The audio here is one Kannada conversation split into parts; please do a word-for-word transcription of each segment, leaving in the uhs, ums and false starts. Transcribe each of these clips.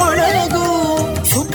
ಮೊಳಗು, ಸುಖ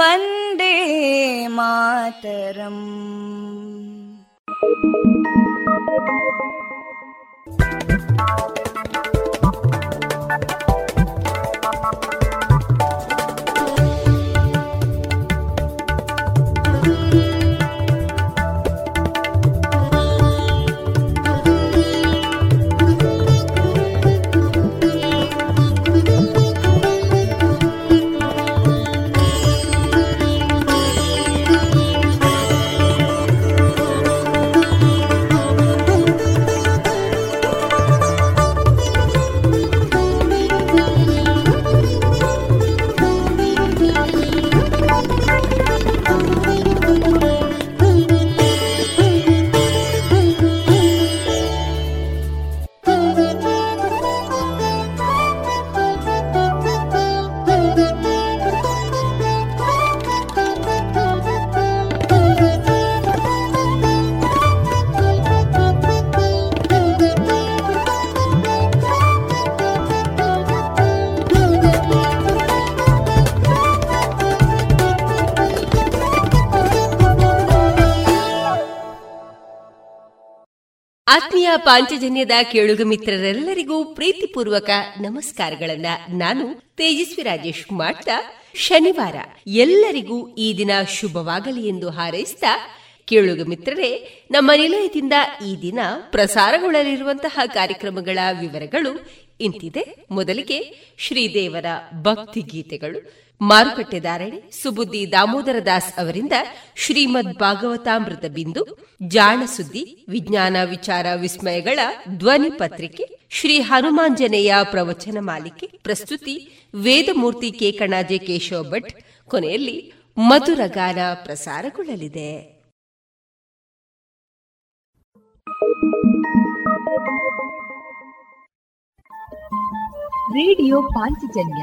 ವಂದೇ ಮಾತರಂ. ಆತ್ಮೀಯ ಪಾಂಚಜನ್ಯದ ಕೇಳುಗ ಮಿತ್ರರೆಲ್ಲರಿಗೂ ಪ್ರೀತಿಪೂರ್ವಕ ನಮಸ್ಕಾರಗಳನ್ನ ನಾನು ತೇಜಸ್ವಿ ರಾಜೇಶ್ ಮಾಡ್ತಾ ಶನಿವಾರ ಎಲ್ಲರಿಗೂ ಈ ದಿನ ಶುಭವಾಗಲಿ ಎಂದು ಹಾರೈಸ್ತಾ, ಕೇಳುಗ ಮಿತ್ರರೇ, ನಮ್ಮ ನಿಲಯದಿಂದ ಈ ದಿನ ಪ್ರಸಾರಗೊಳ್ಳಲಿರುವಂತಹ ಕಾರ್ಯಕ್ರಮಗಳ ವಿವರಗಳು ಇಂತಿದೆ. ಮೊದಲಿಗೆ ಶ್ರೀದೇವರ ಭಕ್ತಿ ಗೀತೆಗಳು, ಮಾರುಕಟ್ಟೆ ಧಾರಣೆ ಸುಬುದ್ಧಿ ದಾಮೋದರ ದಾಸ್ ಅವರಿಂದ ಶ್ರೀಮದ್ ಭಾಗವತಾಮೃತ ಬಿಂದು, ಜಾಣಸುದ್ದಿ, ವಿಜ್ಞಾನ ವಿಚಾರ ವಿಸ್ಮಯಗಳ ಧ್ವನಿ ಪತ್ರಿಕೆ, ಶ್ರೀ ಹನುಮಾಂಜನೇಯ ಪ್ರವಚನ ಮಾಲಿಕೆ, ಪ್ರಸ್ತುತಿ ವೇದಮೂರ್ತಿ ಕೇಕಣಾಜೆ ಕೇಶವ ಭಟ್, ಕೊನೆಯಲ್ಲಿ ಮಧುರಗಾನ ಪ್ರಸಾರಗೊಳ್ಳಲಿದೆ. ರೇಡಿಯೋ ಪಾಂಚಜನ್ಯ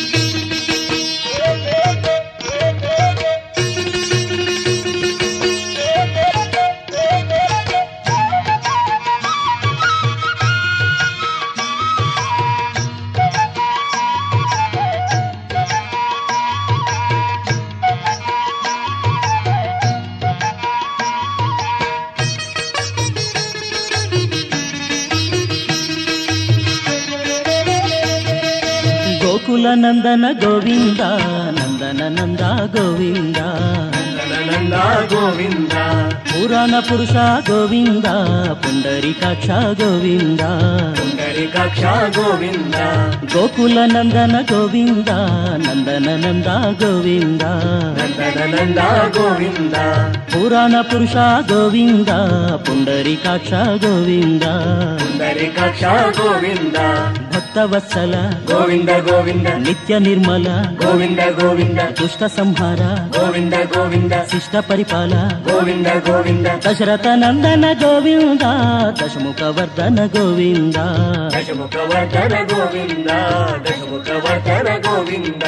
ನಂದನ ಗೋವಿಂದ ನಂದನ ನಂದ ಗೋವಿಂದ ನಂದನ ನಂದ ಗೋವಿಂದ ಪುರಾಣ ಪುರುಷ ಗೋವಿಂದ ಪುಂಡರಿಕಾಕ್ಷ ಗೋವಿಂದ ಪುಂಡರಿಕಾಕ್ಷ ಗೋವಿಂದ ಗೋಕುಲ ನಂದನ ಗೋವಿಂದ ನಂದನ ನಂದ ಗೋವಿಂದ ನಂದನ ನಂದ ಗೋವಿಂದ ಪುರಾಣ ಪುರುಷ ಗೋವಿಂದ ಪುಂಡರಿಕಾಕ್ಷ ಗೋವಿಂದ ಪುಂಡರಿಕಾಕ್ಷ ಗೋವಿಂದ ಭಕ್ತವತ್ಸಲ ಗೋವಿಂದ ಗೋವಿಂದ ನಿತ್ಯ ನಿರ್ಮಲ ಗೋವಿಂದ ಗೋವಿಂದ ದುಷ್ಟ ಸಂಹಾರ ಗೋವಿಂದ ಗೋವಿಂದ ಶಿಷ್ಟ ಪರಿಪಾಲ ಗೋವಿಂದ ಗೋವಿಂದ ದಶರಥ ನಂದನ ಗೋವಿಂದ ದಶಮುಖ ವರ್ಧನ ಗೋವಿಂದ ದಶಮುಖ ವರ್ಧನ ಗೋವಿಂದ ದಶಮುಖ ವರ್ಧನ ಗೋವಿಂದ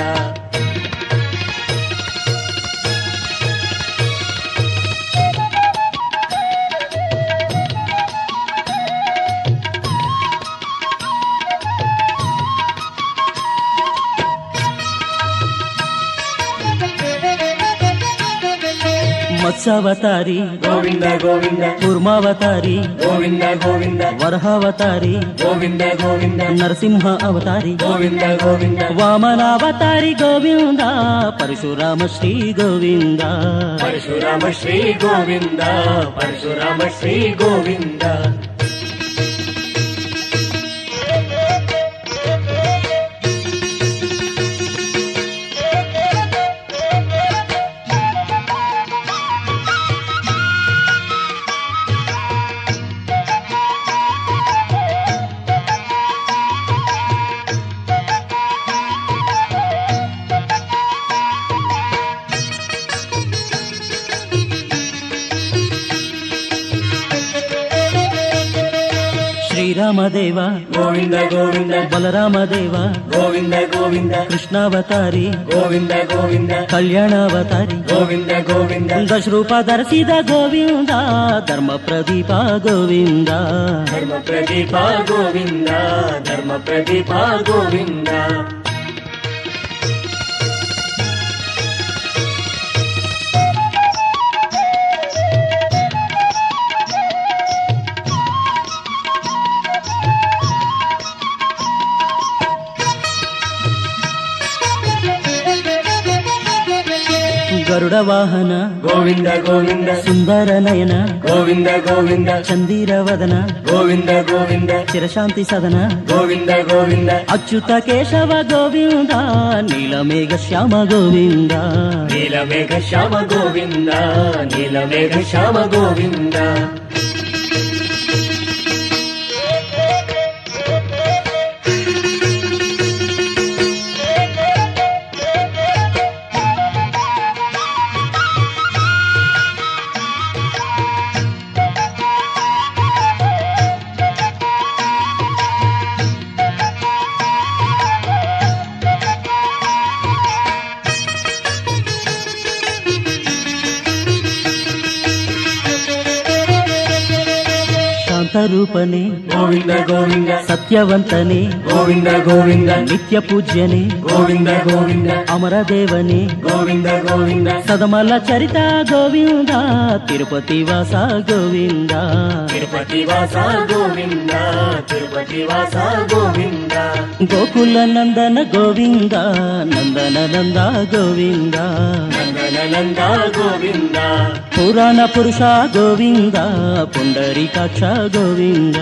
ಮತ್ಸ್ಯಾವತಾರಿ ಗೋವಿಂದ ಗೋವಿಂದ ಕೂರ್ಮಾವತಾರಿ ಗೋವಿಂದ ಗೋವಿಂದ ವರಹಾವತಾರಿ ಗೋವಿಂದ ಗೋವಿಂದ ನರಸಿಂಹ ಅವತಾರಿ ಗೋವಿಂದ ಗೋವಿಂದ ವಾಮನಾವತಾರಿ ಗೋವಿಂದ ಪರಶುರಾಮ ಶ್ರೀ ಗೋವಿಂದ ಪರಶುರಾಮ ಶ್ರೀ ಗೋವಿಂದ ಪರಶುರಾಮ ಶ್ರೀ ಗೋವಿಂದ ರಾಮದೇವ ಗೋವಿಂದ ಗೋವಿಂದ ಬಲರಾಮದೇವ ಗೋವಿಂದ ಗೋವಿಂದ ಕೃಷ್ಣಾವತಾರಿ ಗೋವಿಂದ ಗೋವಿಂದ ಕಲ್ಯಾಣಾವತಾರಿ ಗೋವಿಂದ ಗೋವಿಂದ ದಶರೂಪ ಧರಿಸಿದ ಗೋವಿಂದ ಧರ್ಮ ಪ್ರದೀಪ ಗೋವಿಂದ ಧರ್ಮ ಪ್ರದೀಪ ಗೋವಿಂದ ಧರ್ಮ ಪ್ರದೀಪ ಗೋವಿಂದ ಗರುಡ ವಾಹನ ಗೋವಿಂದ ಗೋವಿಂದ ಸುಂದರ ನಯನ ಗೋವಿಂದ ಗೋವಿಂದ ಚಂದಿರ ವದನ ಗೋವಿಂದ ಗೋವಿಂದ ಚಿರಶಾಂತಿ ಸದನ ಗೋವಿಂದ ಗೋವಿಂದ ಅಚ್ಯುತ ಕೇಶವ ಗೋವಿಂದ ನೀಲಮೇಘ ಶ್ಯಾಮ ಗೋವಿಂದ ನೀಲಮೇಘ ಶ್ಯಾಮ ಗೋವಿಂದ ನೀಲಮೇಘ ಶ್ಯಾಮ ಗೋವಿಂದ ರೂಪನೆ ಗೋವಿಂದ ಗೋವಿಂದ, ಸತ್ಯವಂತನೆ ಗೋವಿಂದ ಗೋವಿಂದ, ನಿತ್ಯ ಪೂಜ್ಯನೆ ಗೋವಿಂದ ಗೋವಿಂದ, ಅಮರ ದೇವನೆ ಗೋವಿಂದ ಗೋವಿಂದ, ಸದಮಲ ಚರಿತ ಗೋವಿಂದ, ತಿರುಪತಿ ವಾಸ ಗೋವಿಂದ, ತಿರುಪತಿ ವಾಸ ಗೋವಿಂದ, ತಿರುಪತಿ ವಾಸ ಗೋವಿಂದ, ಗೋಕುಲ ನಂದನ ಗೋವಿಂದ, ನಂದನ ನಂದ ಗೋವಿಂದ, ನಂದನ ನಂದ ಗೋವಿಂದ, ಪುರಾಣ ಪುರುಷ ಗೋವಿಂದ, ಪುಂಡರಿಕಾಕ್ಷ ಗೋವಿಂದ,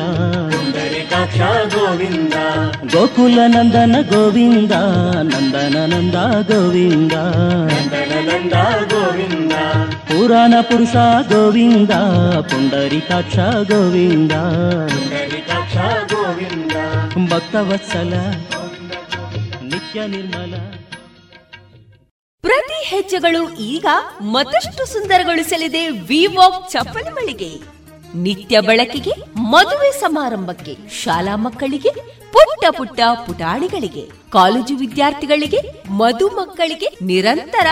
ಪುಂಡರಿಕಾಕ್ಷ ಗೋವಿಂದ, ಗೋಕುಲ ನಂದನ ಗೋವಿಂದ, ನಂದನ ನಂದ ಗೋವಿಂದ, ನಂದನ ನಂದ ಗೋವಿಂದ, ಪುರಾಣ ಪುರುಷ ಗೋವಿಂದ, ಪುಂಡರಿಕಾಕ್ಷ ಗೋವಿಂದ, ಪುಂಡರಿಕಾಕ್ಷ ಗೋವಿಂದ, ಭಕ್ತವತ್ಸಲ ನಿತ್ಯ ನಿರ್ಮಲ. ಪ್ರತಿ ಹೆಜ್ಜೆಗಳು ಈಗ ಮತ್ತಷ್ಟು ಸುಂದರಗೊಳಿಸಲಿದೆ ವಿವಾಕ್ ಚಪ್ಪಲಿ ಮಳಿಗೆ. ನಿತ್ಯ ಬಳಕೆಗೆ, ಮದುವೆ ಸಮಾರಂಭಕ್ಕೆ, ಶಾಲಾ ಮಕ್ಕಳಿಗೆ, ಪುಟ್ಟ ಪುಟ್ಟ ಪುಟಾಣಿಗಳಿಗೆ, ಕಾಲೇಜು ವಿದ್ಯಾರ್ಥಿಗಳಿಗೆ, ಮಧು ಮಕ್ಕಳಿಗೆ, ನಿರಂತರ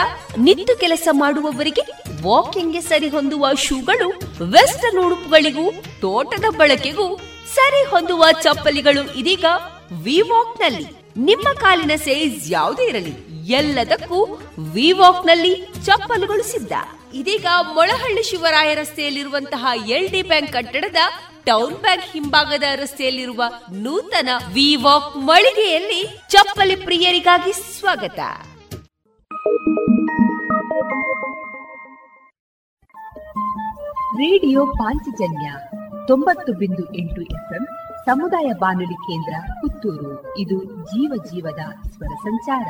ನಿಂತು ಕೆಲಸ ಮಾಡುವವರಿಗೆ, ವಾಕಿಂಗ್ಗೆ ಸರಿಹೊಂದುವ ಶೂಗಳು, ವೆಸ್ಟರ್ನ್ ಉಡುಪುಗಳಿಗೂ ತೋಟದ ಬಳಕೆಗೂ ಸರಿಹೊಂದುವ ಚಪ್ಪಲಿಗಳು ಇದೀಗ ವಿವಾಕ್ನಲ್ಲಿ. ನಿಮ್ಮ ಕಾಲಿನ ಸೈಜ್ ಯಾವುದೇ ಇರಲಿ, ಎಲ್ಲದಕ್ಕೂ ವಿವಾಕ್ ನಲ್ಲಿ ಚಪ್ಪಲುಗಳು ಸಿದ್ಧ. ಇದೀಗ ಮೊಳಹಳ್ಳಿ ಶಿವರಾಯ ರಸ್ತೆಯಲ್ಲಿರುವಂತಹ ಎಲ್ ಡಿ ಬ್ಯಾಂಕ್ ಕಟ್ಟಡದ ಟೌನ್ ಬ್ಯಾಂಕ್ ಹಿಂಭಾಗದ ರಸ್ತೆಯಲ್ಲಿರುವ ನೂತನ ವಿವಾಕ್ ಮಳಿಗೆಯಲ್ಲಿ ಚಪ್ಪಲಿ ಪ್ರಿಯರಿಗಾಗಿ ಸ್ವಾಗತ. ರೇಡಿಯೋ ಪಾಂಚಜನ್ಯ ತೊಂಬತ್ತು ಬಿಂದು ಎಂಟು ಎಫ್ಎಂ ಸಮುದಾಯ ಬಾನುಲಿ ಕೇಂದ್ರ ಪುತ್ತೂರು. ಇದು ಜೀವ ಜೀವದ ಸ್ವರ ಸಂಚಾರ.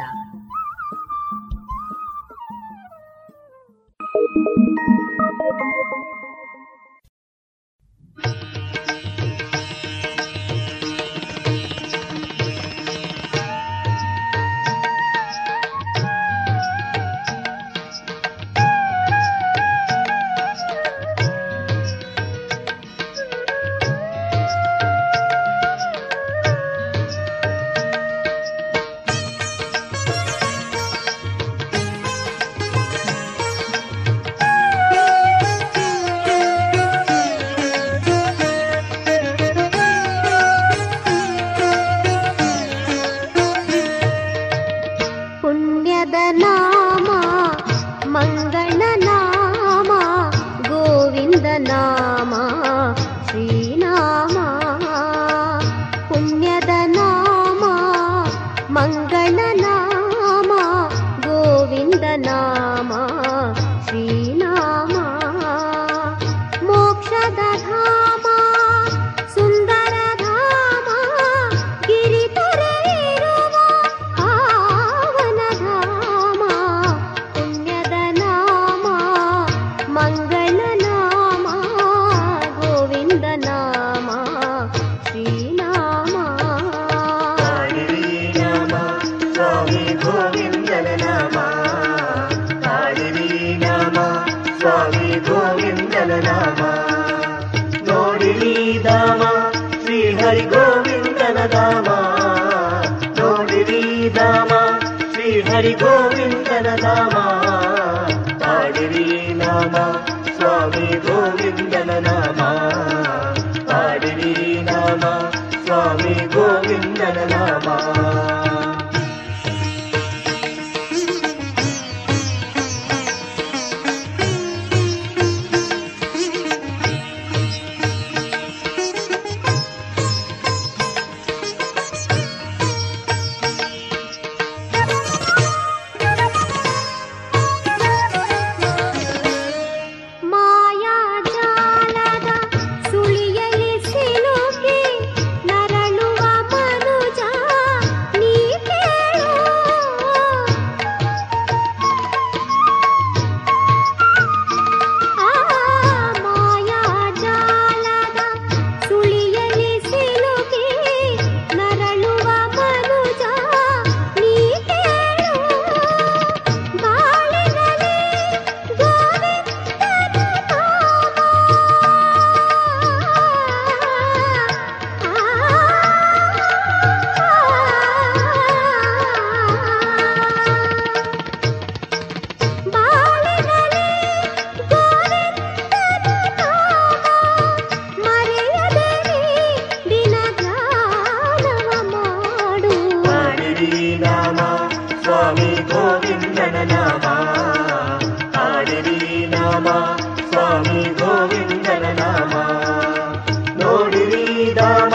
ಧಾಮ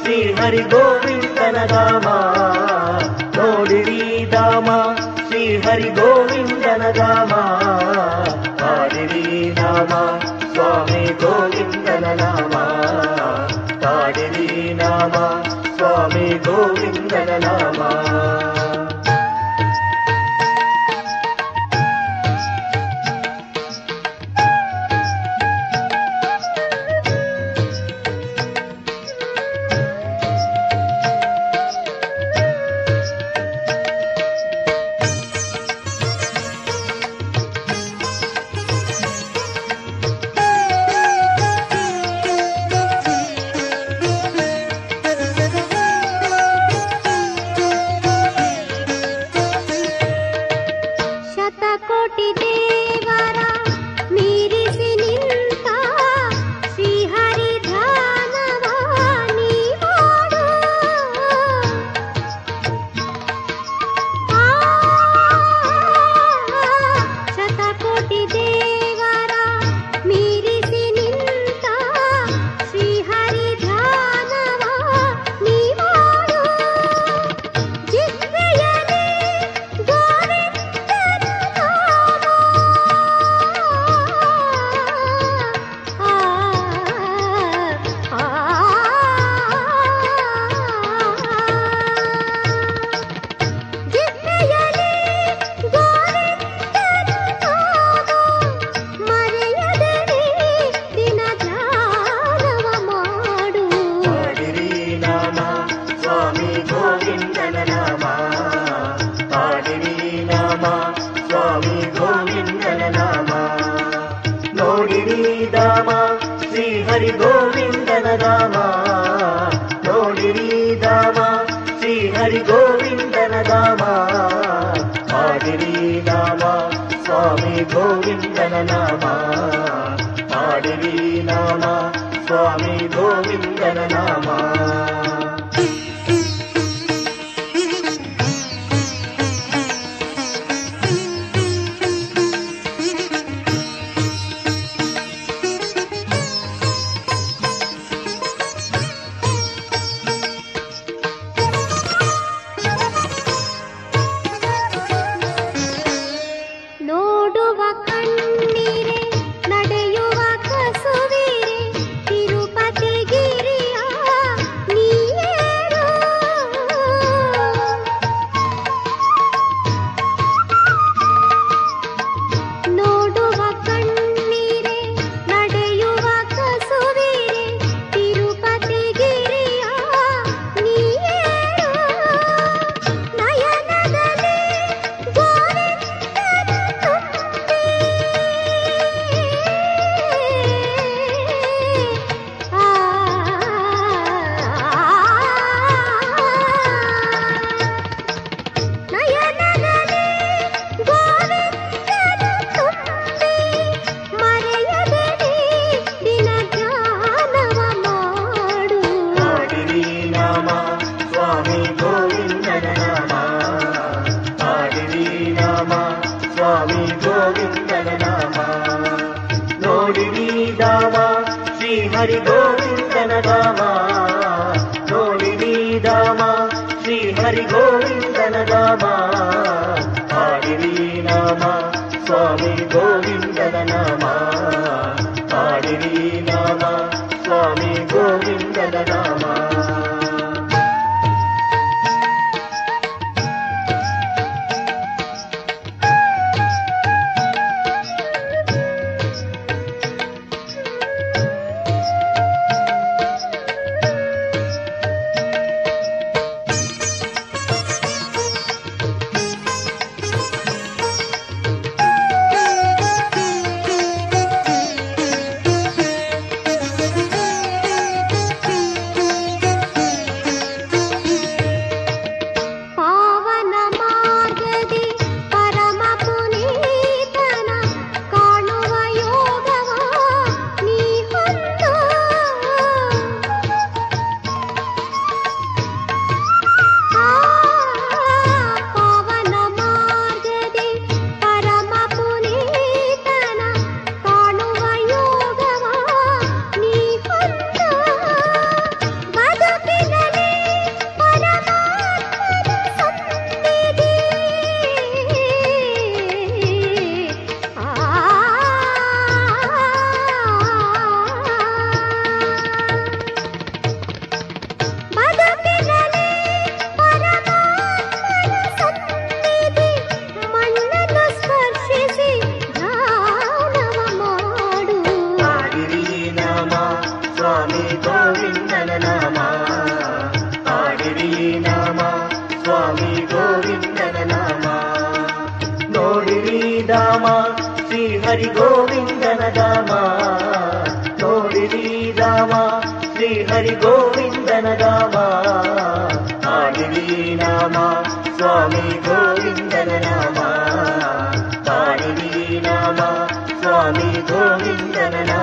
ಶ್ರೀ ಹರಿ ಗೋವಿಂದನ ಧಾಮ ನೋಡಿರಿ ಧಾಮ ಶ್ರೀ ಹರಿ ಗೋವಿಂದನ ಧಾಮ ಹಾಡಿರಿ ನಾಮ ಸ್ವಾಮಿ ಗೋವಿಂದನ ನಾಮ ಹಾಡಿರಿ ನಾಮ ಸ್ವಾಮಿ ಗೋವಿಂದನ ನಾಮ ಹರಿ ಗೋವಿಂದನ ಧಾಮ ನೋಡಿರಿ ರಾಮ, ಶ್ರೀ ಹರಿ ಗೋವಿಂದನ ಧಾಮ ಆಡಿರಿ ನಾಮ, ಸ್ವಾಮಿ ಗೋವಿಂದನ ನಾಮ ಆಡಿರಿ ನಾಮ, ಸ್ವಾಮಿ ಗೋವಿಂದನ ನಾಮ.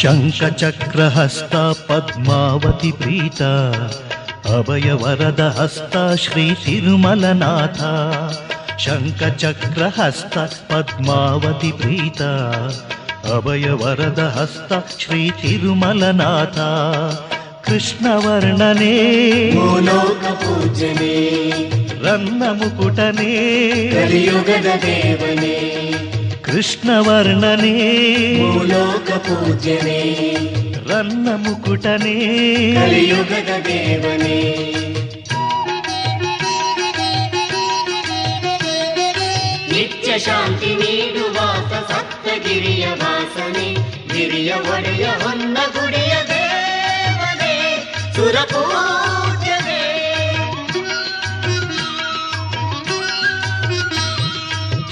ಶಂಖಚಕ್ರಹಸ್ತಾ ಪದ್ಮಾವತಿ ಪ್ರೀತ ಅಭಯವರದ ಹಸ್ತ ಶ್ರೀ ತಿರುಮಲನಾಥ. ಶಂಖಚಕ್ರಹಸ್ತ ಪದ್ಮಾವತಿ ಪ್ರೀತ ಅಭಯವರದ ಹಸ್ತ ಶ್ರೀ ತಿರುಮಲನಾಥ. ಕೃಷ್ಣವರ್ಣನೇ ಭೂಲೋಕ ಪೂಜನೇ ರನ್ನ ಮುಕುಟನೇ ಕಲಿಯುಗದ ದೇವನೇ. ಕೃಷ್ಣವರ್ಣನೇ ಭೂಲೋಕ ಪೂಜನೇ ರನ್ನ ಮುಕುಟನೇ ಕಲಿಯುಗದ ದೇವನೇ. ನಿತ್ಯ ಶಾಂತಿ ನೀಡುವ ಸಪ್ತಗಿರಿಯ ವಾಸನೆ ಹಿರಿಯ ಒಡೆಯ ಹೊನ್ನ ಗುಡಿಯ ದೇವರೇ ಸುರಪೂಜ್ಯರೇ.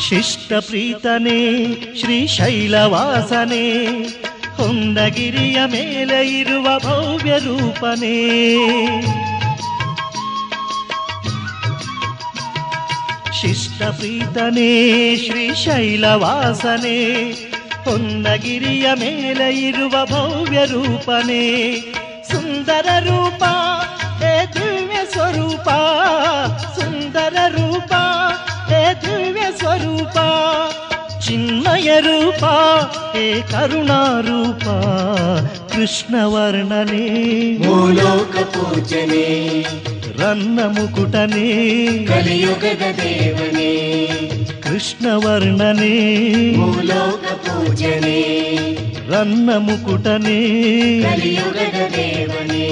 ಶಿಷ್ಟಪ್ರೀತನೇ ಶ್ರೀಶೈಲವಾಸನೇ ಹೊಂದಗಿರಿಯ ಮೇಲೆ ಇರುವ ಭವ್ಯ ರೂಪನೇ, ಶಿಷ್ಟಪ್ರೀತನೇ ಶ್ರೀಶೈಲವಾಸನೇ ಹೊನ್ನಗಿರಿಯ ಮೇಲೆ ಇರುವ ಭವ್ಯ ರೂಪನೇ, ಸುಂದರ ರೂಪ ಹೇ ದಿವ್ಯ ಸ್ವರೂಪ, ಸುಂದರ ರೂಪ ಹೇ ದಿವ್ಯ ಸ್ವರೂಪ, ಚಿನ್ಮಯ ರೂಪ ಹೇ ಕರುಣಾರೂಪ ಕೃಷ್ಣವರ್ಣನೇ, ಭೂಲೋಕ ಪೂಜನೆ ರನ್ನ ಮುಕುಟನೇ, ಕಲಿಯುಗದ ದೇವನೇ ಕೃಷ್ಣವರ್ಣನೇ, ಭೂಲೋಕ ಪೂಜನೆ ರನ್ನ ಮುಕುಟನೇ, ಕಲಿಯುಗದ ದೇವನೇ.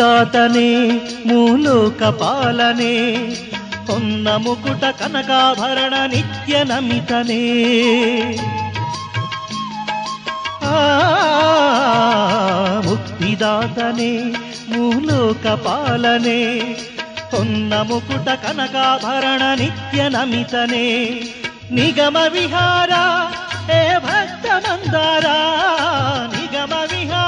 ದಾತನೇ ಮೂಲೋಕ ಪಾಲನೆ ಹೊನ್ನ ಮುಕುಟ ಕನಕಾಭರಣ ನಿತ್ಯ ನಮಿತನೇ, ಮುಕ್ತಿದಾತನೇ ಮೂಲೋಕ ಪಾಲನೆ ಹೊನ್ನ ಮುಕುಟ ಕನಕಾಭರಣ ನಿತ್ಯ ನಮಿತನೇ, ನಿಗಮ ವಿಹಾರ ಹೇ ಭಕ್ತ ಮಂದಾರ, ನಿಗಮ ವಿಹಾರ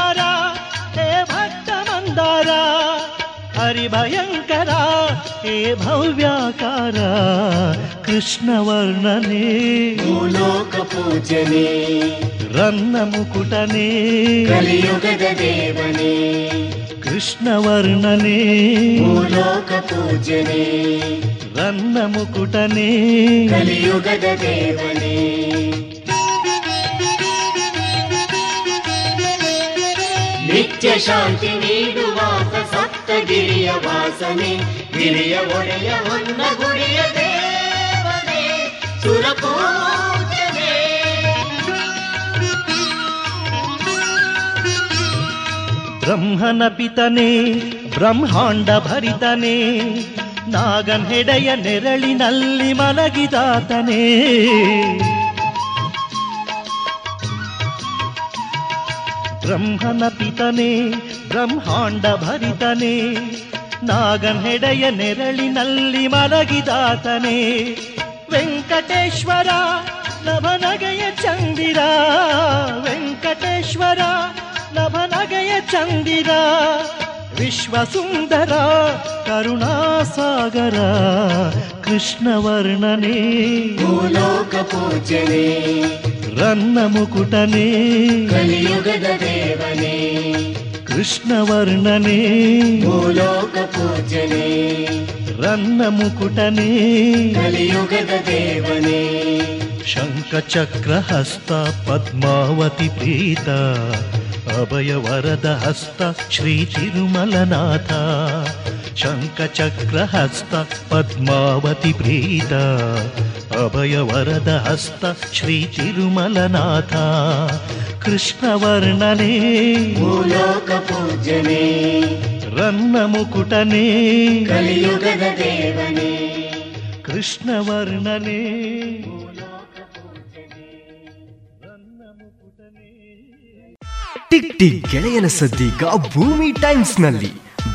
ಹರಿಭಯಂಕರ ಹೇ ಭವ್ಯಾಕಾರ ಕೃಷ್ಣವರ್ಣನೇ, ಭೂಲೋಕ ಪೂಜನೆ ರನ್ನ ಮುಕುಟನೇ, ಕಲಿಯುಗದ ದೇವನೇ ಕೃಷ್ಣವರ್ಣನೇ, ಭೂಲೋಕ ಪೂಜನೆ ರನ್ನ ಮುಕುಟನೇ, ಕಲಿಯುಗದ ದೇವನೇ. ನಿತ್ಯ ಶಾಂತಿ ನೀಡುವ ಸಪ್ತಗಿರಿಯ ವಾಸನೆ, ಗಿರಿಯ ಒಡೆಯ ಹೊನ್ನ ಗುಡಿಯ ದೇವನೇ ಸುರಪೂಜ್ಯನೇ. ಬ್ರಹ್ಮನ ಪಿತನೇ ಬ್ರಹ್ಮಾಂಡ ಭರಿತನೇ ನಾಗನ್ ಹೆಡೆಯ ನೆರಳಿನಲ್ಲಿ ಮಲಗಿದಾತನೇ, ಬ್ರಹ್ಮನ ಪಿತನೇ ಬ್ರಹ್ಮಾಂಡ ಭರಿತನೇ ನಾಗನ್ ಹೆಡೆಯ ನೆರಳಿನಲ್ಲಿ ಮಲಗಿದಾತನೇ, ವೆಂಕಟೇಶ್ವರ ನಭನಗೆಯ ಚಂದಿರ, ವೆಂಕಟೇಶ್ವರ ನಭನಗೆಯ ಚಂದಿರ, ವಿಶ್ವಸುಂದರ ಕರುಣಾಸಾಗರ ಕೃಷ್ಣವರ್ಣನೇ, ಭೂಲೋಕ ಪೂಜನೆ ರನ್ನ ಮುಕುಟನೇ, ಕಲಿಯುಗದ ದೇವನೇ ಕೃಷ್ಣವರ್ಣನೇ, ಭೂಲೋಕ ಪೂಜನೆ ರನ್ನ ಮುಕುಟನೇ, ಕಲಿಯುಗದ ದೇವನೇ. ಶಂಖಚಕ್ರಹಸ್ತ ಪದ್ಮಾವತಿ ಪ್ರೀತ ಅಭಯ ವರದ ಹಸ್ತ ಶ್ರೀ ತಿರುಮಲನಾಥ, ಶಂಖಚಕ್ರಹಸ್ತ ಪದ್ಮಾವತಿ ಪ್ರೀತ ಅಭಯ ವರದ ಹಸ್ತ ಶ್ರೀ ತಿರುಮಲನಾಥ ಕೃಷ್ಣವರ್ಣನೇ, ಭೂಲೋಕ ಪೂಜನೆ ರನ್ನ ಮುಕುಟನೇ, ಕಲಿಯುಗದ ದೇವನೇ ಕೃಷ್ಣವರ್ಣನೇ. ಟಿಕ್ ಟಿಕ್ ಗೆಳೆಯನ ಸದ್ದೀಗ ಭೂಮಿ ಟೈಮ್ಸ್ ನಲ್ಲಿ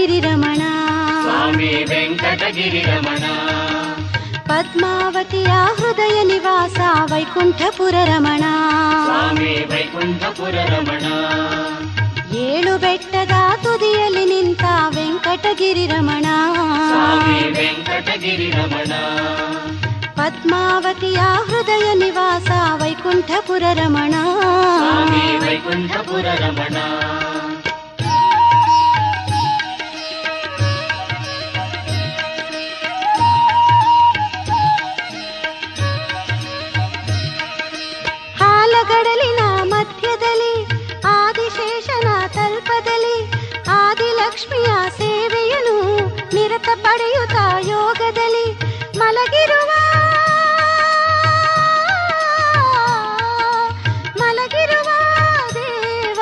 ವೆಂಕಟಗಿರಿ ರಮಣ ಸ್ವಾಮಿ ವೆಂಕಟಗಿರಿ ರಮಣ. ಪದ್ಮಾವತಿಯ ಹೃದಯ ನಿವಾಸ ವೈಕುಂಠಪುರ ರಮಣ ಸ್ವಾಮಿ ವೈಕುಂಠಪುರ ರಮಣ. ಏಳು ಬೆಟ್ಟದ ತುದಿಯಲ್ಲಿ ನಿಂತ ವೆಂಕಟಗಿರಿ ರಮಣ ಸ್ವಾಮಿ ವೆಂಕಟಗಿರಿ ರಮಣ. ಪದ್ಮಾವತಿಯ ಹೃದಯ ನಿವಾಸ ವೈಕುಂಠಪುರ ರಮಣ ಸ್ವಾಮಿ ವೈಕುಂಠಪುರ ರಮಣ. ಹಾಲಗಡಲಿನ ಮಧ್ಯದಲ್ಲಿ ಆದಿಶೇಷನ ತಲ್ಪದಲ್ಲಿ ಆದಿಲಕ್ಷ್ಮಿಯ ಸೇವೆಯನ್ನು ನಿರತ ಪಡೆಯುತ್ತ ಯೋಗದಲ್ಲಿ ಮಲಗಿರುವ ಮಲಗಿರುವ ದೇವ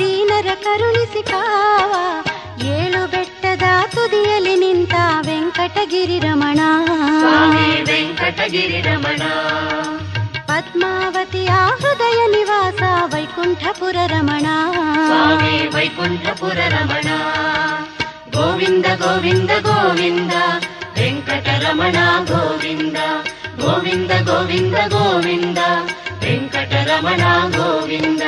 ದೀನರ ಕರುಣಿಸಿ ಕಾವ. ಏಳು ಬೆಟ್ಟದ ತುದಿಯಲ್ಲಿ ನಿಂತ ವೆಂಕಟಗಿರಿ ರಮಣ ಸ್ವಾಮಿ ವೆಂಕಟಗಿರಿ ರಮಣ. ಪದ್ಮಾವತಿಯ ಹೃದಯ ನಿವಾಸ ವೈಕುಂಠಪುರ ರಮಣ ಸ್ವಾಮಿ ವೈಕುಂಠಪುರ ರಮಣ. ಗೋವಿಂದ ಗೋವಿಂದ ಗೋವಿಂದ ವೆಂಕಟರಮಣ ಗೋವಿಂದ ಗೋವಿಂದ ಗೋವಿಂದ ಗೋವಿಂದ ವೆಂಕಟರಮಣ ಗೋವಿಂದ.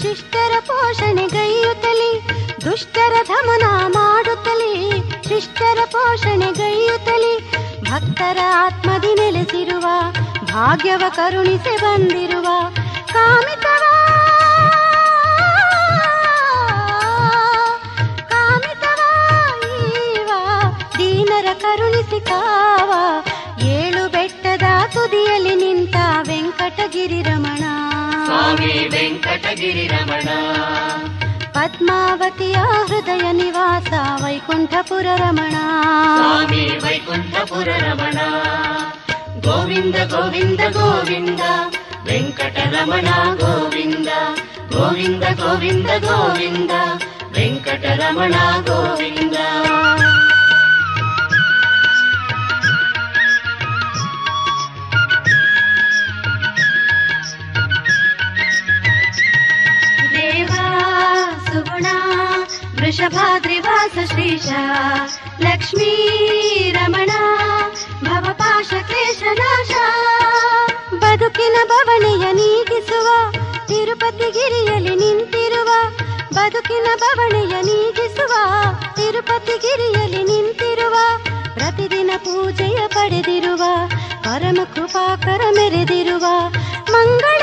ಶಿಷ್ಟರ ಧಮನ ಮಾಡುತ್ತಲೇ ಶಿಷ್ಟರ ಪೋಷಣೆಗೈಯುತ್ತಲೇ ಭಕ್ತರ ಆತ್ಮದಿ ನೆಲೆಸಿರುವ ಭಾಗ್ಯವ ಕರುಣಿಸಿ ಬಂದಿರುವ ಕಾಮಿತವ ಕಾಮಿತವ ಈವ ದೀನರ ಕರುಣಿಸಿ ಕಾವ. ಏಳು ಬೆಟ್ಟದ ತುದಿಯಲ್ಲಿ ನಿಂತ ವೆಂಕಟಗಿರಿ ರಮಣ ಸ್ವಾಮಿ ವೆಂಕಟಗಿರಿ ರಮಣ. ಪದ್ಮಾವತಿಯ ಹೃದಯ ನಿವಾಸ ವೈಕುಂಠಪುರ ರಮಣ ಸ್ವಾಮಿ ವೈಕುಂಠಪುರ ರಮಣ. ಗೋವಿಂದ ಗೋವಿಂದ ಗೋವಿಂದ ವೆಂಕಟರಮಣ ಗೋವಿಂದ ಗೋವಿಂದ ಗೋವಿಂದ ಗೋವಿಂದ ವೆಂಕಟರಮಣ ಗೋವಿಂದ. ವೃಷಭಾದ್ರಿವಾಸ ಶ್ರೀಶ ಲಕ್ಷ್ಮೀ ರಮಣ ಭವಪಾಶ ಕ್ಲೇಶನಾಶ. ಬದುಕಿನ ಬವಣೆಯ ನೀಗಿಸುವ ತಿರುಪತಿ ಗಿರಿಯಲ್ಲಿ ನಿಂತಿರುವ ಬದುಕಿನ ಬವಣೆಯ ನೀಗಿಸುವ ತಿರುಪತಿ ಗಿರಿಯಲ್ಲಿ ನಿಂತಿರುವ ಪ್ರತಿದಿನ ಪೂಜೆಯ ಪಡೆದಿರುವ ಪರಮ ಕೃಪಾಕರ ಮೆರೆದಿರುವ ಮಂಗಳವ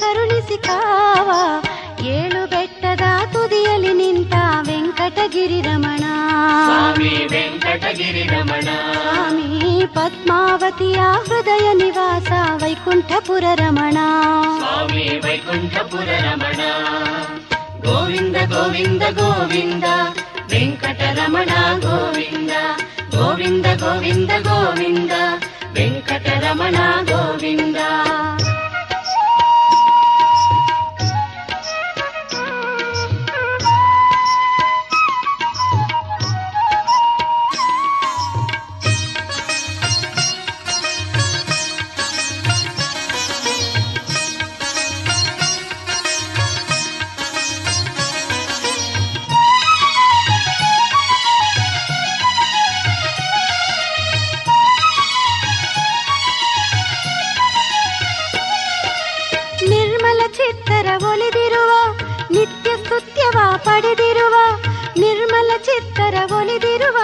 ಕರುಣಿಸಿಕಾವ. ಏಳು ಬೆಟ್ಟದ ತುದಿಯಲ್ಲಿ ನಿಂತ ವೆಂಕಟಗಿರಿ ರಮಣ ಸ್ವಾಮಿ ವೆಂಕಟಗಿರಿ ರಮಣ. ಸ್ವಾಮಿ ಪದ್ಮಾವತಿಯ ಹೃದಯ ನಿವಾಸ ವೈಕುಂಠಪುರ ರಮಣ ಸ್ವಾಮಿ ವೈಕುಂಠಪುರ ರಮಣ. ಗೋವಿಂದ ಗೋವಿಂದ ಗೋವಿಂದ ವೆಂಕಟರಮಣ ಗೋವಿಂದ ಗೋವಿಂದ ಗೋವಿಂದ ಗೋವಿಂದ ವೆಂಕಟರಮಣ ಗೋವಿಂದ. ಪಡೆದಿರುವ ನಿರ್ಮಲ ಚಿತ್ತರ ಒಲಿದಿರುವ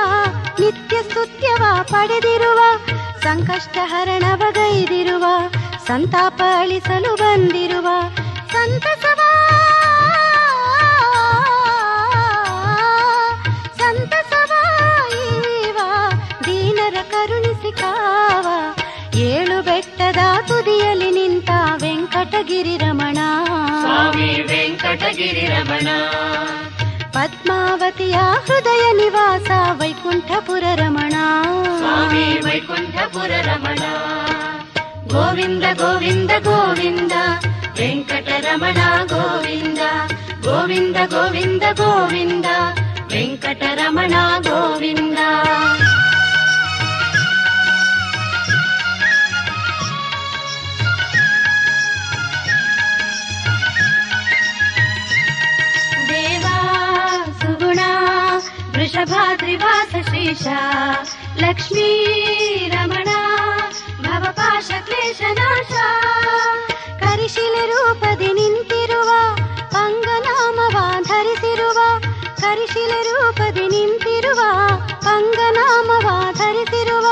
ನಿತ್ಯ ಸ್ತುತ್ಯವ ಪಡೆದಿರುವ ಸಂಕಷ್ಟ ಹರಣವಗೈದಿರುವ ಸಂತಾಪ ಅಳಿಸಲು ಬಂದಿರುವ ಸಂತಸವ ಸಂತಸವ ಈವ ದೀನರ ಕರುಣಿಸಿಕ ವೆಂಕಟಗಿರಿ ರಮಣ ಸ್ವಾಮಿ ವೆಂಕಟಗಿರಿ ರಮಣ. ಪದ್ಮಾವತಿಯ ಹೃದಯ ನಿವಾಸ ವೈಕುಂಠಪುರ ರಮಣ ಸ್ವಾಮಿ ವೈಕುಂಠಪುರ ರಮಣ. ಗೋವಿಂದ ಗೋವಿಂದ ಗೋವಿಂದ ವೆಂಕಟರಮಣ ಗೋವಿಂದ ಗೋವಿಂದ ಗೋವಿಂದ ಗೋವಿಂದ ವೆಂಕಟರಮಣ ಗೋವಿಂದ. ದೇವಾ ಸುಗುಣ ವೃಷಭಾದ್ರಿವಾಸ ಶ್ರೀಶ ಲಕ್ಷ್ಮೀ ರಮಣ ಭವಪಾಶ ಕ್ಲೇಶನಾಶ. ಕರಿಶಿಲೆ ರೂಪದಿ ನಿಂತಿರುವ ಪಂಗನಾಮವಾಧರಿಸಿರುವ ಕರಿಶಿಲೆ ರೂಪದಿ ನಿಂತಿರುವ ಪಂಗನಾಮವಾಧರಿಸಿರುವ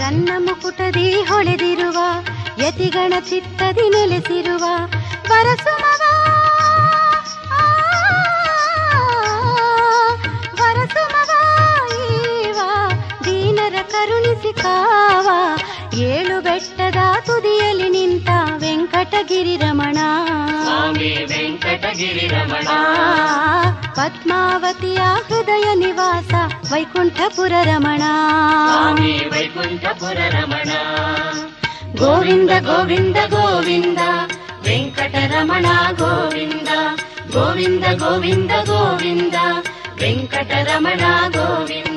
ರನ್ನ ಮುಕುಟದಿ ಹೊಳೆದಿರುವ ಯತಿಗಣ ಚಿತ್ತದಿ ನೆಲೆಸಿರುವ ವರಸುಮವ ವರಸುಮವ ಈವ ದೀನರ ಕರುಣಿಸಿ ಕಾವ. ಏಳು ಬೆಟ್ಟದ ತುದಿಯಲ್ಲಿ ನಿಂತ ವೆಂಕಟಗಿರಿ ರಮಣ ಸ್ವಾಮಿ ವೆಂಕಟಗಿರಿ ರಮಣ. ಪದ್ಮಾವತಿಯ ಹೃದಯ ನಿವಾಸ ವೈಕುಂಠಪುರ ರಮಣ ಸ್ವಾಮಿ ವೈಕುಂಠಪುರ ರಮಣ. ಗೋವಿಂದ ಗೋವಿಂದ ಗೋವಿಂದ ವೆಂಕಟರಮಣ ಗೋವಿಂದ ಗೋವಿಂದ ಗೋವಿಂದ ಗೋವಿಂದ ವೆಂಕಟರಮಣ ಗೋವಿಂದ.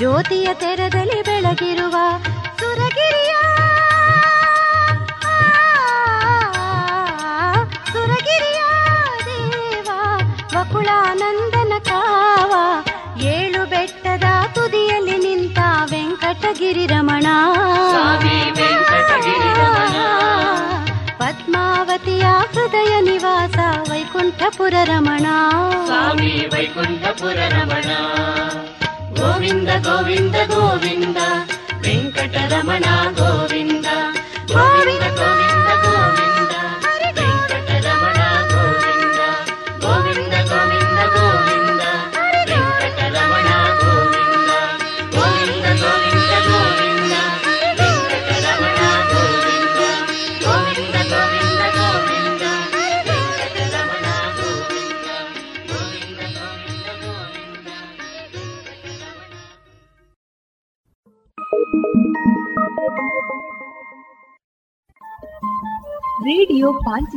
ಜ್ಯೋತಿಯ ತೆರದಲ್ಲಿ ಬೆಳಗಿರುವ ಸುರಗಿರಿಯ ಸುರಗಿರಿಯ ದೇವ ವಕುಳಾನಂದನ ಕಾವ. ಏಳು ಬೆಟ್ಟದ ತುದಿಯಲ್ಲಿ ನಿಂತ ವೆಂಕಟಗಿರಿ ರಮಣ ಪದ್ಮಾವತಿಯ ಹೃದಯ ನಿವಾಸ ವೈಕುಂಠಪುರ ರಮಣ ಸ್ವಾಮಿ ವೈಕುಂಠಪುರ ರಮಣ. ಗೋವಿಂದ ಗೋವಿಂದ ಗೋವಿಂದ ವೆಂಕಟರಮಣ ಗೋವಿಂದ ಗೋವಿಂದ ಗೋವಿಂದ ಗೋವಿಂದ ವೆಂಕಟರಮಣ ಗೋವಿಂದ ಗೋವಿಂದ ಗೋವಿಂದ ಗೋವಿಂದ ವೆಂಕಟರಮಣ ಗೋವಿಂದ ಗೋವಿಂದ ಗೋವಿಂದ ಗೋವಿಂದ ವೆಂಕಟರಮಣ ಗೋವಿಂದ ಗೋವಿಂದ ಗೋವಿಂದ ಗೋವಿಂದ ವೆಂಕಟರಮಣ ಗೋವಿಂದ ಗೋವಿಂದ ಗೋವಿಂದ ಗೋವಿಂದ. ರೇಡಿಯೋ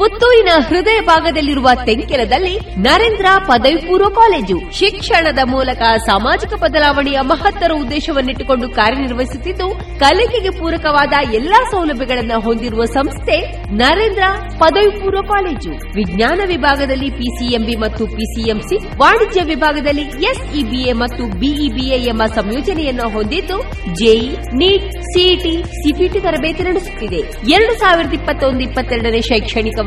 ಪುತ್ತೂರಿನ ಹೃದಯ ಭಾಗದಲ್ಲಿರುವ ತೆಂಕೆಲದಲ್ಲಿ ನರೇಂದ್ರ ಪದವಿ ಪೂರ್ವ ಕಾಲೇಜು ಶಿಕ್ಷಣದ ಮೂಲಕ ಸಾಮಾಜಿಕ ಬದಲಾವಣೆಯ ಮಹತ್ತರ ಉದ್ದೇಶವನ್ನಿಟ್ಟುಕೊಂಡು ಕಾರ್ಯನಿರ್ವಹಿಸುತ್ತಿದ್ದು, ಕಲಿಕೆಗೆ ಪೂರಕವಾದ ಎಲ್ಲಾ ಸೌಲಭ್ಯಗಳನ್ನು ಹೊಂದಿರುವ ಸಂಸ್ಥೆ ನರೇಂದ್ರ ಪದವಿ ಪೂರ್ವ ಕಾಲೇಜು. ವಿಜ್ಞಾನ ವಿಭಾಗದಲ್ಲಿ ಪಿಸಿಎಂಬಿ ಮತ್ತು ಪಿಸಿಎಂಸಿ, ವಾಣಿಜ್ಯ ವಿಭಾಗದಲ್ಲಿ ಎಸ್ಇಬಿಎ ಮತ್ತು ಬಿಇಬಿಎ ಎಂಬ ಸಂಯೋಜನೆಯನ್ನು ಹೊಂದಿದ್ದು, ಜೆಇ, ನೀಟ್, ಸಿಇಟಿ, ಸಿಪಿಟಿ ತರಬೇತಿ ನಡೆಸುತ್ತಿದೆ. ಎರಡು ಸಾವಿರದ ಇಪ್ಪತ್ತೊಂದು ಇಪ್ಪತ್ತೆರಡನೇ ಶೈಕ್ಷಣಿಕ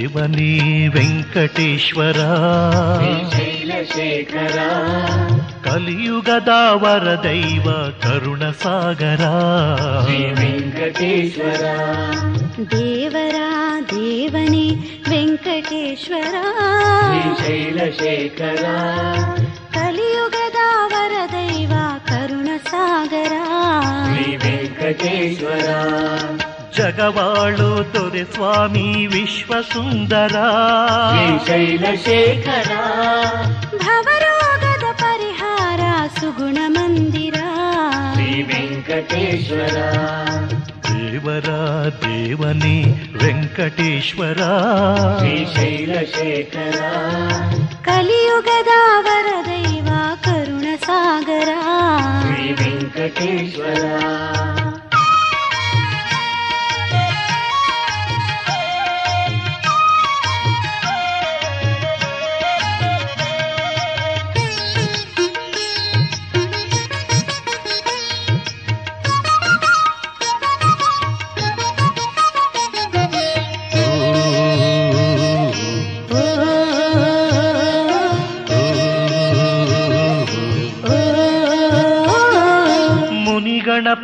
ಶಿವನೇ ವೆಂಕಟೇಶ್ವರ ಶೈಲಶೇಖರ ಕಲಿಯುಗದ ವರದೈವ ಕರುಣಸಾಗರ ವೆಂಕಟೇಶ್ವರ ದೇವರ ದೇವನೇ ವೆಂಕಟೇಶ್ವರ ಶೈಲಶೇಖರ ಕಲಿಯುಗದ ವರದೈವ ಕರುಣಸಾಗರ ವೆಂಕಟೇಶ್ವರ ಜಗವಾಳು ದೊರೆ ಸ್ವಾಮಿ ವಿಶ್ವಸುಂದರ ಶೈಲಶೇಖರ ಭವರೋಗದ ಪರಿಹಾರ ಸುಗುಣ ಮಂದಿರ ಶ್ರೀ ವೆಂಕಟೇಶ್ವರ ದೇವರ ದೇವನೇ ವೆಂಕಟೇಶ್ವರ ಶ್ರೀ ಶೈಲಶೇಖರ ಕಲಿಯುಗದ ವರದೈವ ಕರುಣ ಸಾಗರ ಶ್ರೀ ವೆಂಕಟೇಶ್ವರ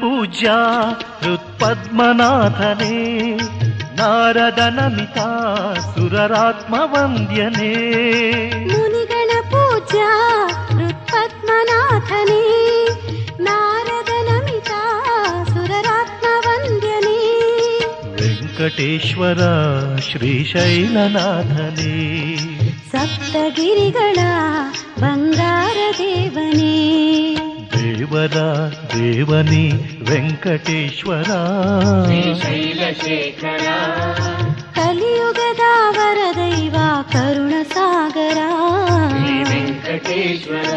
ಪೂಜ್ಯ ಹೃತ್ಪದ್ಮನಾಥನೇ ನಾರದ ನಮಿತ ಸುರರಾತ್ಮ ವಂದ್ಯನೇ ಮುನಿಗಳ ಪೂಜ್ಯ ಹೃತ್ಪದ್ಮನಾಥನೇ ನಾರದ ನಮಿತ ಸುರರಾತ್ಮ ವಂದ್ಯನೇ ವೆಂಕಟೇಶ್ವರ ಶ್ರೀಶೈಲನಾಥನೇ ಸಪ್ತಗಿರಿಗಳ ಬಂಗಾರ ದೇವನೇ ದೇವರ ದೇವನೇ ವೆಂಕಟೇಶ್ವರ ಶೈಲಶೇಖರ ಕಲಿಯುಗದ ವರದೈವ ಕರುಣ ಸಾಗರ ವೆಂಕಟೇಶ್ವರ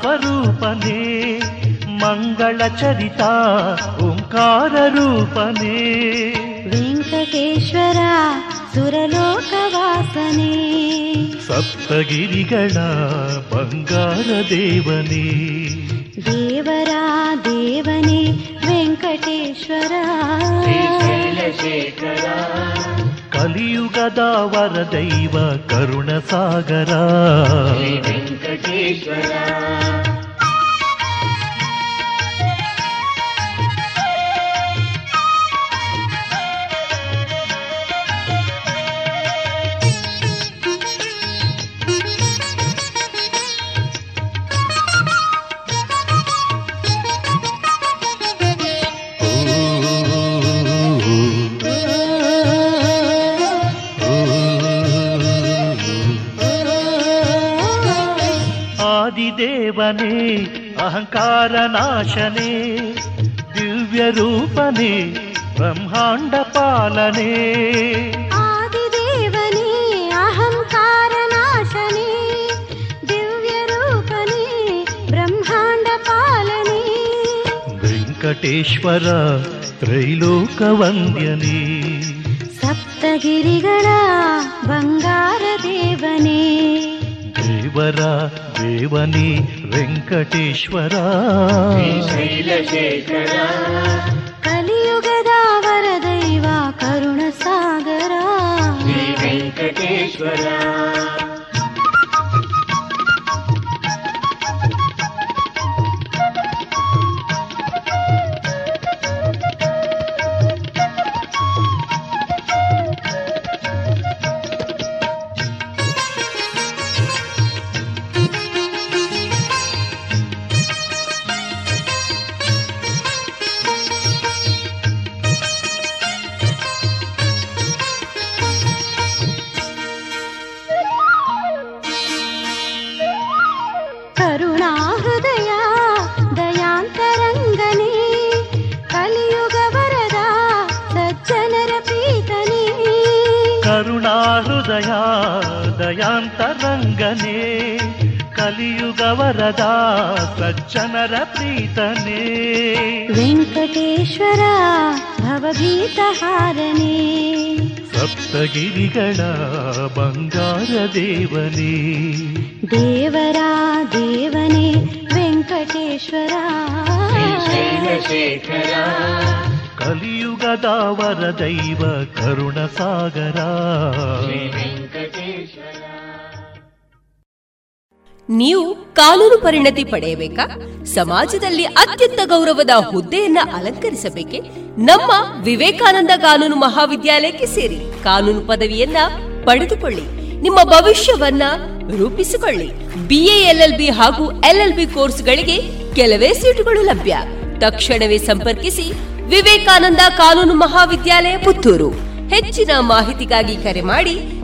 ಸ್ವರೂಪನೇ ಮಂಗಳ ಚರಿತ ಓಂಕಾರ ರೂಪನೇ ವೆಂಕಟೇಶ್ವರ ಸುರಲೋಕವಾಸನೇ ಸಪ್ತಗಿರಿಗಳ ಬಂಗಾರ ದೇವನೇ ದೇವರ ದೇವನೇ ವೆಂಕಟೇಶ್ವರ ಶೈಲಶೇಖರ ಕಲಿಯುಗದ ವರದೈವ ಕರುಣ ಸಾಗರ ವೆಂಕಟೇಶ್ವರ ದೇವನೇ ಅಹಂಕಾರ ನಾಶನೇ ದಿವ್ಯ ರೂಪನೇ ಬ್ರಹ್ಮಾಂಡ ಪಾಲನೆ ಆದಿದೇವನೇ ಅಹಂಕಾರ ನಾಶನೇ ದಿವ್ಯ ರೂಪನೇ ಬ್ರಹ್ಮಾಂಡ ಪಾಲನೆ ವೆಂಕಟೇಶ್ವರ ತ್ರೈಲೋಕ ವಂದ್ಯನೇ ಸಪ್ತಗಿರಿಗಳ ಬಂಗಾರ ದೇವನೇ ದೇವರ ದೇವನೇ ವೆಂಕಟೇಶ್ವರ ಶೈಲಶೇಖರ ಕಲಿಯುಗದ ವರದೈವ ಕರುಣ ಸಾಗರ ಶ್ರೀ ವೆಂಕಟೇಶ್ವರ ದಯಾ ದಯಾಂತರಂಗನೇ ಕಲಿಯುಗವರದ ಸಜ್ಜನರ ಪ್ರೀತನೇ ವೆಂಕಟೇಶ್ವರ ಭವಗೀತಹಾರನೇ ಸಪ್ತಗಿರಿಗಳ ಬಂಗಾರ ದೇವನೇ ದೇವರ ದೇವನೇ ವೆಂಕಟೇಶ್ವರ ಶೈಲಶೇಖರ ಕಲಿಯುಗದ ವರದೈವ ಕರುಣಸಾಗರ ವೆಂಕಟೇಶ್ವರ. ನೀವು ಕಾನೂನು ಪರಿಣತಿ ಪಡೆಯಬೇಕಾ? ಸಮಾಜದಲ್ಲಿ ಅತ್ಯಂತ ಗೌರವದ ಹುದ್ದೆಯನ್ನ ಅಲಂಕರಿಸಬೇಕೆ? ನಮ್ಮ ವಿವೇಕಾನಂದ ಕಾನೂನು ಮಹಾವಿದ್ಯಾಲಯಕ್ಕೆ ಸೇರಿ ಕಾನೂನು ಪದವಿಯನ್ನ ಪಡೆದುಕೊಳ್ಳಿ, ನಿಮ್ಮ ಭವಿಷ್ಯವನ್ನ ರೂಪಿಸಿಕೊಳ್ಳಿ. ಬಿಎ ಎಲ್ಎಲ್ಬಿ ಹಾಗೂ ಎಲ್ಎಲ್ಬಿ ಕೋರ್ಸ್ಗಳಿಗೆ ಕೆಲವೇ ಸೀಟುಗಳು ಲಭ್ಯ. ತಕ್ಷಣವೇ ಸಂಪರ್ಕಿಸಿ ವಿವೇಕಾನಂದ ಕಾನೂನು ಮಹಾವಿದ್ಯಾಲಯ ಪುತ್ತೂರು. ಹೆಚ್ಚಿನ ಮಾಹಿತಿಗಾಗಿ ಕರೆ ಮಾಡಿ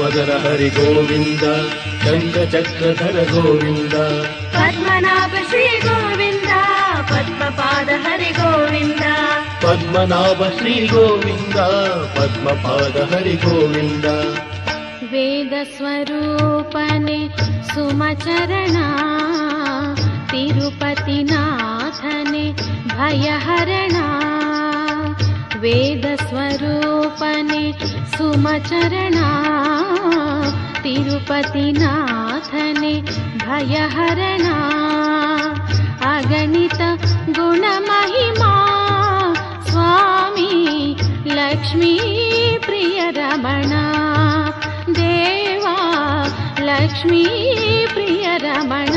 ವದನ ಹರಿ ಗೋವಿಂದ ಗಂಗ ಚಕ್ರಧರ ಗೋವಿಂದ ಪದ್ಮನಾಭ ಶ್ರೀ ಗೋವಿಂದ ಪದ್ಮಪಾದ ಹರಿ ಗೋವಿಂದ ಪದ್ಮನಾಭ ಶ್ರೀ ಗೋವಿಂದ ಪದ್ಮಪಾದ ಹರಿ ಗೋವಿಂದ ವೇದ ಸ್ವರೂಪನೆ ಸುಮಚರಣ ತಿರುಪತಿ ನಾಥನೆ ಭಯಹರಣ ವೇದ ಸ್ವರೂಪನೆ ಸುಮಚರಣ ತಿರುಪತಿನಾಥನೆ ಭಯಹರಣ ಅಗಣಿತ ಗುಣಮಹಿಮಾ ಸ್ವಾಮಿ ಲಕ್ಷ್ಮೀ ಪ್ರಿಯ ರಮಣ ದೇವಾ ಲಕ್ಷ್ಮೀ ಪ್ರಿಯ ರಮಣ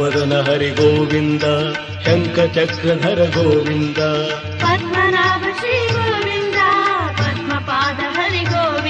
ವದನ ಹರಿ ಗೋವಿಂದ ಶಂಕ ಚಕ್ರಧರ ಗೋವಿಂದ ಪದ್ಮನಾಭ ಶ್ರೀ ಗೋವಿಂದ ಪದ್ಮಪಾದ ಹರಿ ಗೋವಿಂದ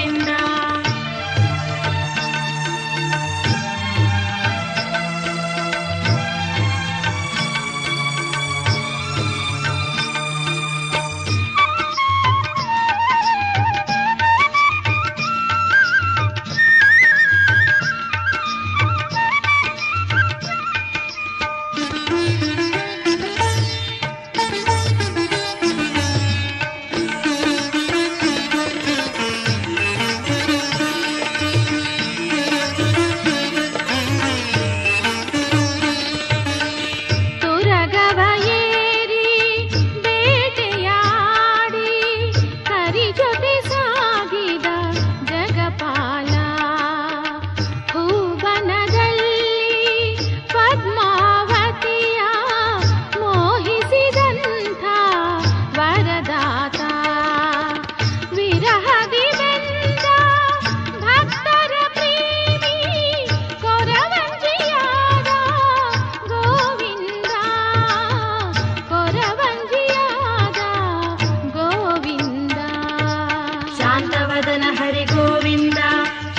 ಪದ್ಮನಾಭನ ಹರಿ ಗೋವಿಂದ,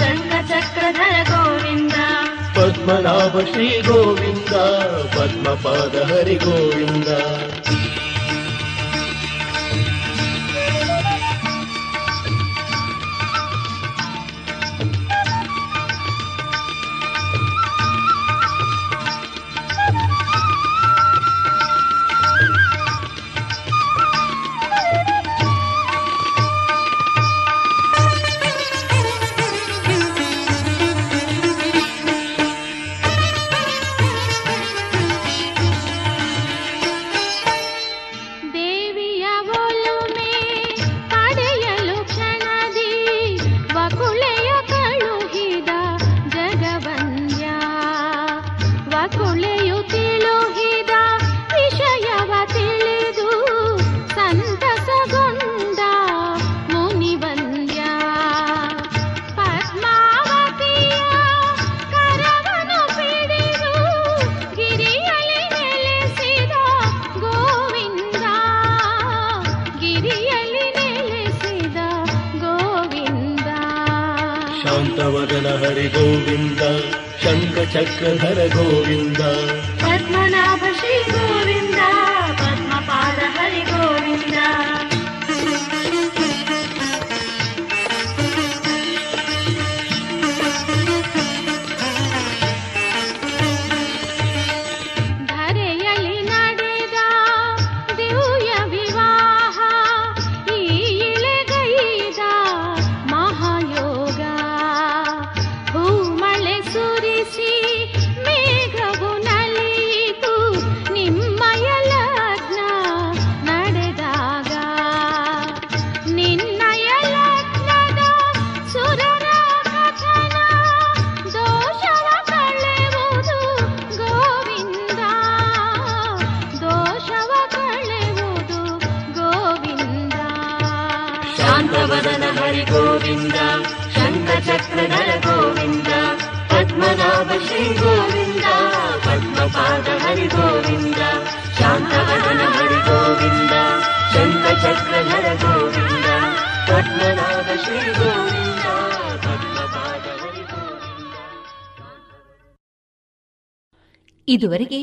ಶಂಖ ಚಕ್ರಧರ ಗೋವಿಂದ, ಪದ್ಮನಾಭ ಶ್ರೀ ಗೋವಿಂದ, ಪದ್ಮಪಾದ ಹರಿ ಗೋವಿಂದ. ಚಕ್ರಧರ ಗೋವಿಂದ, ಪದ್ಮನಾಭ ಶ್ರೀ ಗೋವಿಂದ, ಪದ್ಮಪಾದ ಹರಿ ಗೋವಿಂದ. ಧರೆಯಲ್ಲಿ ನಡೆದ ದಿವ್ಯ ವಿವಾಹ, ಈ ಇಲೆಗೈದ ಮಹಾಯೋಗ, ಹೂಮಳೆ ಸುರಿಸಿ ಗೋವಿಂದ, ಶಂಖ ಚಕ್ರಧರ ಗೋವಿಂದ, ಪದ್ಮನಾಭ ಶ್ರೀ ಗೋವಿಂದ, ಪದ್ಮಪಾದ ಹರಿ ಗೋವಿಂದ, ಶಾಂತವದನ ಹರಿ ಗೋವಿಂದ, ಶಂಖ ಚಕ್ರಧರ ಗೋವಿಂದ, ಪದ್ಮನಾಭ ಶ್ರೀ ಗೋವಿಂದ, ಪದ್ಮಪಾದ ಹರಿ ಗೋವಿಂದ. ಇದುವರೆಗೆ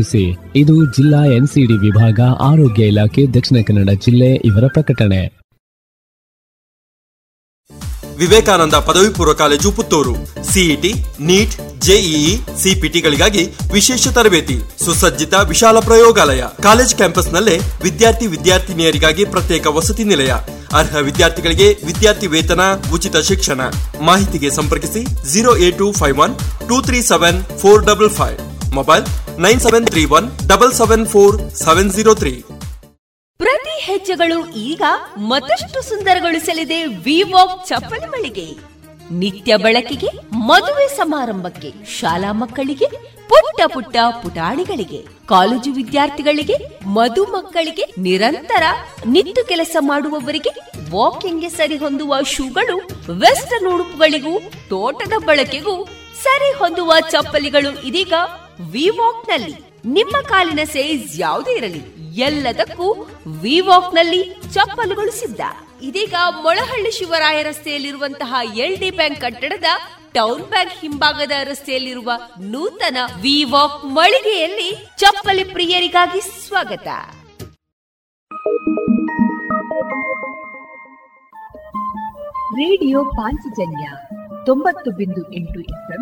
ಇದು ಜಿಲ್ಲಾ ಎನ್ಸಿಡಿ ವಿಭಾಗ, ಆರೋಗ್ಯ ಇಲಾಖೆ, ದಕ್ಷಿಣ ಕನ್ನಡ ಜಿಲ್ಲೆ ಇವರ ಪ್ರಕಟಣೆ. ವಿವೇಕಾನಂದ ಪದವಿ ಪೂರ್ವ college Puttur. CET, NEET, JEE, ಸಿಪಿಟಿಗಳಿಗಾಗಿ ವಿಶೇಷ ತರಬೇತಿ, ಸುಸಜ್ಜಿತ ವಿಶಾಲ ಪ್ರಯೋಗಾಲಯ. ಕಾಲೇಜ್ ಕ್ಯಾಂಪಸ್ನಲ್ಲೇ ವಿದ್ಯಾರ್ಥಿ ವಿದ್ಯಾರ್ಥಿನಿಯರಿಗಾಗಿ ಪ್ರತ್ಯೇಕ ವಸತಿ ನಿಲಯ. ಅರ್ಹ ವಿದ್ಯಾರ್ಥಿಗಳಿಗೆ ವಿದ್ಯಾರ್ಥಿ ವೇತನ, ಉಚಿತ ಶಿಕ್ಷಣ. ಮಾಹಿತಿಗೆ ಸಂಪರ್ಕಿಸಿ zero eight two five one two three seven four double five, mobile nine seven three one double seven four seven zero three. ಪ್ರತಿ ಹೆಜ್ಜೆಗಳು ಈಗ ಮತ್ತಷ್ಟು ಸುಂದರಗೊಳಿಸಲಿದೆ ವಿವಾಕ್ ಚಪ್ಪಲಿ ಮಳಿಗೆ. ನಿತ್ಯ ಬಳಕೆಗೆ, ಮದುವೆ ಸಮಾರಂಭಕ್ಕೆ, ಶಾಲಾ ಮಕ್ಕಳಿಗೆ, ಪುಟ್ಟ ಪುಟ್ಟ ಪುಟಾಣಿಗಳಿಗೆ, ಕಾಲೇಜು ವಿದ್ಯಾರ್ಥಿಗಳಿಗೆ, ಮಧು ಮಕ್ಕಳಿಗೆ, ನಿರಂತರ ನಿಂತು ಕೆಲಸ ಮಾಡುವವರಿಗೆ, ವಾಕಿಂಗ್ಗೆ ಸರಿ ಹೊಂದುವ ಶೂಗಳು, ವೆಸ್ಟರ್ನ್ ಉಡುಪುಗಳಿಗೂ, ತೋಟದ ಬಳಕೆಗೂ ಸರಿ ಹೊಂದುವ ಚಪ್ಪಲಿಗಳು ಇದೀಗ ವಿವಾಕ್ ನಲ್ಲಿ. ನಿಮ್ಮ ಕಾಲಿನ ಸೈಜ್ ಯಾವುದೇ ಇರಲಿ, ಎಲ್ಲದಕ್ಕೂ ವಿವಾಕ್ ನಲ್ಲಿ ಚಪ್ಪಲುಗಳು ಸಿದ್ಧ. ಇದೀಗ ಮೊಳಹಳ್ಳಿ ಶಿವರಾಯ ರಸ್ತೆಯಲ್ಲಿರುವಂತಹ ಎಲ್ ಡಿ ಬ್ಯಾಂಕ್ ಕಟ್ಟಡದ ಟೌನ್ ಬ್ಯಾಂಕ್ ಹಿಂಭಾಗದ ರಸ್ತೆಯಲ್ಲಿರುವ ನೂತನ ವಿವಾಕ್ ಮಳಿಗೆಯಲ್ಲಿ ಚಪ್ಪಲಿ ಪ್ರಿಯರಿಗಾಗಿ ಸ್ವಾಗತ. ರೇಡಿಯೋ ಪಾಂಚಜನ್ಯ ತೊಂಬತ್ತು ಬಿಂದು ಎಂಟು ಎಫ್ಎಂ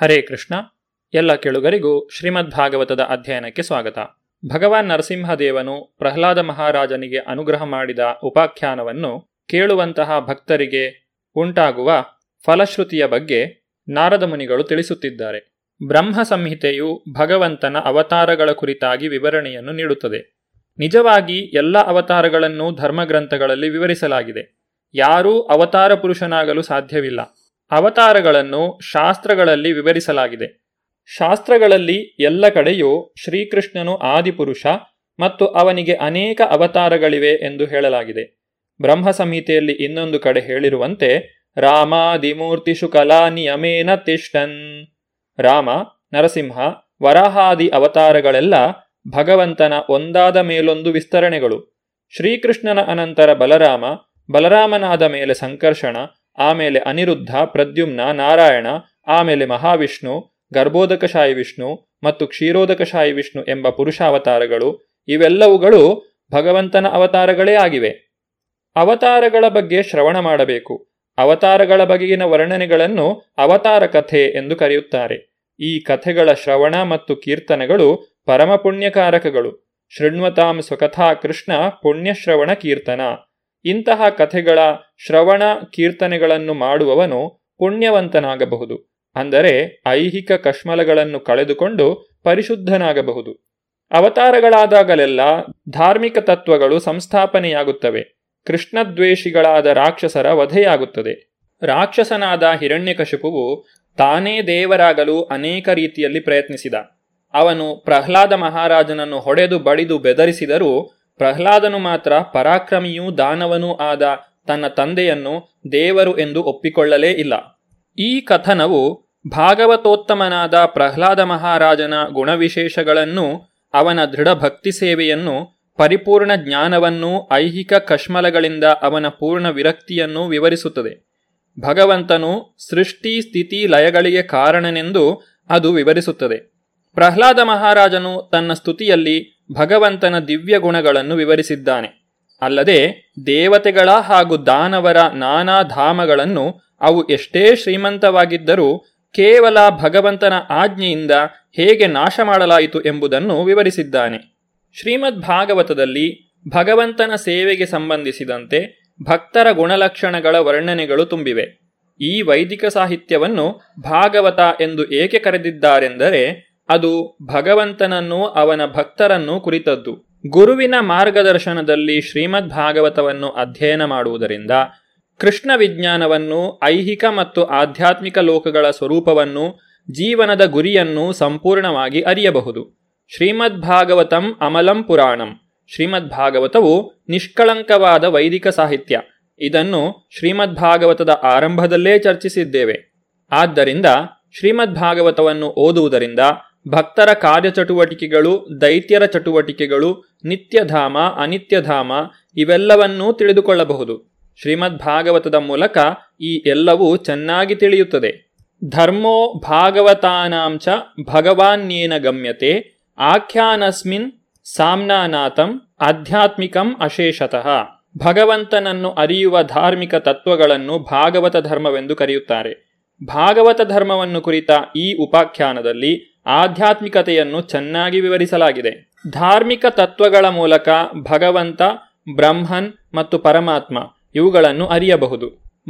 ಹರೇ ಕೃಷ್ಣ. ಎಲ್ಲ ಕೇಳುಗರಿಗೂ ಶ್ರೀಮದ್ ಭಾಗವತದ ಅಧ್ಯಯನಕ್ಕೆ ಸ್ವಾಗತ. ಭಗವಾನ್ ನರಸಿಂಹದೇವನು ಪ್ರಹ್ಲಾದ ಮಹಾರಾಜನಿಗೆ ಅನುಗ್ರಹ ಮಾಡಿದ ಉಪಾಖ್ಯಾನವನ್ನು ಕೇಳುವಂತಹ ಭಕ್ತರಿಗೆ ಉಂಟಾಗುವ ಫಲಶ್ರುತಿಯ ಬಗ್ಗೆ ನಾರದ ಮುನಿಗಳು ತಿಳಿಸುತ್ತಿದ್ದಾರೆ. ಬ್ರಹ್ಮ ಸಂಹಿತೆಯು ಭಗವಂತನ ಅವತಾರಗಳ ಕುರಿತಾಗಿ ವಿವರಣೆಯನ್ನು ನೀಡುತ್ತದೆ. ನಿಜವಾಗಿ ಎಲ್ಲ ಅವತಾರಗಳನ್ನು ಧರ್ಮಗ್ರಂಥಗಳಲ್ಲಿ ವಿವರಿಸಲಾಗಿದೆ. ಯಾರೂ ಅವತಾರ ಪುರುಷನಾಗಲು ಸಾಧ್ಯವಿಲ್ಲ. ಅವತಾರಗಳನ್ನು ಶಾಸ್ತ್ರಗಳಲ್ಲಿ ವಿವರಿಸಲಾಗಿದೆ. ಶಾಸ್ತ್ರಗಳಲ್ಲಿ ಎಲ್ಲ ಕಡೆಯೂ ಶ್ರೀಕೃಷ್ಣನು ಆದಿಪುರುಷ ಮತ್ತು ಅವನಿಗೆ ಅನೇಕ ಅವತಾರಗಳಿವೆ ಎಂದು ಹೇಳಲಾಗಿದೆ. ಬ್ರಹ್ಮ ಸಂಹಿತೆಯಲ್ಲಿ ಇನ್ನೊಂದು ಕಡೆ ಹೇಳಿರುವಂತೆ ರಾಮಾದಿಮೂರ್ತಿಷು ಕಲಾ ನಿಯಮೇನ ತಿಷ್ಟನ್, ರಾಮ, ನರಸಿಂಹ, ವರಾಹಾದಿ ಅವತಾರಗಳೆಲ್ಲ ಭಗವಂತನ ಒಂದಾದ ಮೇಲೊಂದು ವಿಸ್ತರಣೆಗಳು. ಶ್ರೀಕೃಷ್ಣನ ಅನಂತರ ಬಲರಾಮ, ಬಲರಾಮನಾದ ಮೇಲೆ ಸಂಕರ್ಷಣ, ಆಮೇಲೆ ಅನಿರುದ್ಧ, ಪ್ರದ್ಯುಮ್ನ, ನಾರಾಯಣ, ಆಮೇಲೆ ಮಹಾವಿಷ್ಣು, ಗರ್ಭೋದಕಶಾಯಿ ವಿಷ್ಣು ಮತ್ತು ಕ್ಷೀರೋದಕಶಾಯಿ ವಿಷ್ಣು ಎಂಬ ಪುರುಷಾವತಾರಗಳು. ಇವೆಲ್ಲವುಗಳು ಭಗವಂತನ ಅವತಾರಗಳೇ ಆಗಿವೆ. ಅವತಾರಗಳ ಬಗ್ಗೆ ಶ್ರವಣ ಮಾಡಬೇಕು. ಅವತಾರಗಳ ಬಗೆಗಿನ ವರ್ಣನೆಗಳನ್ನು ಅವತಾರ ಕಥೆ ಎಂದು ಕರೆಯುತ್ತಾರೆ. ಈ ಕಥೆಗಳ ಶ್ರವಣ ಮತ್ತು ಕೀರ್ತನೆಗಳು ಪರಮ ಪುಣ್ಯಕಾರಕಗಳು. ಶೃಣ್ವತಾಂ ಸ್ವಕಥಾ ಕೃಷ್ಣ ಪುಣ್ಯಶ್ರವಣ ಕೀರ್ತನ. ಇಂತಹ ಕಥೆಗಳ ಶ್ರವಣ ಕೀರ್ತನೆಗಳನ್ನು ಮಾಡುವವನು ಪುಣ್ಯವಂತನಾಗಬಹುದು, ಅಂದರೆ ಐಹಿಕ ಕಶ್ಮಲಗಳನ್ನು ಕಳೆದುಕೊಂಡು ಪರಿಶುದ್ಧನಾಗಬಹುದು. ಅವತಾರಗಳಾದಾಗಲೆಲ್ಲ ಧಾರ್ಮಿಕ ತತ್ವಗಳು ಸಂಸ್ಥಾಪನೆಯಾಗುತ್ತವೆ. ಕೃಷ್ಣದ್ವೇಷಿಗಳಾದ ರಾಕ್ಷಸರ ವಧೆಯಾಗುತ್ತದೆ. ರಾಕ್ಷಸನಾದ ಹಿರಣ್ಯಕಶಿಪುವು ತಾನೇ ದೇವರಾಗಲು ಅನೇಕ ರೀತಿಯಲ್ಲಿ ಪ್ರಯತ್ನಿಸಿದ. ಅವನು ಪ್ರಹ್ಲಾದ ಮಹಾರಾಜನನ್ನು ಹೊಡೆದು ಬಡಿದು ಬೆದರಿಸಿದರೂ ಪ್ರಹ್ಲಾದನು ಮಾತ್ರ ಪರಾಕ್ರಮಿಯೂ ದಾನವನೂ ಆದ ತನ್ನ ತಂದೆಯನ್ನು ದೇವರು ಎಂದು ಒಪ್ಪಿಕೊಳ್ಳಲೇ ಇಲ್ಲ. ಈ ಕಥನವು ಭಾಗವತೋತ್ತಮನಾದ ಪ್ರಹ್ಲಾದ ಮಹಾರಾಜನ ಗುಣವಿಶೇಷಗಳನ್ನು, ಅವನ ದೃಢಭಕ್ತಿ ಸೇವೆಯನ್ನು, ಪರಿಪೂರ್ಣ ಜ್ಞಾನವನ್ನು, ಐಹಿಕ ಕಶ್ಮಲಗಳಿಂದ ಅವನ ಪೂರ್ಣ ವಿರಕ್ತಿಯನ್ನು ವಿವರಿಸುತ್ತದೆ. ಭಗವಂತನು ಸೃಷ್ಟಿ ಸ್ಥಿತಿ ಲಯಗಳಿಗೆ ಕಾರಣನೆಂದು ಅದು ವಿವರಿಸುತ್ತದೆ. ಪ್ರಹ್ಲಾದ ಮಹಾರಾಜನು ತನ್ನ ಸ್ತುತಿಯಲ್ಲಿ ಭಗವಂತನ ದಿವ್ಯ ಗುಣಗಳನ್ನು ವಿವರಿಸಿದ್ದಾನೆ. ಅಲ್ಲದೆ ದೇವತೆಗಳ ಹಾಗೂ ದಾನವರ ನಾನಾ ಧಾಮಗಳನ್ನು ಅವು ಎಷ್ಟೇ ಶ್ರೀಮಂತವಾಗಿದ್ದರೂ ಕೇವಲ ಭಗವಂತನ ಆಜ್ಞೆಯಿಂದ ಹೇಗೆ ನಾಶ ಮಾಡಲಾಯಿತು ಎಂಬುದನ್ನು ವಿವರಿಸಿದ್ದಾನೆ. ಶ್ರೀಮದ್ ಭಾಗವತದಲ್ಲಿ ಭಗವಂತನ ಸೇವೆಗೆ ಸಂಬಂಧಿಸಿದಂತೆ ಭಕ್ತರ ಗುಣಲಕ್ಷಣಗಳ ವರ್ಣನೆಗಳು ತುಂಬಿವೆ. ಈ ವೈದಿಕ ಸಾಹಿತ್ಯವನ್ನು ಭಾಗವತ ಎಂದು ಏಕೆ ಕರೆದಿದ್ದಾರೆಂದರೆ ಅದು ಭಗವಂತನನ್ನು ಅವನ ಭಕ್ತರನ್ನು ಕುರಿತದ್ದು. ಗುರುವಿನ ಮಾರ್ಗದರ್ಶನದಲ್ಲಿ ಶ್ರೀಮದ್ ಭಾಗವತವನ್ನು ಅಧ್ಯಯನ ಮಾಡುವುದರಿಂದ ಕೃಷ್ಣ ವಿಜ್ಞಾನವನ್ನು, ಐಹಿಕ ಮತ್ತು ಆಧ್ಯಾತ್ಮಿಕ ಲೋಕಗಳ ಸ್ವರೂಪವನ್ನು, ಜೀವನದ ಗುರಿಯನ್ನು ಸಂಪೂರ್ಣವಾಗಿ ಅರಿಯಬಹುದು. ಶ್ರೀಮದ್ ಭಾಗವತಂ ಅಮಲಂ ಪುರಾಣಂ. ಶ್ರೀಮದ್ ಭಾಗವತವು ನಿಷ್ಕಳಂಕವಾದ ವೈದಿಕ ಸಾಹಿತ್ಯ. ಇದನ್ನು ಶ್ರೀಮದ್ ಭಾಗವತದ ಆರಂಭದಲ್ಲೇ ಚರ್ಚಿಸಿದ್ದೇವೆ. ಆದ್ದರಿಂದ ಶ್ರೀಮದ್ ಭಾಗವತವನ್ನು ಓದುವುದರಿಂದ ಭಕ್ತರ ಕಾರ್ಯಚಟುವಟಿಕೆಗಳು, ದೈತ್ಯರ ಚಟುವಟಿಕೆಗಳು, ನಿತ್ಯಧಾಮ, ಅನಿತ್ಯಧಾಮ ಇವೆಲ್ಲವನ್ನೂ ತಿಳಿದುಕೊಳ್ಳಬಹುದು. ಶ್ರೀಮದ್ ಭಾಗವತದ ಮೂಲಕ ಈ ಎಲ್ಲವೂ ಚೆನ್ನಾಗಿ ತಿಳಿಯುತ್ತದೆ. ಧರ್ಮೋ ಭಾಗವತಾನಾಂಚ ಭಗವಾನ್ಯೇನ ಗಮ್ಯತೆ ಆಖ್ಯಾನಸ್ಮಿನ್ ಸಾಮ್ನಾನಾತಂ ಆಧ್ಯಾತ್ಮಿಕಂ ಅಶೇಷತಃ. ಭಗವಂತನನ್ನು ಅರಿಯುವ ಧಾರ್ಮಿಕ ತತ್ವಗಳನ್ನು ಭಾಗವತ ಧರ್ಮವೆಂದು ಕರೆಯುತ್ತಾರೆ. ಭಾಗವತ ಧರ್ಮವನ್ನು ಕುರಿತ ಈ ಉಪಾಖ್ಯಾನದಲ್ಲಿ ಆಧ್ಯಾತ್ಮಿಕತೆಯನ್ನು ಚೆನ್ನಾಗಿ ವಿವರಿಸಲಾಗಿದೆ. ಧಾರ್ಮಿಕ ತತ್ವಗಳ ಮೂಲಕ ಭಗವಂತ, ಬ್ರಹ್ಮನ್ ಮತ್ತು ಪರಮಾತ್ಮ ಇವುಗಳನ್ನು ಅರಿಯಬಹುದು.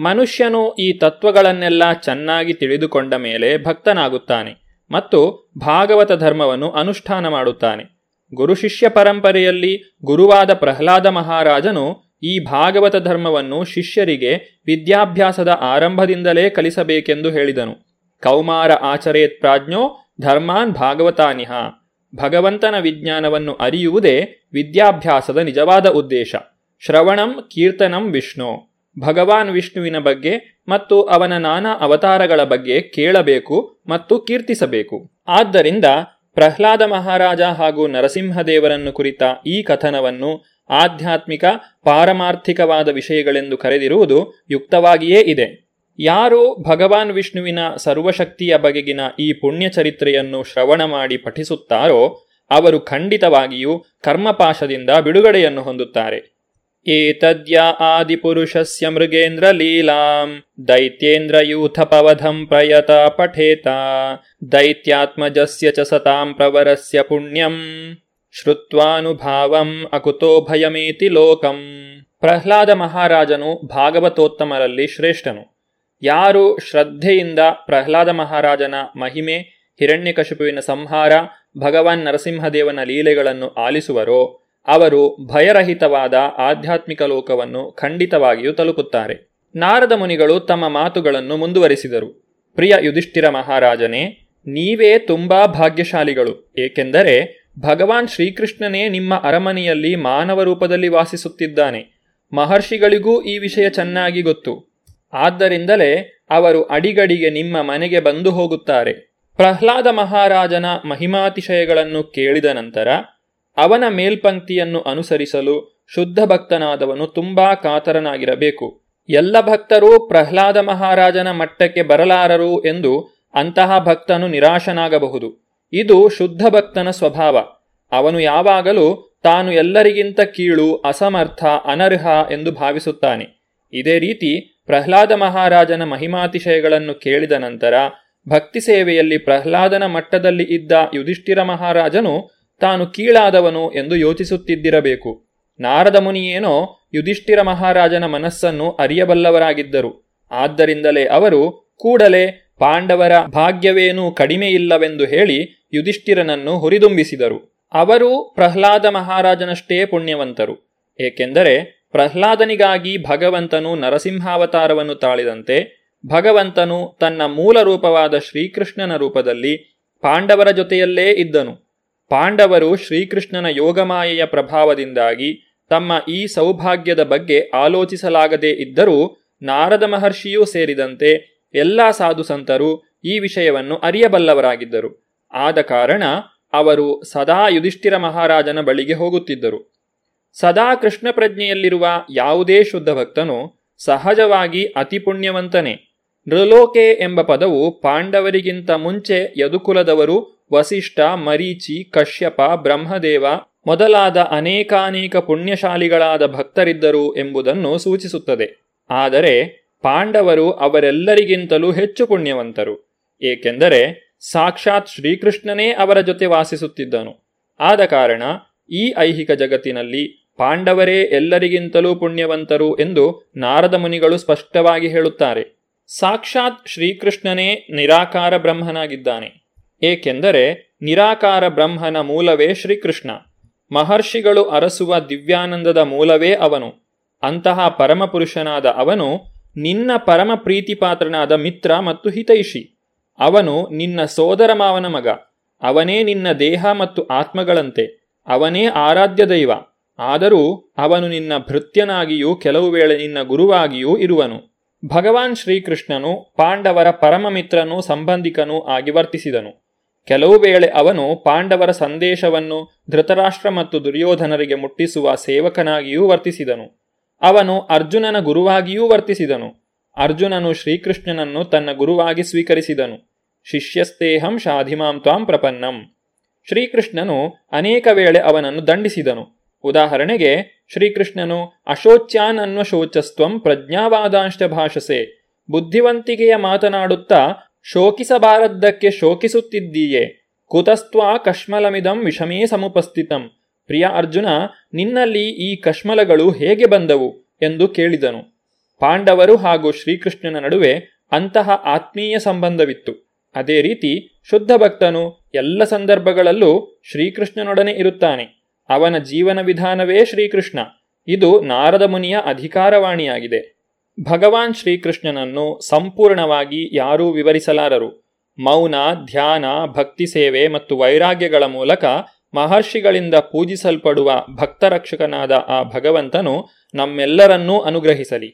ಮನುಷ್ಯನು ಈ ತತ್ವಗಳನ್ನೆಲ್ಲ ಚೆನ್ನಾಗಿ ತಿಳಿದುಕೊಂಡ ಮೇಲೆ ಭಕ್ತನಾಗುತ್ತಾನೆ ಮತ್ತು ಭಾಗವತ ಧರ್ಮವನ್ನು ಅನುಷ್ಠಾನ ಮಾಡುತ್ತಾನೆ. ಗುರು ಶಿಷ್ಯ ಪರಂಪರೆಯಲ್ಲಿ ಗುರುವಾದ ಪ್ರಹ್ಲಾದ ಮಹಾರಾಜನು ಈ ಭಾಗವತ ಧರ್ಮವನ್ನು ಶಿಷ್ಯರಿಗೆ ವಿದ್ಯಾಭ್ಯಾಸದ ಆರಂಭದಿಂದಲೇ ಕಲಿಸಬೇಕೆಂದು ಹೇಳಿದನು. ಕೌಮಾರ ಆಚರೇತ್ ಪ್ರಾಜ್ಞೋ ಧರ್ಮಾನ್ ಭಾಗವತಾನಿಹ. ಭಗವಂತನ ವಿಜ್ಞಾನವನ್ನು ಅರಿಯುವುದೇ ವಿದ್ಯಾಭ್ಯಾಸದ ನಿಜವಾದ ಉದ್ದೇಶ. ಶ್ರವಣಂ ಕೀರ್ತನಂ ವಿಷ್ಣು. ಭಗವಾನ್ ವಿಷ್ಣುವಿನ ಬಗ್ಗೆ ಮತ್ತು ಅವನ ನಾನಾ ಅವತಾರಗಳ ಬಗ್ಗೆ ಕೇಳಬೇಕು ಮತ್ತು ಕೀರ್ತಿಸಬೇಕು. ಆದ್ದರಿಂದ ಪ್ರಹ್ಲಾದ ಮಹಾರಾಜ ಹಾಗೂ ನರಸಿಂಹದೇವರನ್ನು ಕುರಿತ ಈ ಕಥನವನ್ನು ಆಧ್ಯಾತ್ಮಿಕ ಪಾರಮಾರ್ಥಿಕವಾದ ವಿಷಯಗಳೆಂದು ಕರೆದಿರುವುದು ಯುಕ್ತವಾಗಿಯೇ ಇದೆ. ಯಾರೋ ಭಗವಾನ್ ವಿಷ್ಣುವಿನ ಸರ್ವಶಕ್ತಿಯ ಬಗೆಗಿನ ಈ ಪುಣ್ಯ ಚರಿತ್ರೆಯನ್ನು ಶ್ರವಣ ಮಾಡಿ ಪಠಿಸುತ್ತಾರೋ ಅವರು ಖಂಡಿತವಾಗಿಯೂ ಕರ್ಮಪಾಶದಿಂದ ಬಿಡುಗಡೆಯನ್ನು ಹೊಂದುತ್ತಾರೆ. ಏತದ್ಯಾ ಆದಿಪುರುಷಸ್ಯ ಮೃಗೇಂದ್ರ ಲೀಲಾಂ ದೈತ್ಯೇಂದ್ರ ಯೂಥಪವಧಂ ಪ್ರಯತ ಪಠೇತ ದೈತ್ಯಾತ್ಮಜಸ್ಯ ಚ ಸತಾಂ ಪ್ರವರಸ್ಯ ಪುಣ್ಯಂ ಶ್ರುತ್ವಾನುಭಾವಂ ಅಕುತೋ ಭಯಮೇತಿ ಲೋಕಂ. ಪ್ರಹ್ಲಾದ ಮಹಾರಾಜನು ಭಾಗವತೋತ್ತಮರಲ್ಲಿ ಶ್ರೇಷ್ಠನು. ಯಾರು ಶ್ರದ್ಧೆಯಿಂದ ಪ್ರಹ್ಲಾದ ಮಹಾರಾಜನ ಮಹಿಮೆ, ಹಿರಣ್ಯಕಶಿಪುವಿನ ಸಂಹಾರ, ಭಗವಾನ್ ನರಸಿಂಹದೇವನ ಲೀಲೆಗಳನ್ನು ಆಲಿಸುವರೋ ಅವರು ಭಯರಹಿತವಾದ ಆಧ್ಯಾತ್ಮಿಕ ಲೋಕವನ್ನು ಖಂಡಿತವಾಗಿಯೂ ತಲುಪುತ್ತಾರೆ. ನಾರದ ಮುನಿಗಳು ತಮ್ಮ ಮಾತುಗಳನ್ನು ಮುಂದುವರಿಸಿದರು. ಪ್ರಿಯ ಯುಧಿಷ್ಠಿರ ಮಹಾರಾಜನೇ, ನೀವೇ ತುಂಬಾ ಭಾಗ್ಯಶಾಲಿಗಳು. ಏಕೆಂದರೆ ಭಗವಾನ್ ಶ್ರೀಕೃಷ್ಣನೇ ನಿಮ್ಮ ಅರಮನೆಯಲ್ಲಿ ಮಾನವ ರೂಪದಲ್ಲಿ ವಾಸಿಸುತ್ತಿದ್ದಾನೆ. ಮಹರ್ಷಿಗಳಿಗೂ ಈ ವಿಷಯ ಚೆನ್ನಾಗಿ ಗೊತ್ತು. ಆದ್ದರಿಂದಲೇ ಅವರು ಅಡಿಗಡಿಗೆ ನಿಮ್ಮ ಮನೆಗೆ ಬಂದು ಹೋಗುತ್ತಾರೆ. ಪ್ರಹ್ಲಾದ ಮಹಾರಾಜನ ಮಹಿಮಾತಿಶಯಗಳನ್ನು ಕೇಳಿದ ನಂತರ ಅವನ ಮೇಲ್ಪಂಕ್ತಿಯನ್ನು ಅನುಸರಿಸಲು ಶುದ್ಧ ಭಕ್ತನಾದವನು ತುಂಬಾ ಕಾತರನಾಗಿರಬೇಕು. ಎಲ್ಲ ಭಕ್ತರೂ ಪ್ರಹ್ಲಾದ ಮಹಾರಾಜನ ಮಟ್ಟಕ್ಕೆ ಬರಲಾರರು ಎಂದು ಅಂತಹ ಭಕ್ತನು ನಿರಾಶನಾಗಬಹುದು. ಇದು ಶುದ್ಧ ಭಕ್ತನ ಸ್ವಭಾವ. ಅವನು ಯಾವಾಗಲೂ ತಾನು ಎಲ್ಲರಿಗಿಂತ ಕೀಳು, ಅಸಮರ್ಥ, ಅನರ್ಹ ಎಂದು ಭಾವಿಸುತ್ತಾನೆ. ಇದೇ ರೀತಿ ಪ್ರಹ್ಲಾದ ಮಹಾರಾಜನ ಮಹಿಮಾತಿಶಯಗಳನ್ನು ಕೇಳಿದ ನಂತರ ಭಕ್ತಿ ಸೇವೆಯಲ್ಲಿ ಪ್ರಹ್ಲಾದನ ಮಟ್ಟದಲ್ಲಿ ಇದ್ದ ಯುಧಿಷ್ಠಿರ ಮಹಾರಾಜನು ತಾನು ಕೀಳಾದವನು ಎಂದು ಯೋಚಿಸುತ್ತಿದ್ದಿರಬೇಕು. ನಾರದ ಮುನಿಯೇನೋ ಯುಧಿಷ್ಠಿರ ಮಹಾರಾಜನ ಮನಸ್ಸನ್ನು ಅರಿಯಬಲ್ಲವರಾಗಿದ್ದರು. ಆದ್ದರಿಂದಲೇ ಅವರು ಕೂಡಲೇ ಪಾಂಡವರ ಭಾಗ್ಯವೇನೂ ಕಡಿಮೆಯಿಲ್ಲವೆಂದು ಹೇಳಿ ಯುಧಿಷ್ಠಿರನನ್ನು ಹುರಿದುಂಬಿಸಿದರು. ಅವರು ಪ್ರಹ್ಲಾದ ಮಹಾರಾಜನಷ್ಟೇ ಪುಣ್ಯವಂತರು. ಏಕೆಂದರೆ ಪ್ರಹ್ಲಾದನಿಗಾಗಿ ಭಗವಂತನು ನರಸಿಂಹಾವತಾರವನ್ನು ತಾಳಿದಂತೆ ಭಗವಂತನು ತನ್ನ ಮೂಲ ರೂಪವಾದ ಶ್ರೀಕೃಷ್ಣನ ರೂಪದಲ್ಲಿ ಪಾಂಡವರ ಜೊತೆಯಲ್ಲೇ ಇದ್ದನು. ಪಾಂಡವರು ಶ್ರೀಕೃಷ್ಣನ ಯೋಗಮಾಯೆಯ ಪ್ರಭಾವದಿಂದಾಗಿ ತಮ್ಮ ಈ ಸೌಭಾಗ್ಯದ ಬಗ್ಗೆ ಆಲೋಚಿಸಲಾಗದೇ ಇದ್ದರೂ ನಾರದ ಮಹರ್ಷಿಯೂ ಸೇರಿದಂತೆ ಎಲ್ಲ ಸಾಧು ಸಂತರು ಈ ವಿಷಯವನ್ನು ಅರಿಯಬಲ್ಲವರಾಗಿದ್ದರು. ಆದ ಕಾರಣ ಅವರು ಸದಾ ಯುಧಿಷ್ಠಿರ ಮಹಾರಾಜನ ಬಳಿಗೆ ಹೋಗುತ್ತಿದ್ದರು. ಸದಾ ಕೃಷ್ಣ ಪ್ರಜ್ಞೆಯಲ್ಲಿರುವ ಯಾವುದೇ ಶುದ್ಧ ಭಕ್ತನು ಸಹಜವಾಗಿ ಅತಿಪುಣ್ಯವಂತನೇ. ನೃಲೋಕೆ ಎಂಬ ಪದವು ಪಾಂಡವರಿಗಿಂತ ಮುಂಚೆ ಯದುಕುಲದವರು ವಸಿಷ್ಠ, ಮರೀಚಿ, ಕಶ್ಯಪ, ಬ್ರಹ್ಮದೇವ ಮೊದಲಾದ ಅನೇಕಾನೇಕ ಪುಣ್ಯಶಾಲಿಗಳಾದ ಭಕ್ತರಿದ್ದರು ಎಂಬುದನ್ನು ಸೂಚಿಸುತ್ತದೆ. ಆದರೆ ಪಾಂಡವರು ಅವರೆಲ್ಲರಿಗಿಂತಲೂ ಹೆಚ್ಚು ಪುಣ್ಯವಂತರು. ಏಕೆಂದರೆ ಸಾಕ್ಷಾತ್ ಶ್ರೀಕೃಷ್ಣನೇ ಅವರ ಜೊತೆ ವಾಸಿಸುತ್ತಿದ್ದನು. ಆದ ಕಾರಣ ಈ ಐಹಿಕ ಜಗತ್ತಿನಲ್ಲಿ ಪಾಂಡವರೇ ಎಲ್ಲರಿಗಿಂತಲೂ ಪುಣ್ಯವಂತರು ಎಂದು ನಾರದ ಮುನಿಗಳು ಸ್ಪಷ್ಟವಾಗಿ ಹೇಳುತ್ತಾರೆ. ಸಾಕ್ಷಾತ್ ಶ್ರೀಕೃಷ್ಣನೇ ನಿರಾಕಾರ ಬ್ರಹ್ಮನಾಗಿದ್ದಾನೆ. ಏಕೆಂದರೆ ನಿರಾಕಾರ ಬ್ರಹ್ಮನ ಮೂಲವೇ ಶ್ರೀಕೃಷ್ಣ. ಮಹರ್ಷಿಗಳು ಅರಸುವ ದಿವ್ಯಾನಂದದ ಮೂಲವೇ ಅವನು. ಅಂತಹ ಪರಮಪುರುಷನಾದ ಅವನು ನಿನ್ನ ಪರಮ ಪ್ರೀತಿಪಾತ್ರನಾದ ಮಿತ್ರ ಮತ್ತು ಹಿತೈಷಿ. ಅವನು ನಿನ್ನ ಸೋದರ ಮಾವನ ಮಗ. ಅವನೇ ನಿನ್ನ ದೇಹ ಮತ್ತು ಆತ್ಮಗಳಂತೆ. ಅವನೇ ಆರಾಧ್ಯ ದೈವ. ಆದರೂ ಅವನು ನಿನ್ನ ಭೃತ್ಯನಾಗಿಯೂ ಕೆಲವು ವೇಳೆ ನಿನ್ನ ಗುರುವಾಗಿಯೂ ಇರುವನು. ಭಗವಾನ್ ಶ್ರೀಕೃಷ್ಣನು ಪಾಂಡವರ ಪರಮ ಮಿತ್ರನೂ ಸಂಬಂಧಿಕನೂ ಆಗಿ ವರ್ತಿಸಿದನು. ಕೆಲವು ವೇಳೆ ಅವನು ಪಾಂಡವರ ಸಂದೇಶವನ್ನು ಧೃತರಾಷ್ಟ್ರ ಮತ್ತು ದುರ್ಯೋಧನರಿಗೆ ಮುಟ್ಟಿಸುವ ಸೇವಕನಾಗಿಯೂ ವರ್ತಿಸಿದನು. ಅವನು ಅರ್ಜುನನ ಗುರುವಾಗಿಯೂ ವರ್ತಿಸಿದನು. ಅರ್ಜುನನು ಶ್ರೀಕೃಷ್ಣನನ್ನು ತನ್ನ ಗುರುವಾಗಿ ಸ್ವೀಕರಿಸಿದನು. ಶಿಷ್ಯಸ್ತೇಹಂ ಶಾಧಿಮಾಂ ತ್ವಾಂ ಪ್ರಪನ್ನಂ. ಶ್ರೀಕೃಷ್ಣನು ಅನೇಕ ವೇಳೆ ಅವನನ್ನು ದಂಡಿಸಿದನು. ಉದಾಹರಣೆಗೆ ಶ್ರೀಕೃಷ್ಣನು ಅಶೋಚ್ಯಾನ್ ಅನ್ವಶೋಚಸ್ತ್ವಂ ಪ್ರಜ್ಞಾವಾದಾಂಶ್ಚ ಭಾಷಸೆ. ಬುದ್ಧಿವಂತಿಕೆಯ ಮಾತನಾಡುತ್ತಾ ಶೋಕಿಸಬಾರದ್ದಕ್ಕೆ ಶೋಕಿಸುತ್ತಿದ್ದೀಯೆ, ಕುತಸ್ತ್ವಾ ಕಶ್ಮಲಮಿದಂ ವಿಷಮೇ ಸಮುಪಸ್ಥಿತಂ. ಪ್ರಿಯ ಅರ್ಜುನ, ನಿನ್ನಲ್ಲಿ ಈ ಕಶ್ಮಲಗಳು ಹೇಗೆ ಬಂದವು ಎಂದು ಕೇಳಿದನು. ಪಾಂಡವರು ಹಾಗೂ ಶ್ರೀಕೃಷ್ಣನ ನಡುವೆ ಅಂತಹ ಆತ್ಮೀಯ ಸಂಬಂಧವಿತ್ತು. ಅದೇ ರೀತಿ ಶುದ್ಧ ಭಕ್ತನು ಎಲ್ಲ ಸಂದರ್ಭಗಳಲ್ಲೂ ಶ್ರೀಕೃಷ್ಣನೊಡನೆ ಇರುತ್ತಾನೆ. ಅವನ ಜೀವನ ವಿಧಾನವೇ ಶ್ರೀಕೃಷ್ಣ. ಇದು ನಾರದ ಮುನಿಯ ಅಧಿಕಾರವಾಣಿಯಾಗಿದೆ. ಭಗವಾನ್ ಶ್ರೀಕೃಷ್ಣನನ್ನು ಸಂಪೂರ್ಣವಾಗಿ ಯಾರೂ ವಿವರಿಸಲಾರರು. ಮೌನ, ಧ್ಯಾನ, ಭಕ್ತಿ ಸೇವೆ ಮತ್ತು ವೈರಾಗ್ಯಗಳ ಮೂಲಕ ಮಹರ್ಷಿಗಳಿಂದ ಪೂಜಿಸಲ್ಪಡುವ ಭಕ್ತರಕ್ಷಕನಾದ ಆ ಭಗವಂತನು ನಮ್ಮೆಲ್ಲರನ್ನೂ ಅನುಗ್ರಹಿಸಲಿ.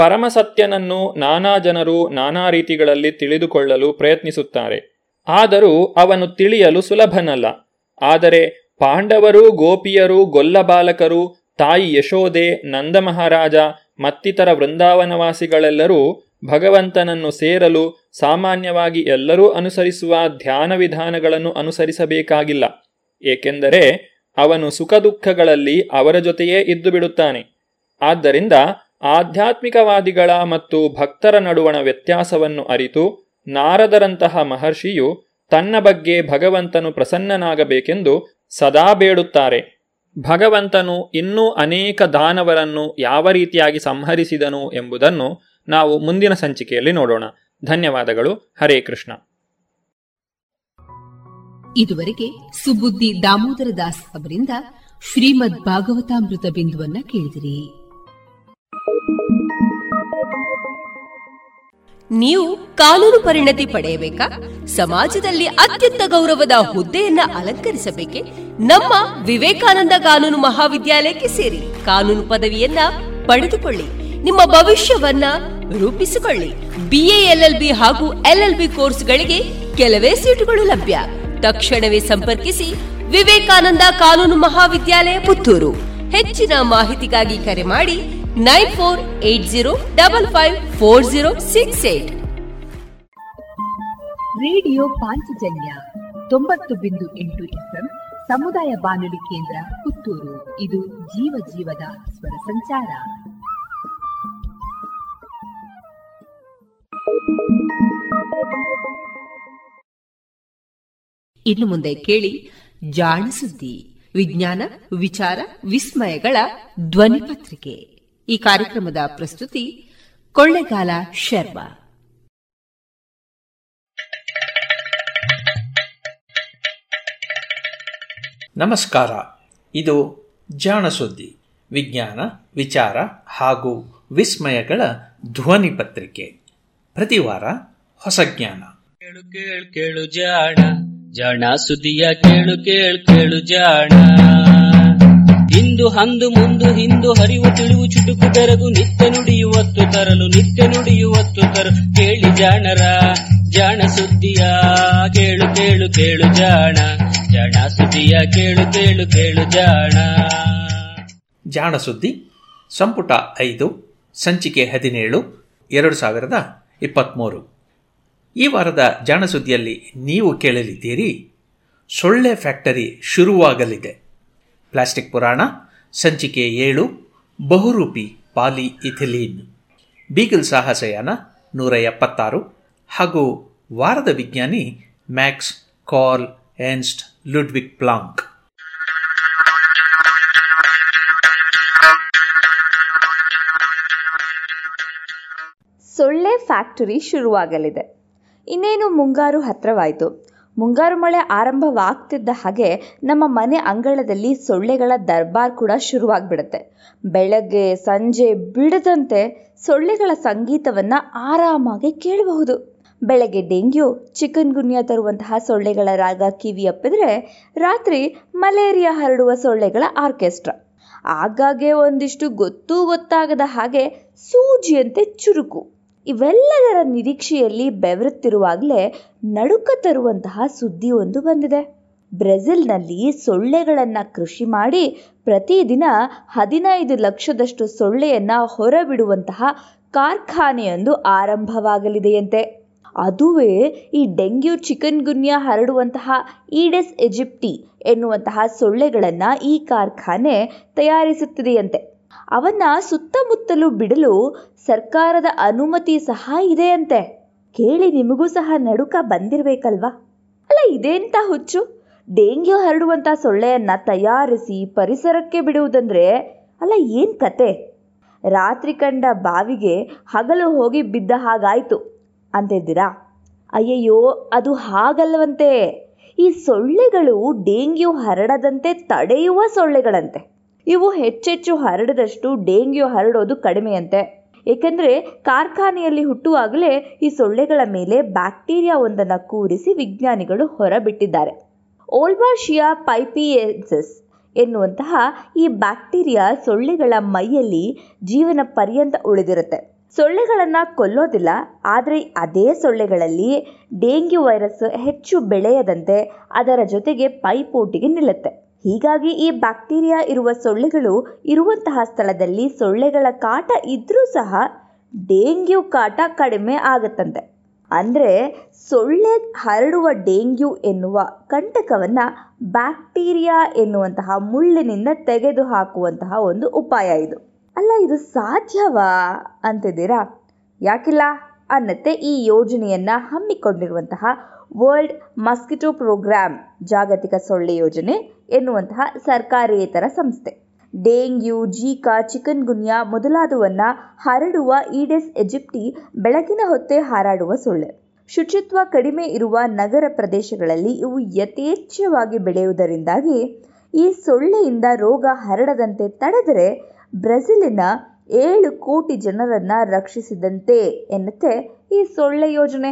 ಪರಮಸತ್ಯನನ್ನು ನಾನಾ ಜನರು ನಾನಾ ರೀತಿಗಳಲ್ಲಿ ತಿಳಿದುಕೊಳ್ಳಲು ಪ್ರಯತ್ನಿಸುತ್ತಾರೆ. ಆದರೂ ಅವನು ತಿಳಿಯಲು ಸುಲಭನಲ್ಲ. ಆದರೆ ಪಾಂಡವರು, ಗೋಪಿಯರು, ಗೊಲ್ಲ ಬಾಲಕರು, ತಾಯಿ ಯಶೋದೆ, ನಂದಮಹಾರಾಜ ಮತ್ತಿತರ ವೃಂದಾವನವಾಸಿಗಳೆಲ್ಲರೂ ಭಗವಂತನನ್ನು ಸೇರಲು ಸಾಮಾನ್ಯವಾಗಿ ಎಲ್ಲರೂ ಅನುಸರಿಸುವ ಧ್ಯಾನ ವಿಧಾನಗಳನ್ನು ಅನುಸರಿಸಬೇಕಾಗಿಲ್ಲ. ಏಕೆಂದರೆ ಅವನು ಸುಖ ದುಃಖಗಳಲ್ಲಿ ಅವರ ಜೊತೆಯೇ ಇದ್ದು ಬಿಡುತ್ತಾನೆ. ಆದ್ದರಿಂದ ಆಧ್ಯಾತ್ಮಿಕವಾದಿಗಳ ಮತ್ತು ಭಕ್ತರ ನಡುವಣ ವ್ಯತ್ಯಾಸವನ್ನು ಅರಿತು ನಾರದರಂತಹ ಮಹರ್ಷಿಯು ತನ್ನ ಬಗ್ಗೆ ಭಗವಂತನು ಪ್ರಸನ್ನನಾಗಬೇಕೆಂದು ಸದಾ ಬೇಡುತ್ತಾರೆ. ಭಗವಂತನು ಇನ್ನೂ ಅನೇಕ ದಾನವರನ್ನು ಯಾವ ರೀತಿಯಾಗಿ ಸಂಹರಿಸಿದನು ಎಂಬುದನ್ನು ನಾವು ಮುಂದಿನ ಸಂಚಿಕೆಯಲ್ಲಿ ನೋಡೋಣ. ಧನ್ಯವಾದಗಳು. ಹರೇ ಕೃಷ್ಣ. ಇದುವರೆಗೆ ಸುಬುದ್ಧಿ ದಾಮೋದರ ದಾಸ್ ಅವರಿಂದ ಶ್ರೀಮದ್ ಭಾಗವತಾಮೃತ ಬಿಂದುವನ್ನು ಕೇಳಿದಿರಿ. ನೀವು ಕಾನೂನು ಪರಿಣತಿ ಪಡೆಯಬೇಕಾ? ಸಮಾಜದಲ್ಲಿ ಅತ್ಯಂತ ಗೌರವದ ಹುದ್ದೆಯನ್ನ ಅಲಂಕರಿಸಬೇಕೆ? ನಮ್ಮ ವಿವೇಕಾನಂದ ಕಾನೂನು ಮಹಾವಿದ್ಯಾಲಯಕ್ಕೆ ಸೇರಿ ಕಾನೂನು ಪದವಿಯನ್ನ ಪಡೆದುಕೊಳ್ಳಿ. ನಿಮ್ಮ ಭವಿಷ್ಯವನ್ನ ರೂಪಿಸಿಕೊಳ್ಳಿ. ಬಿಎ ಎಲ್ಎಲ್ಬಿ ಹಾಗೂ ಎಲ್ಎಲ್ಬಿ ಕೋರ್ಸ್ಗಳಿಗೆ ಕೆಲವೇ ಸೀಟುಗಳು ಲಭ್ಯ. ತಕ್ಷಣವೇ ಸಂಪರ್ಕಿಸಿ ವಿವೇಕಾನಂದ ಕಾನೂನು ಮಹಾವಿದ್ಯಾಲಯ ಪುತ್ತೂರು. ಹೆಚ್ಚಿನ ಮಾಹಿತಿಗಾಗಿ ಕರೆ ಮಾಡಿ nine four eight zero double five four zero six eight. Radio Panchajanya ತೊಂಬತ್ತು ಬಿಂದು ಎಂಟು ಎಫ್ಎಂ ಸಮುದಾಯ ಬಾನುಲಿ ಕೇಂದ್ರ ಪುತ್ತೂರು. ಇದು ಜೀವ ಜೀವದ ಸ್ವರ ಸಂಚಾರ. ಇನ್ನು ಮುಂದೆ ಕೇಳಿ ಜಾಣ ಸುದ್ದಿ, ವಿಜ್ಞಾನ, ವಿಚಾರ, ವಿಸ್ಮಯಗಳ ಧ್ವನಿ ಪತ್ರಿಕೆ. ಈ ಕಾರ್ಯಕ್ರಮದ ಪ್ರಸ್ತುತಿ ಕೊಳ್ಳೆಗಾಲ ಶರ್ಮಾ. ನಮಸ್ಕಾರ, ಇದು ಜಾಣಸುದ್ದಿ, ವಿಜ್ಞಾನ, ವಿಚಾರ ಹಾಗೂ ವಿಸ್ಮಯಗಳ ಧ್ವನಿ ಪತ್ರಿಕೆ. ಪ್ರತಿವಾರ ಹೊಸ ಜ್ಞಾನ. ಕೇಳು ಕೇಳು ಕೇಳು ಜಾಣ, ಜಾಣ ಸುದ್ದಿಯ ಕೇಳು ಕೇಳು ಕೇಳು ಜಾಣ. ಇಂದು ಅಂದು ಮುಂದು ಹಿಂದು ಹರಿವು ತಿಳಿವು ಚುಟುಕು ಬೆರಗು ನಿತ್ಯ ನುಡಿಯುವತ್ತು ತರಲು ನಿತ್ಯ ನುಡಿಯುವತ್ತು ತರಲು ಕೇಳಿ ಜಾಣರ ಜಾಣ ಸುದ್ದಿಯ ಕೇಳು ಕೇಳು ಕೇಳು ಜಾಣ, ಜಾಣ ಸುದ್ದಿಯ ಕೇಳು ಕೇಳು ಕೇಳು ಜಾಣ. ಜಾಣ ಸುದ್ದಿ ಸಂಪುಟ ಐದು, ಸಂಚಿಕೆ ಹದಿನೇಳು, ಎರಡು ಸಾವಿರದ ಇಪ್ಪತ್ತ್ಮೂರು. ಈ ವಾರದ ಜಾಣ ಸುದ್ದಿಯಲ್ಲಿ ನೀವು ಕೇಳಲಿದ್ದೀರಿ: ಸೊಳ್ಳೆ ಫ್ಯಾಕ್ಟರಿ ಶುರುವಾಗಲಿದೆ. ಪ್ಲಾಸ್ಟಿಕ್ ಪುರಾಣ ಸಂಚಿಕೆ ಏಳು, ಬಹುರೂಪಿ ಪಾಲಿಇಥಿಲೀನ್. ಬೀಗಲ್ ಸಾಹಸಯಾನ ನೂರ ಎಪ್ಪತ್ತಾರು ಹಾಗೂ ವಾರದ ವಿಜ್ಞಾನಿ Max Karl Ernst Ludwig Planck. ಸೊಳ್ಳೆ ಫ್ಯಾಕ್ಟರಿ ಶುರುವಾಗಲಿದೆ. ಇನ್ನೇನು ಮುಂಗಾರು ಹತ್ತಿರವಾಯಿತು. ಮುಂಗಾರು ಮಳೆ ಆರಂಭವಾಗ್ತಿದ್ದ ಹಾಗೆ ನಮ್ಮ ಮನೆ ಅಂಗಳದಲ್ಲಿ ಸೊಳ್ಳೆಗಳ ದರ್ಬಾರ್ ಕೂಡ ಶುರುವಾಗ್ಬಿಡುತ್ತೆ. ಬೆಳಗ್ಗೆ ಸಂಜೆ ಬಿಡದಂತೆ ಸೊಳ್ಳೆಗಳ ಸಂಗೀತವನ್ನು ಆರಾಮಾಗಿ ಕೇಳಬಹುದು. ಬೆಳಗ್ಗೆ ಡೆಂಗ್ಯೂ, ಚಿಕನ್ ಗುನ್ಯಾ ತರುವಂತಹ ಸೊಳ್ಳೆಗಳ ರಾಗ ಕಿವಿ ಅಪ್ಪಿದ್ರೆ, ರಾತ್ರಿ ಮಲೇರಿಯಾ ಹರಡುವ ಸೊಳ್ಳೆಗಳ ಆರ್ಕೆಸ್ಟ್ರಾ. ಆಗಾಗ್ಗೆ ಒಂದಿಷ್ಟು ಗೊತ್ತೂ ಗೊತ್ತಾಗದ ಹಾಗೆ ಸೂಜಿಯಂತೆ ಚುರುಕು. ಇವೆಲ್ಲದರ ನಿರೀಕ್ಷೆಯಲ್ಲಿ ಬೆವರುತ್ತಿರುವಾಗಲೇ ನಡುಕ ತರುವಂತಹ ಸುದ್ದಿ ಒಂದು ಬಂದಿದೆ. ಬ್ರೆಜಿಲ್ನಲ್ಲಿ ಸೊಳ್ಳೆಗಳನ್ನು ಕೃಷಿ ಮಾಡಿ ಪ್ರತಿದಿನ ಹದಿನೈದು ಲಕ್ಷದಷ್ಟು ಸೊಳ್ಳೆಯನ್ನು ಹೊರಬಿಡುವಂತಹ ಕಾರ್ಖಾನೆಯೊಂದು ಆರಂಭವಾಗಲಿದೆಯಂತೆ. ಅದುವೇ ಈ ಡೆಂಗ್ಯೂ, ಚಿಕನ್ ಗುನ್ಯಾ ಹರಡುವಂತಹ ಈಡೆಸ್ ಎಜಿಪ್ಟಿ ಎನ್ನುವಂತಹ ಸೊಳ್ಳೆಗಳನ್ನು ಈ ಕಾರ್ಖಾನೆ ತಯಾರಿಸುತ್ತಿದೆಯಂತೆ. ಅವನ್ನ ಸುತ್ತಮುತ್ತಲು ಬಿಡಲು ಸರ್ಕಾರದ ಅನುಮತಿ ಸಹ ಇದೆಯಂತೆ. ಕೇಳಿ ನಿಮಗೂ ಸಹ ನಡುಕ ಬಂದಿರಬೇಕಲ್ವಾ? ಅಲ್ಲ, ಇದೆಂತ ಹುಚ್ಚು! ಡೆಂಗ್ಯೂ ಹರಡುವಂಥ ಸೊಳ್ಳೆಯನ್ನು ತಯಾರಿಸಿ ಪರಿಸರಕ್ಕೆ ಬಿಡುವುದಂದ್ರೆ ಅಲ್ಲ, ಏನು ಕತೆ! ರಾತ್ರಿ ಕಂಡ ಬಾವಿಗೆ ಹಗಲು ಹೋಗಿ ಬಿದ್ದ ಹಾಗಾಯಿತು ಅಂತಿದ್ದೀರಾ? ಅಯ್ಯಯ್ಯೋ, ಅದು ಹಾಗಲ್ವಂತೆ. ಈ ಸೊಳ್ಳೆಗಳು ಡೆಂಗ್ಯೂ ಹರಡದಂತೆ ತಡೆಯುವ ಸೊಳ್ಳೆಗಳಂತೆ. ಇವು ಹೆಚ್ಚೆಚ್ಚು ಹರಡದಷ್ಟು ಡೆಂಗ್ಯೂ ಹರಡೋದು ಕಡಿಮೆಯಂತೆ. ಏಕೆಂದರೆ ಕಾರ್ಖಾನೆಯಲ್ಲಿ ಹುಟ್ಟುವಾಗಲೇ ಈ ಸೊಳ್ಳೆಗಳ ಮೇಲೆ ಬ್ಯಾಕ್ಟೀರಿಯಾ ಒಂದನ್ನು ಕೂರಿಸಿ ವಿಜ್ಞಾನಿಗಳು ಹೊರಬಿಟ್ಟಿದ್ದಾರೆ. ವೋಲ್ಬಾಚಿಯಾ ಪೈಪಿಯೆನ್ಸಿಸ್ ಎನ್ನುವಂತಹ ಈ ಬ್ಯಾಕ್ಟೀರಿಯಾ ಸೊಳ್ಳೆಗಳ ಮೈಯಲ್ಲಿ ಜೀವನ ಪರ್ಯಂತ ಉಳಿದಿರುತ್ತೆ. ಸೊಳ್ಳೆಗಳನ್ನು ಕೊಲ್ಲೋದಿಲ್ಲ, ಆದರೆ ಅದೇ ಸೊಳ್ಳೆಗಳಲ್ಲಿ ಡೆಂಗ್ಯೂ ವೈರಸ್ ಹೆಚ್ಚು ಬೆಳೆಯದಂತೆ ಅದರ ಜೊತೆಗೆ ಪೈಪೋಟಿಗೆ ನಿಲ್ಲುತ್ತೆ. ಹೀಗಾಗಿ ಈ ಬ್ಯಾಕ್ಟೀರಿಯಾ ಇರುವ ಸೊಳ್ಳೆಗಳು ಇರುವಂತಹ ಸ್ಥಳದಲ್ಲಿ ಸೊಳ್ಳೆಗಳ ಕಾಟ ಇದ್ರೂ ಸಹ ಡೆಂಗ್ಯೂ ಕಾಟ ಕಡಿಮೆ ಆಗುತ್ತಂತೆ. ಅಂದರೆ ಸೊಳ್ಳೆ ಹರಡುವ ಡೆಂಗ್ಯೂ ಎನ್ನುವ ಕಂಟಕವನ್ನು ಬ್ಯಾಕ್ಟೀರಿಯಾ ಎನ್ನುವಂತಹ ಮುಳ್ಳಿನಿಂದ ತೆಗೆದು ಹಾಕುವಂತಹ ಒಂದು ಉಪಾಯ ಇದು. ಅಲ್ಲ, ಇದು ಸಾಧ್ಯವಾ ಅಂತಿದ್ದೀರಾ? ಯಾಕಿಲ್ಲ ಅನ್ನತ್ತೆ ಈ ಯೋಜನೆಯನ್ನು ಹಮ್ಮಿಕೊಂಡಿರುವಂತಹ ವರ್ಲ್ಡ್ ಮಸ್ಕಿಟೋ ಪ್ರೋಗ್ರಾಮ್, ಜಾಗತಿಕ ಸೊಳ್ಳೆ ಯೋಜನೆ ಎನ್ನುವಂತಹ ಸರ್ಕಾರೇತರ ಸಂಸ್ಥೆ. ಡೆಂಗ್ಯೂ, ಜೀಕಾ, ಚಿಕನ್ ಗುನ್ಯಾ ಮೊದಲಾದವನ್ನು ಹರಡುವ ಈಡೆಸ್ ಎಜಿಪ್ಟಿ ಬೆಳಗಿನ ಹೊತ್ತೆ ಹಾರಾಡುವ ಸೊಳ್ಳೆ. ಶುಚಿತ್ವ ಕಡಿಮೆ ಇರುವ ನಗರ ಪ್ರದೇಶಗಳಲ್ಲಿ ಇವು ಯಥೇಚ್ಛವಾಗಿ ಬೆಳೆಯುವುದರಿಂದಾಗಿ ಈ ಸೊಳ್ಳೆಯಿಂದ ರೋಗ ಹರಡದಂತೆ ತಡೆದರೆ ಬ್ರೆಜಿಲಿನ ಏಳು ಕೋಟಿ ಜನರನ್ನು ರಕ್ಷಿಸಿದಂತೆ ಎನ್ನುತ್ತೆ ಈ ಸೊಳ್ಳೆ ಯೋಜನೆ.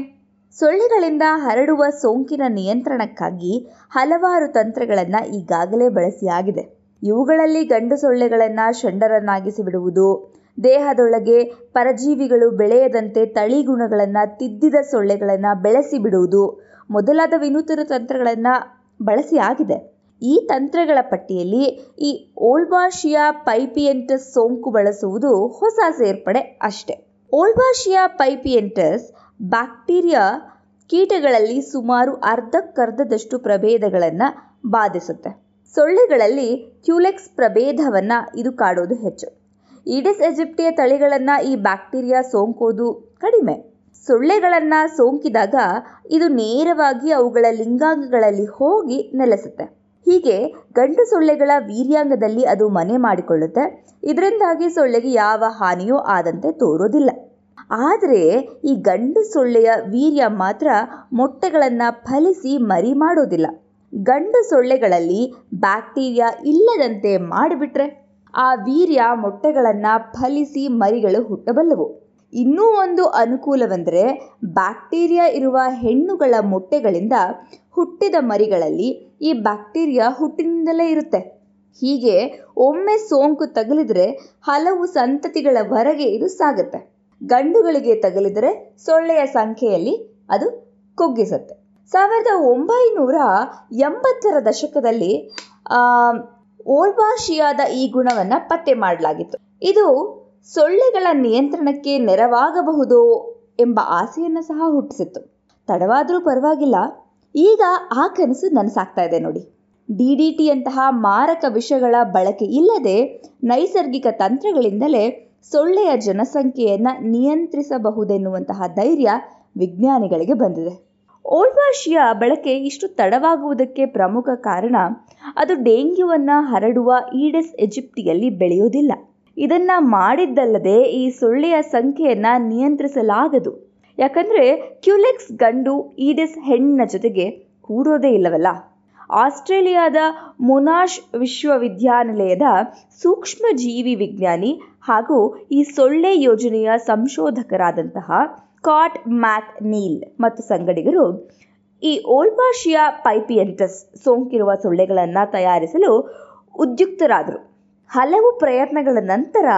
ಸೊಳ್ಳೆಗಳಿಂದ ಹರಡುವ ಸೋಂಕಿನ ನಿಯಂತ್ರಣಕ್ಕಾಗಿ ಹಲವಾರು ತಂತ್ರಗಳನ್ನು ಈಗಾಗಲೇ ಬಳಸಿಯಾಗಿದೆ. ಇವುಗಳಲ್ಲಿ ಗಂಡು ಸೊಳ್ಳೆಗಳನ್ನು ಷಂಡರನ್ನಾಗಿಸಿ ಬಿಡುವುದು, ದೇಹದೊಳಗೆ ಪರಜೀವಿಗಳು ಬೆಳೆಯದಂತೆ ತಳಿಗುಣಗಳನ್ನು ತಿದ್ದಿದ ಸೊಳ್ಳೆಗಳನ್ನು ಬೆಳೆಸಿ ಬಿಡುವುದು ಮೊದಲಾದ ವಿನೂತನ ತಂತ್ರಗಳನ್ನು ಬಳಸಿಯಾಗಿದೆ. ಈ ತಂತ್ರಗಳ ಪಟ್ಟಿಯಲ್ಲಿ ಈ ವೋಲ್ಬಾಶಿಯಾ ಪೈಪಿಯೆಂಟಸ್ ಸೋಂಕು ಬಳಸುವುದು ಹೊಸ ಸೇರ್ಪಡೆ ಅಷ್ಟೆ. ವೋಲ್ಬಾಶಿಯಾ ಪೈಪಿಯೆಂಟಸ್ ಬ್ಯಾಕ್ಟೀರಿಯಾ ಕೀಟಗಳಲ್ಲಿ ಸುಮಾರು ಅರ್ಧಕ್ಕರ್ಧದಷ್ಟು ಪ್ರಭೇದಗಳನ್ನು ಬಾಧಿಸುತ್ತೆ. ಸೊಳ್ಳೆಗಳಲ್ಲಿ ಕ್ಯೂಲೆಕ್ಸ್ ಪ್ರಭೇದವನ್ನು ಇದು ಕಾಡೋದು ಹೆಚ್ಚು. ಈಡಿಸ್ ಎಜಿಪ್ಟಿಯ ತಳಿಗಳನ್ನು ಈ ಬ್ಯಾಕ್ಟೀರಿಯಾ ಸೋಂಕೋದು ಕಡಿಮೆ. ಸೊಳ್ಳೆಗಳನ್ನು ಸೋಂಕಿದಾಗ ಇದು ನೇರವಾಗಿ ಅವುಗಳ ಲಿಂಗಾಂಗಗಳಲ್ಲಿ ಹೋಗಿ ನೆಲೆಸುತ್ತೆ. ಹೀಗೆ ಗಂಡು ಸೊಳ್ಳೆಗಳ ವೀರ್ಯಾಂಗದಲ್ಲಿ ಅದು ಮನೆ ಮಾಡಿಕೊಳ್ಳುತ್ತೆ. ಇದರಿಂದಾಗಿ ಸೊಳ್ಳೆಗೆ ಯಾವ ಹಾನಿಯೂ ಆದಂತೆ ತೋರೋದಿಲ್ಲ. ಆದರೆ ಈ ಗಂಡು ಸೊಳ್ಳೆಯ ವೀರ್ಯ ಮಾತ್ರ ಮೊಟ್ಟೆಗಳನ್ನು ಫಲಿಸಿ ಮರಿ ಮಾಡೋದಿಲ್ಲ. ಗಂಡು ಸೊಳ್ಳೆಗಳಲ್ಲಿ ಬ್ಯಾಕ್ಟೀರಿಯಾ ಇಲ್ಲದಂತೆ ಮಾಡಿಬಿಟ್ರೆ ಆ ವೀರ್ಯ ಮೊಟ್ಟೆಗಳನ್ನು ಫಲಿಸಿ ಮರಿಗಳು ಹುಟ್ಟಬಲ್ಲವು. ಇನ್ನೂ ಒಂದು ಅನುಕೂಲವೆಂದರೆ ಬ್ಯಾಕ್ಟೀರಿಯಾ ಇರುವ ಹೆಣ್ಣುಗಳ ಮೊಟ್ಟೆಗಳಿಂದ ಹುಟ್ಟಿದ ಮರಿಗಳಲ್ಲಿ ಈ ಬ್ಯಾಕ್ಟೀರಿಯಾ ಹುಟ್ಟಿನಿಂದಲೇ ಇರುತ್ತೆ. ಹೀಗೆ ಒಮ್ಮೆ ಸೋಂಕು ತಗುಲಿದರೆ ಹಲವು ಸಂತತಿಗಳವರೆಗೆ ಇದು ಸಾಗುತ್ತೆ. ಗಂಡುಗಳಿಗೆ ತಗುಲಿದರೆ ಸೊಳ್ಳೆಯ ಸಂಖ್ಯೆಯಲ್ಲಿ ಅದು ಕುಗ್ಗಿಸುತ್ತೆ. ಸಾವಿರದ ಒಂಬೈನೂರ ಎಂಬತ್ತರ ದಶಕದಲ್ಲಿ ವೋಲ್ಬಾಶಿಯಾದ ಈ ಗುಣವನ್ನು ಪತ್ತೆ ಮಾಡಲಾಗಿತ್ತು. ಇದು ಸೊಳ್ಳೆಗಳ ನಿಯಂತ್ರಣಕ್ಕೆ ನೆರವಾಗಬಹುದೋ ಎಂಬ ಆಸೆಯನ್ನು ಸಹ ಹುಟ್ಟಿಸಿತ್ತು. ತಡವಾದರೂ ಪರವಾಗಿಲ್ಲ, ಈಗ ಆ ಕನಸು ನನಸಾಗ್ತಾ ಇದೆ ನೋಡಿ. ಡಿ ಡಿ ಟಿಯಂತಹ ಮಾರಕ ವಿಷಗಳ ಬಳಕೆ ಇಲ್ಲದೆ ನೈಸರ್ಗಿಕ ತಂತ್ರಗಳಿಂದಲೇ ಸೊಳ್ಳೆಯ ಜನಸಂಖ್ಯೆಯನ್ನು ನಿಯಂತ್ರಿಸಬಹುದೆನ್ನುವಂತಹ ಧೈರ್ಯ ವಿಜ್ಞಾನಿಗಳಿಗೆ ಬಂದಿದೆ. ವೋಲ್ಬಾಶಿಯಾ ಬಳಕೆ ಇಷ್ಟು ತಡವಾಗುವುದಕ್ಕೆ ಪ್ರಮುಖ ಕಾರಣ ಅದು ಡೆಂಗ್ಯೂವನ್ನು ಹರಡುವ ಈಡೆಸ್ ಎಜಿಪ್ಟಿಯಲ್ಲಿ ಬೆಳೆಯೋದಿಲ್ಲ. ಇದನ್ನು ಮಾಡಿದ್ದಲ್ಲದೆ ಈ ಸೊಳ್ಳೆಯ ಸಂಖ್ಯೆಯನ್ನು ನಿಯಂತ್ರಿಸಲಾಗದು. ಯಾಕಂದರೆ ಕ್ಯೂಲೆಕ್ಸ್ ಗಂಡು, ಈಡೆಸ್ ಹೆಣ್ಣಿನ ಜೊತೆಗೆ ಕೂಡೋದೇ ಇಲ್ಲವಲ್ಲ. ಆಸ್ಟ್ರೇಲಿಯಾದ ಮೊನಾಶ್ ವಿಶ್ವವಿದ್ಯಾನಿಲಯದ ಸೂಕ್ಷ್ಮಜೀವಿ ವಿಜ್ಞಾನಿ ಹಾಗೂ ಈ ಸೊಳ್ಳೆ ಯೋಜನೆಯ ಸಂಶೋಧಕರಾದಂತಹ ಕಾಟ್ ಮ್ಯಾಕ್ ನೀಲ್ ಮತ್ತು ಸಂಗಡಿಗರು ಈ ವೋಲ್ಬಾಶಿಯಾ ಪೈಪಿಯೆಂಟಸ್ ಸೋಂಕಿರುವ ಸೊಳ್ಳೆಗಳನ್ನು ತಯಾರಿಸಲು ಉದ್ಯುಕ್ತರಾದರು. ಹಲವು ಪ್ರಯತ್ನಗಳ ನಂತರ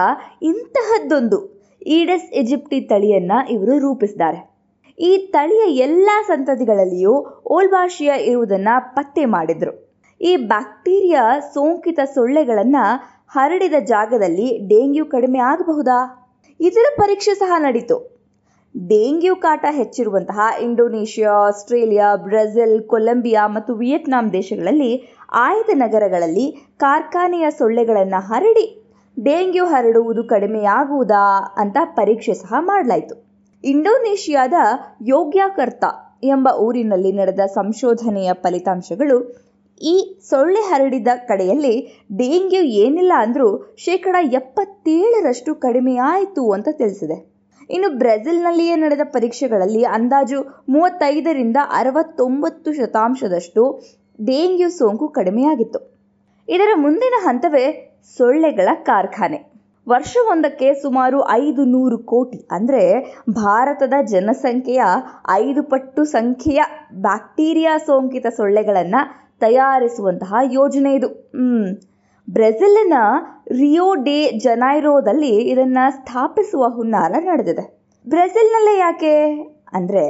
ಇಂತಹದ್ದೊಂದು ಈಡೆಸ್ ಈಜಿಪ್ಟಿ ತಳಿಯನ್ನು ಇವರು ರೂಪಿಸಿದ್ದಾರೆ. ಈ ತಳಿಯ ಎಲ್ಲ ಸಂತತಿಗಳಲ್ಲಿಯೂ ವೋಲ್ಬಾಶಿಯಾ ಇರುವುದನ್ನು ಪತ್ತೆ ಮಾಡಿದರು. ಈ ಬ್ಯಾಕ್ಟೀರಿಯಾ ಸೋಂಕಿತ ಸೊಳ್ಳೆಗಳನ್ನು ಹರಡಿದ ಜಾಗದಲ್ಲಿ ಡೆಂಗ್ಯೂ ಕಡಿಮೆ ಆಗಬಹುದಾ? ಇದರ ಪರೀಕ್ಷೆ ಸಹ ನಡೀತು. ಡೆಂಗ್ಯೂ ಕಾಟ ಹೆಚ್ಚಿರುವಂತಹ ಇಂಡೋನೇಷ್ಯಾ, ಆಸ್ಟ್ರೇಲಿಯಾ, ಬ್ರೆಜಿಲ್, ಕೊಲಂಬಿಯಾ ಮತ್ತು ವಿಯೆಟ್ನಾಂ ದೇಶಗಳಲ್ಲಿ ಆಯ್ದ ನಗರಗಳಲ್ಲಿ ಕಾರ್ಖಾನೆಯ ಸೊಳ್ಳೆಗಳನ್ನು ಹರಡಿ ಡೆಂಗ್ಯೂ ಹರಡುವುದು ಕಡಿಮೆಯಾಗುವುದಾ ಅಂತ ಪರೀಕ್ಷೆ ಸಹ ಮಾಡಲಾಯಿತು. ಇಂಡೋನೇಷ್ಯಾದ ಯೋಗ್ಯಕರ್ತಾ ಎಂಬ ಊರಿನಲ್ಲಿ ನಡೆದ ಸಂಶೋಧನೆಯ ಫಲಿತಾಂಶಗಳು ಈ ಸೊಳ್ಳೆ ಹರಡಿದ ಕಡೆಯಲ್ಲಿ ಡೆಂಗ್ಯೂ ಏನಿಲ್ಲ ಅಂದರೂ ಶೇಕಡ ಎಪ್ಪತ್ತೇಳರಷ್ಟು ಕಡಿಮೆಯಾಯಿತು ಅಂತ ತಿಳಿಸಿದೆ. ಇನ್ನು ಬ್ರೆಜಿಲ್ನಲ್ಲಿಯೇ ನಡೆದ ಪರೀಕ್ಷೆಗಳಲ್ಲಿ ಅಂದಾಜು ಮೂವತ್ತೈದರಿಂದ ಅರವತ್ತೊಂಬತ್ತು ಶತಾಂಶದಷ್ಟು ಡೆಂಗ್ಯೂ ಸೋಂಕು ಕಡಿಮೆಯಾಗಿತ್ತು. ಇದರ ಮುಂದಿನ ಹಂತವೇ ಸೊಳ್ಳೆಗಳ ಕಾರ್ಖಾನೆ. ವರ್ಷವೊಂದಕ್ಕೆ ಸುಮಾರು ಐದು ನೂರು ಕೋಟಿ ಅಂದರೆ ಭಾರತದ ಜನಸಂಖ್ಯೆಯ ಐದು ಪಟ್ಟು ಸಂಖ್ಯೆಯ ಬ್ಯಾಕ್ಟೀರಿಯಾ ಸೋಂಕಿತ ಸೊಳ್ಳೆಗಳನ್ನು ತಯಾರಿಸುವಂತಹ ಯೋಜನೆ ಇದು. ಬ್ರೆಜಿಲ್ನ ರಿಯೋ ಡೆ ಜನೈರೋದಲ್ಲಿ ಇದನ್ನು ಸ್ಥಾಪಿಸುವ ಹುನ್ನಾರ ನಡೆದಿದೆ. ಬ್ರೆಜಿಲ್ನಲ್ಲೇ ಯಾಕೆ ಅಂದರೆ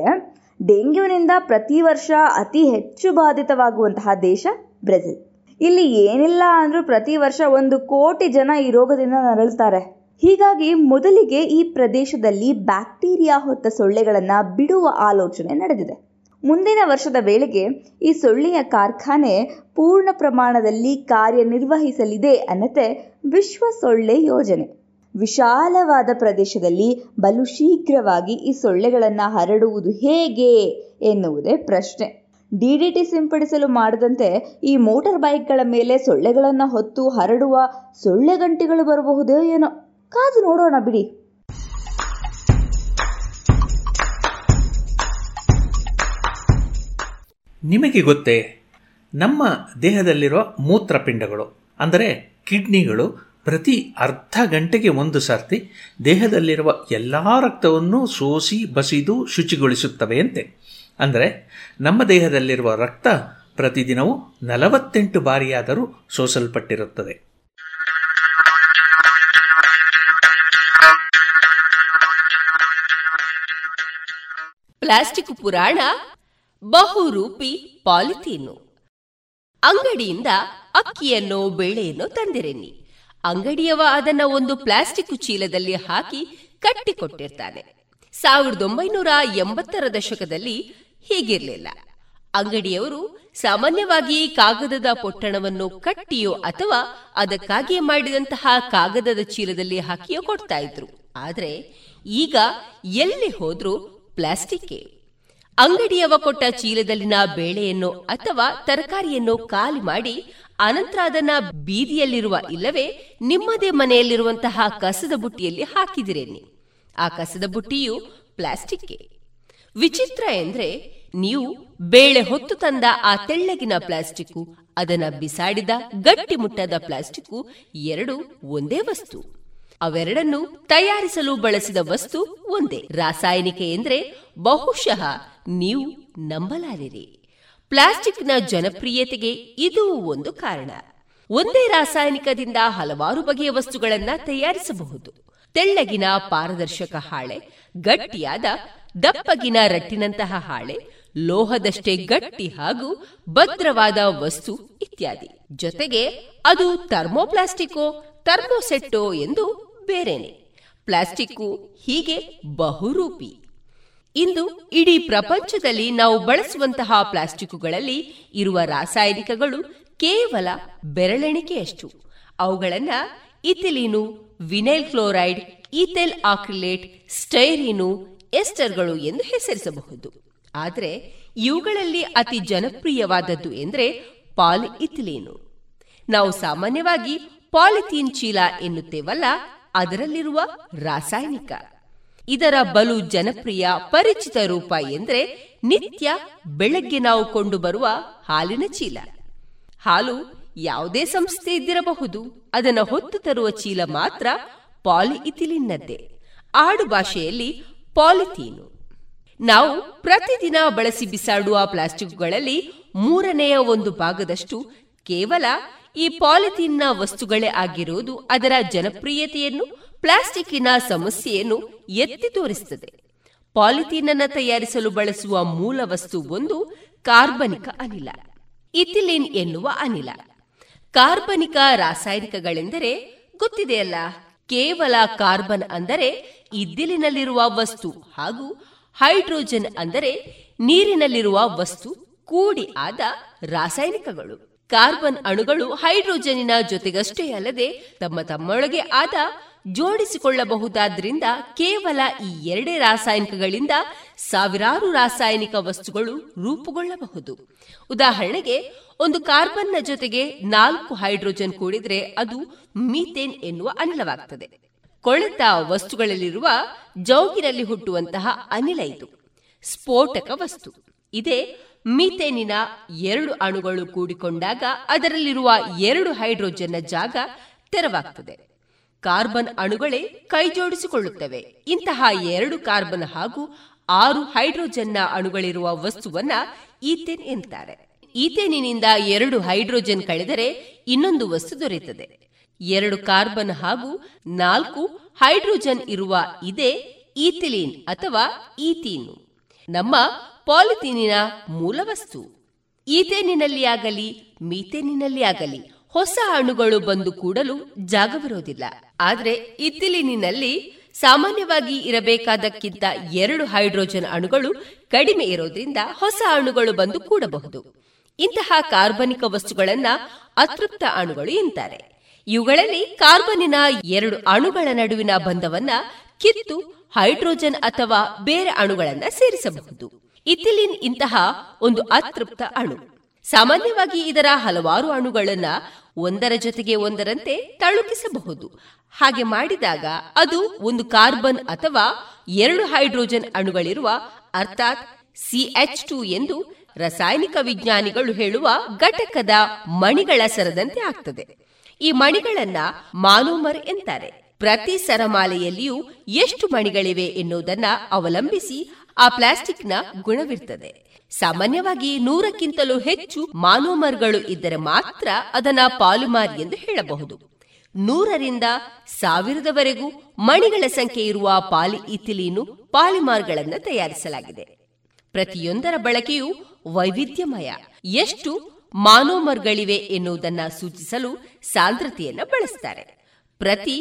ಡೆಂಗ್ಯೂನಿಂದ ಪ್ರತಿ ವರ್ಷ ಅತಿ ಹೆಚ್ಚು ಬಾಧಿತವಾಗುವಂತಹ ದೇಶ ಬ್ರೆಜಿಲ್. ಇಲ್ಲಿ ಏನಿಲ್ಲ ಅಂದರೂ ಪ್ರತಿ ವರ್ಷ ಒಂದು ಕೋಟಿ ಜನ ಈ ರೋಗದಿಂದ ನರಳುತ್ತಾರೆ. ಹೀಗಾಗಿ ಮೊದಲಿಗೆ ಈ ಪ್ರದೇಶದಲ್ಲಿ ಬ್ಯಾಕ್ಟೀರಿಯಾ ಹೊತ್ತ ಸೊಳ್ಳೆಗಳನ್ನು ಬಿಡುವ ಆಲೋಚನೆ ನಡೆದಿದೆ. ಮುಂದಿನ ವರ್ಷದ ವೇಳೆಗೆ ಈ ಸೊಳ್ಳೆಯ ಕಾರ್ಖಾನೆ ಪೂರ್ಣ ಪ್ರಮಾಣದಲ್ಲಿ ಕಾರ್ಯನಿರ್ವಹಿಸಲಿದೆ ಅನ್ನತ್ತೆ ವಿಶ್ವ ಸೊಳ್ಳೆ ಯೋಜನೆ. ವಿಶಾಲವಾದ ಪ್ರದೇಶದಲ್ಲಿ ಬಲು ಶೀಘ್ರವಾಗಿ ಈ ಸೊಳ್ಳೆಗಳನ್ನು ಹರಡುವುದು ಹೇಗೆ ಎನ್ನುವುದೇ ಪ್ರಶ್ನೆ. ಡಿ ಡಿ ಟಿ ಸಿಂಪಡಿಸಲು ಮಾಡದಂತೆ ಈ ಮೋಟಾರ್ ಬೈಕ್ಗಳ ಮೇಲೆ ಸೊಳ್ಳೆಗಳನ್ನು ಹೊತ್ತು ಹರಡುವ ಸೊಳ್ಳೆಗಂಟಿಗಳು ಬರಬಹುದೇ ಏನೋ, ಕಾದು ನೋಡೋಣ ಬಿಡಿ. ನಿಮಗೆ ಗೊತ್ತೇ, ನಮ್ಮ ದೇಹದಲ್ಲಿರೋ ಮೂತ್ರಪಿಂಡಗಳು ಅಂದರೆ ಕಿಡ್ನಿಗಳು ಪ್ರತಿ ಅರ್ಧ ಗಂಟೆಗೆ ಒಂದು ಸರ್ತಿ ದೇಹದಲ್ಲಿರುವ ಎಲ್ಲ ರಕ್ತವನ್ನು ಸೋಸಿ ಬಸಿದು ಶುಚಿಗೊಳಿಸುತ್ತವೆ ಅಂತೆ. ಅಂದರೆ ನಮ್ಮ ದೇಹದಲ್ಲಿರುವ ರಕ್ತ ಪ್ರತಿದಿನವೂ ನಲವತ್ತೆಂಟು ಬಾರಿಯಾದರೂ ಸೋಸಲ್ಪಟ್ಟಿರುತ್ತದೆ. ಪ್ಲಾಸ್ಟಿಕ್ ಪುರಾಣ, ಬಹುರೂಪಿ ಪಾಲಿಥೀನು. ಅಂಗಡಿಯಿಂದ ಅಕ್ಕಿಯನ್ನು ಬೇಳೆಯನ್ನು ತಂದಿರೆನ್ನಿ. ಅಂಗಡಿಯವ ಅದನ್ನು ಒಂದು ಪ್ಲಾಸ್ಟಿಕ್ ಚೀಲದಲ್ಲಿ ಹಾಕಿ ಕಟ್ಟಿಕೊಟ್ಟಿರ್ತಾನೆ. ಸಾವಿರದ ಒಂಬೈನೂರ ಎಂಬತ್ತರ ದಶಕದಲ್ಲಿ ಹೀಗಿರಲಿಲ್ಲ. ಅಂಗಡಿಯವರು ಸಾಮಾನ್ಯವಾಗಿ ಕಾಗದದ ಪೊಟ್ಟಣವನ್ನು ಕಟ್ಟಿಯೋ ಅಥವಾ ಅದಕ್ಕಾಗಿಯೇ ಮಾಡಿದಂತಹ ಕಾಗದದ ಚೀಲದಲ್ಲಿ ಹಾಕಿಯೋ ಕೊಡ್ತಾ ಇದ್ರು. ಆದರೆ ಈಗ ಎಲ್ಲಿ ಹೋದ್ರೂ ಪ್ಲಾಸ್ಟಿಕ್ಕೇ. ಅಂಗಡಿಯವ ಕೊಟ್ಟ ಚೀಲದಲ್ಲಿನ ಬೇಳೆಯನ್ನು ಅಥವಾ ತರಕಾರಿಯನ್ನು ಖಾಲಿ ಮಾಡಿ ಅನಂತರ ಅದನ್ನ ಬೀದಿಯಲ್ಲಿರುವ ಇಲ್ಲವೇ ನಿಮ್ಮದೇ ಮನೆಯಲ್ಲಿರುವಂತಹ ಕಸದ ಬುಟ್ಟಿಯಲ್ಲಿ ಹಾಕಿದಿರೇನಿ. ಆ ಕಸದ ಬುಟ್ಟಿಯು ಪ್ಲಾಸ್ಟಿಕ್ಕೇ. ವಿಚಿತ್ರ ಎಂದ್ರೆ ನೀವು ಬೇಳೆ ಹೊತ್ತು ತಂದ ಆ ತೆಳ್ಳಗಿನ ಪ್ಲಾಸ್ಟಿಕ್ಕು, ಅದನ್ನ ಬಿಸಾಡಿದ ಗಟ್ಟಿ ಮುಟ್ಟದ ಪ್ಲಾಸ್ಟಿಕ್ಕು ಎರಡು ಒಂದೇ ವಸ್ತು. ಅವೆರಡನ್ನು ತಯಾರಿಸಲು ಬಳಸಿದ ವಸ್ತು ಒಂದೇ. ರಾಸಾಯನಿಕ ಎಂದ್ರೆ ಬಹುಶಃ ನೀವು ನಂಬಲಾರಿರಿ. ಪ್ಲಾಸ್ಟಿಕ್ನ ಜನಪ್ರಿಯತೆಗೆ ಇದು ಒಂದು ಕಾರಣ. ಒಂದೇ ರಾಸಾಯನಿಕದಿಂದ ಹಲವಾರು ಬಗೆಯ ವಸ್ತುಗಳನ್ನು ತಯಾರಿಸಬಹುದು. ತೆಳ್ಳಗಿನ ಪಾರದರ್ಶಕ ಹಾಳೆ, ಗಟ್ಟಿಯಾದ ದಪ್ಪಗಿನ ರಟ್ಟಿನಂತಹ ಹಾಳೆ, ಲೋಹದಷ್ಟೇ ಗಟ್ಟಿ ಹಾಗೂ ಭದ್ರವಾದ ವಸ್ತು ಇತ್ಯಾದಿ. ಜೊತೆಗೆ ಅದು ಥರ್ಮೋಪ್ಲಾಸ್ಟಿಕೋ ಥರ್ಮೋಸೆಟ್ಟೋ ಎಂದು ಬೇರೆನೆ. ಪ್ಲಾಸ್ಟಿಕ್ಕು ಹೀಗೆ ಬಹುರೂಪಿ. ಇಂದು ಇಡೀ ಪ್ರಪಂಚದಲ್ಲಿ ನಾವು ಬಳಸುವಂತಹ ಪ್ಲಾಸ್ಟಿಕ್ಕುಗಳಲ್ಲಿ ಇರುವ ರಾಸಾಯನಿಕಗಳು ಕೇವಲ ಬೆರಳೆಣಿಕೆಯಷ್ಟು. ಅವುಗಳನ್ನು ethylene, vinyl chloride, ethyl acrylate, styrene, ಎಸ್ಟರ್ಗಳು ಎಂದು ಹೆಸರಿಸಬಹುದು. ಆದರೆ ಇವುಗಳಲ್ಲಿ ಅತಿ ಜನಪ್ರಿಯವಾದದ್ದು ಎಂದರೆ ಪಾಲಿಇಥಿಲೀನು. ನಾವು ಸಾಮಾನ್ಯವಾಗಿ ಪಾಲಿಥೀನ್ ಚೀಲ ಎನ್ನುತ್ತೇವಲ್ಲ, ಅದರಲ್ಲಿರುವ ರಾಸಾಯನಿಕ. ಇದರ ಬಲು ಜನಪ್ರಿಯ ಪರಿಚಿತ ರೂಪ ಎಂದರೆ ನಿತ್ಯ ಬೆಳಗ್ಗೆ ನಾವು ಕೊಂಡು ಬರುವ ಹಾಲಿನ ಚೀಲ. ಹಾಲು ಯಾವುದೇ ಸಂಸ್ಥೆ ಇದ್ದಿರಬಹುದು, ಅದನ್ನು ಹೊತ್ತು ತರುವ ಚೀಲ ಮಾತ್ರ ಪಾಲಿಇಥಿಲಿನ್ನದ್ದೇ. ಆಡು ಭಾಷೆಯಲ್ಲಿ ಪಾಲಿಥೀನು. ನಾವು ಪ್ರತಿದಿನ ಬಳಸಿ ಬಿಸಾಡುವ ಪ್ಲಾಸ್ಟಿಕ್ಗಳಲ್ಲಿ ಮೂರನೆಯ ಒಂದು ಭಾಗದಷ್ಟು ಕೇವಲ ಈ ಪಾಲಿಥೀನ್ನ ವಸ್ತುಗಳೇ ಆಗಿರುವುದು ಅದರ ಜನಪ್ರಿಯತೆಯನ್ನು, ಪ್ಲಾಸ್ಟಿಕ್ಕಿನ ಸಮಸ್ಯೆಯನ್ನು ಎತ್ತಿ ತೋರಿಸುತ್ತದೆ. ಪಾಲಿಥೀನನ್ನು ತಯಾರಿಸಲು ಬಳಸುವ ಮೂಲ ವಸ್ತು ಒಂದು ಕಾರ್ಬನಿಕ ಅನಿಲ, ಇಥಿಲೀನ್ ಎನ್ನುವ ಅನಿಲ. ಕಾರ್ಬನಿಕ ರಾಸಾಯನಿಕಗಳೆಂದರೆ ಗೊತ್ತಿದೆಯಲ್ಲ, ಕೇವಲ ಕಾರ್ಬನ್ ಅಂದರೆ ಇದ್ದಿಲಿನಲ್ಲಿರುವ ವಸ್ತು ಹಾಗೂ ಹೈಡ್ರೋಜನ್ ಅಂದರೆ ನೀರಿನಲ್ಲಿರುವ ವಸ್ತು ಕೂಡಿ ಆದ ರಾಸಾಯನಿಕಗಳು. ಕಾರ್ಬನ್ ಅಣುಗಳು ಹೈಡ್ರೋಜನಿನ ಜೊತೆಗಷ್ಟೇ ಅಲ್ಲದೆ ತಮ್ಮ ತಮ್ಮೊಳಗೆ ಆದ ಜೋಡಿಸಿಕೊಳ್ಳಬಹುದಾದ್ರಿಂದ ಕೇವಲ ಈ ಎರಡೇ ರಾಸಾಯನಿಕಗಳಿಂದ ಸಾವಿರಾರು ರಾಸಾಯನಿಕ ವಸ್ತುಗಳು ರೂಪುಗೊಳ್ಳಬಹುದು. ಉದಾಹರಣೆಗೆ, ಒಂದು ಕಾರ್ಬನ್ನ ಜೊತೆಗೆ ನಾಲ್ಕು ಹೈಡ್ರೋಜನ್ ಕೂಡಿದ್ರೆ ಅದು ಮೀಥೇನ್ ಎನ್ನುವ ಅನಿಲವಾಗ್ತದೆ. ಕೊಳೆತ ವಸ್ತುಗಳಲ್ಲಿರುವ ಜೌಗಿನಲ್ಲಿ ಹುಟ್ಟುವಂತಹ ಅನಿಲ ಇದು ಸ್ಫೋಟಕ ವಸ್ತು. ಇದೇ ಮೀಥೇನಿನ ಎರಡು ಅಣುಗಳು ಕೂಡಿಕೊಂಡಾಗ ಅದರಲ್ಲಿರುವ ಎರಡು ಹೈಡ್ರೋಜನ್ನ ಜಾಗ ತೆರವಾಗ್ತದೆ. ಕಾರ್ಬನ್ ಅಣುಗಳೇ ಕೈಜೋಡಿಸಿಕೊಳ್ಳುತ್ತವೆ. ಇಂತಹ ಎರಡು ಕಾರ್ಬನ್ ಹಾಗೂ ಆರು ಹೈಡ್ರೋಜನ್ನ ಅಣುಗಳಿರುವ ವಸ್ತುವನ್ನ ಈಥೇನ್ ಎನ್ನುತ್ತಾರೆ. ಈಥೇನಿನಿಂದ ಎರಡು ಹೈಡ್ರೋಜನ್ ಕಳೆದರೆ ಇನ್ನೊಂದು ವಸ್ತು ದೊರೆಯುತ್ತದೆ. ಎರಡು ಕಾರ್ಬನ್ ಹಾಗೂ ನಾಲ್ಕು ಹೈಡ್ರೋಜನ್ ಇರುವ ಇದೇ ಈಥಿಲೀನ್ ಅಥವಾ ಈಥೀನು, ನಮ್ಮ ಪಾಲಿಥೀನಿನ ಮೂಲ ವಸ್ತು. ಈಥೇನಿನಲ್ಲಿ ಆಗಲಿ ಮೀಥೇನಿನಲ್ಲಿ ಆಗಲಿ ಹೊಸ ಅಣುಗಳು ಬಂದು ಕೂಡಲು ಜಾಗವಿರೋದಿಲ್ಲ. ಆದರೆ ಇಥಿಲೀನಿನಲ್ಲಿ ಸಾಮಾನ್ಯವಾಗಿ ಇರಬೇಕಾದಕ್ಕಿಂತ ಎರಡು ಹೈಡ್ರೋಜನ್ ಅಣುಗಳು ಕಡಿಮೆ ಇರೋದ್ರಿಂದ ಹೊಸ ಅಣುಗಳು ಬಂದು ಕೂಡಬಹುದು. ಇಂತಹ ಕಾರ್ಬನಿಕ ವಸ್ತುಗಳನ್ನ ಅತೃಪ್ತ ಅಣುಗಳು ಎಂತಾರೆ. ಇವುಗಳಲ್ಲಿ ಕಾರ್ಬನಿನ ಎರಡು ಅಣುಗಳ ನಡುವಿನ ಬಂಧವನ್ನ ಕಿತ್ತು ಹೈಡ್ರೋಜನ್ ಅಥವಾ ಬೇರೆ ಅಣುಗಳನ್ನ ಸೇರಿಸಬಹುದು. ಇಥಿಲೀನ್ ಇಂತಹ ಒಂದು ಅತೃಪ್ತ ಅಣು. ಸಾಮಾನ್ಯವಾಗಿ ಇದರ ಹಲವಾರು ಅಣುಗಳನ್ನ ಒಂದರ ಜೊತೆಗೆ ಒಂದರಂತೆ ತಳುಕಿಸಬಹುದು. ಹಾಗೆ ಮಾಡಿದಾಗ ಅದು ಒಂದು ಕಾರ್ಬನ್ ಅಥವಾ ಎರಡು ಹೈಡ್ರೋಜನ್ ಅಣುಗಳಿರುವ ಅರ್ಥಾತ್ ಸಿಎಚ್ ಟು ಎಂದು ರಾಸಾಯನಿಕ ವಿಜ್ಞಾನಿಗಳು ಹೇಳುವ ಘಟಕದ ಮಣಿಗಳ ಸರದಂತೆ ಆಗ್ತದೆ. ಈ ಮಣಿಗಳನ್ನ ಮಾನೋಮರ್ ಎಂತಾರೆ. ಪ್ರತಿ ಸರಮಾಲೆಯಲ್ಲಿಯೂ ಎಷ್ಟು ಮಣಿಗಳಿವೆ ಎನ್ನುವುದನ್ನ ಅವಲಂಬಿಸಿ ಆ ಪ್ಲಾಸ್ಟಿಕ್ನ ಗುಣವಿರ್ತದೆ. ಸಾಮಾನ್ಯವಾಗಿ ನೂರಕ್ಕಿಂತಲೂ ಹೆಚ್ಚು ಮಾನೋಮರ್ಗಳು ಇದ್ದರೆ ಮಾತ್ರ ಅದನ್ನ ಪಾಲಿಮರ್ ಎಂದು ಹೇಳಬಹುದು. ನೂರರಿಂದ ಸಾವಿರದವರೆಗೂ ಮಣಿಗಳ ಸಂಖ್ಯೆ ಇರುವ ಪಾಲಿಇಥಿಲೀನು ಪಾಲಿಮಾರ್ಗಳನ್ನು ತಯಾರಿಸಲಾಗಿದೆ. ಪ್ರತಿಯೊಂದರ ಬಳಕೆಯೂ ವೈವಿಧ್ಯಮಯ. ಎಷ್ಟು ಮಾನೋಮರ್ಗಳಿವೆ ಎನ್ನುವುದನ್ನು ಸೂಚಿಸಲು ಸಾಂದ್ರತೆಯನ್ನು ಬಳಸ್ತಾರೆ. ಪ್ರತಿ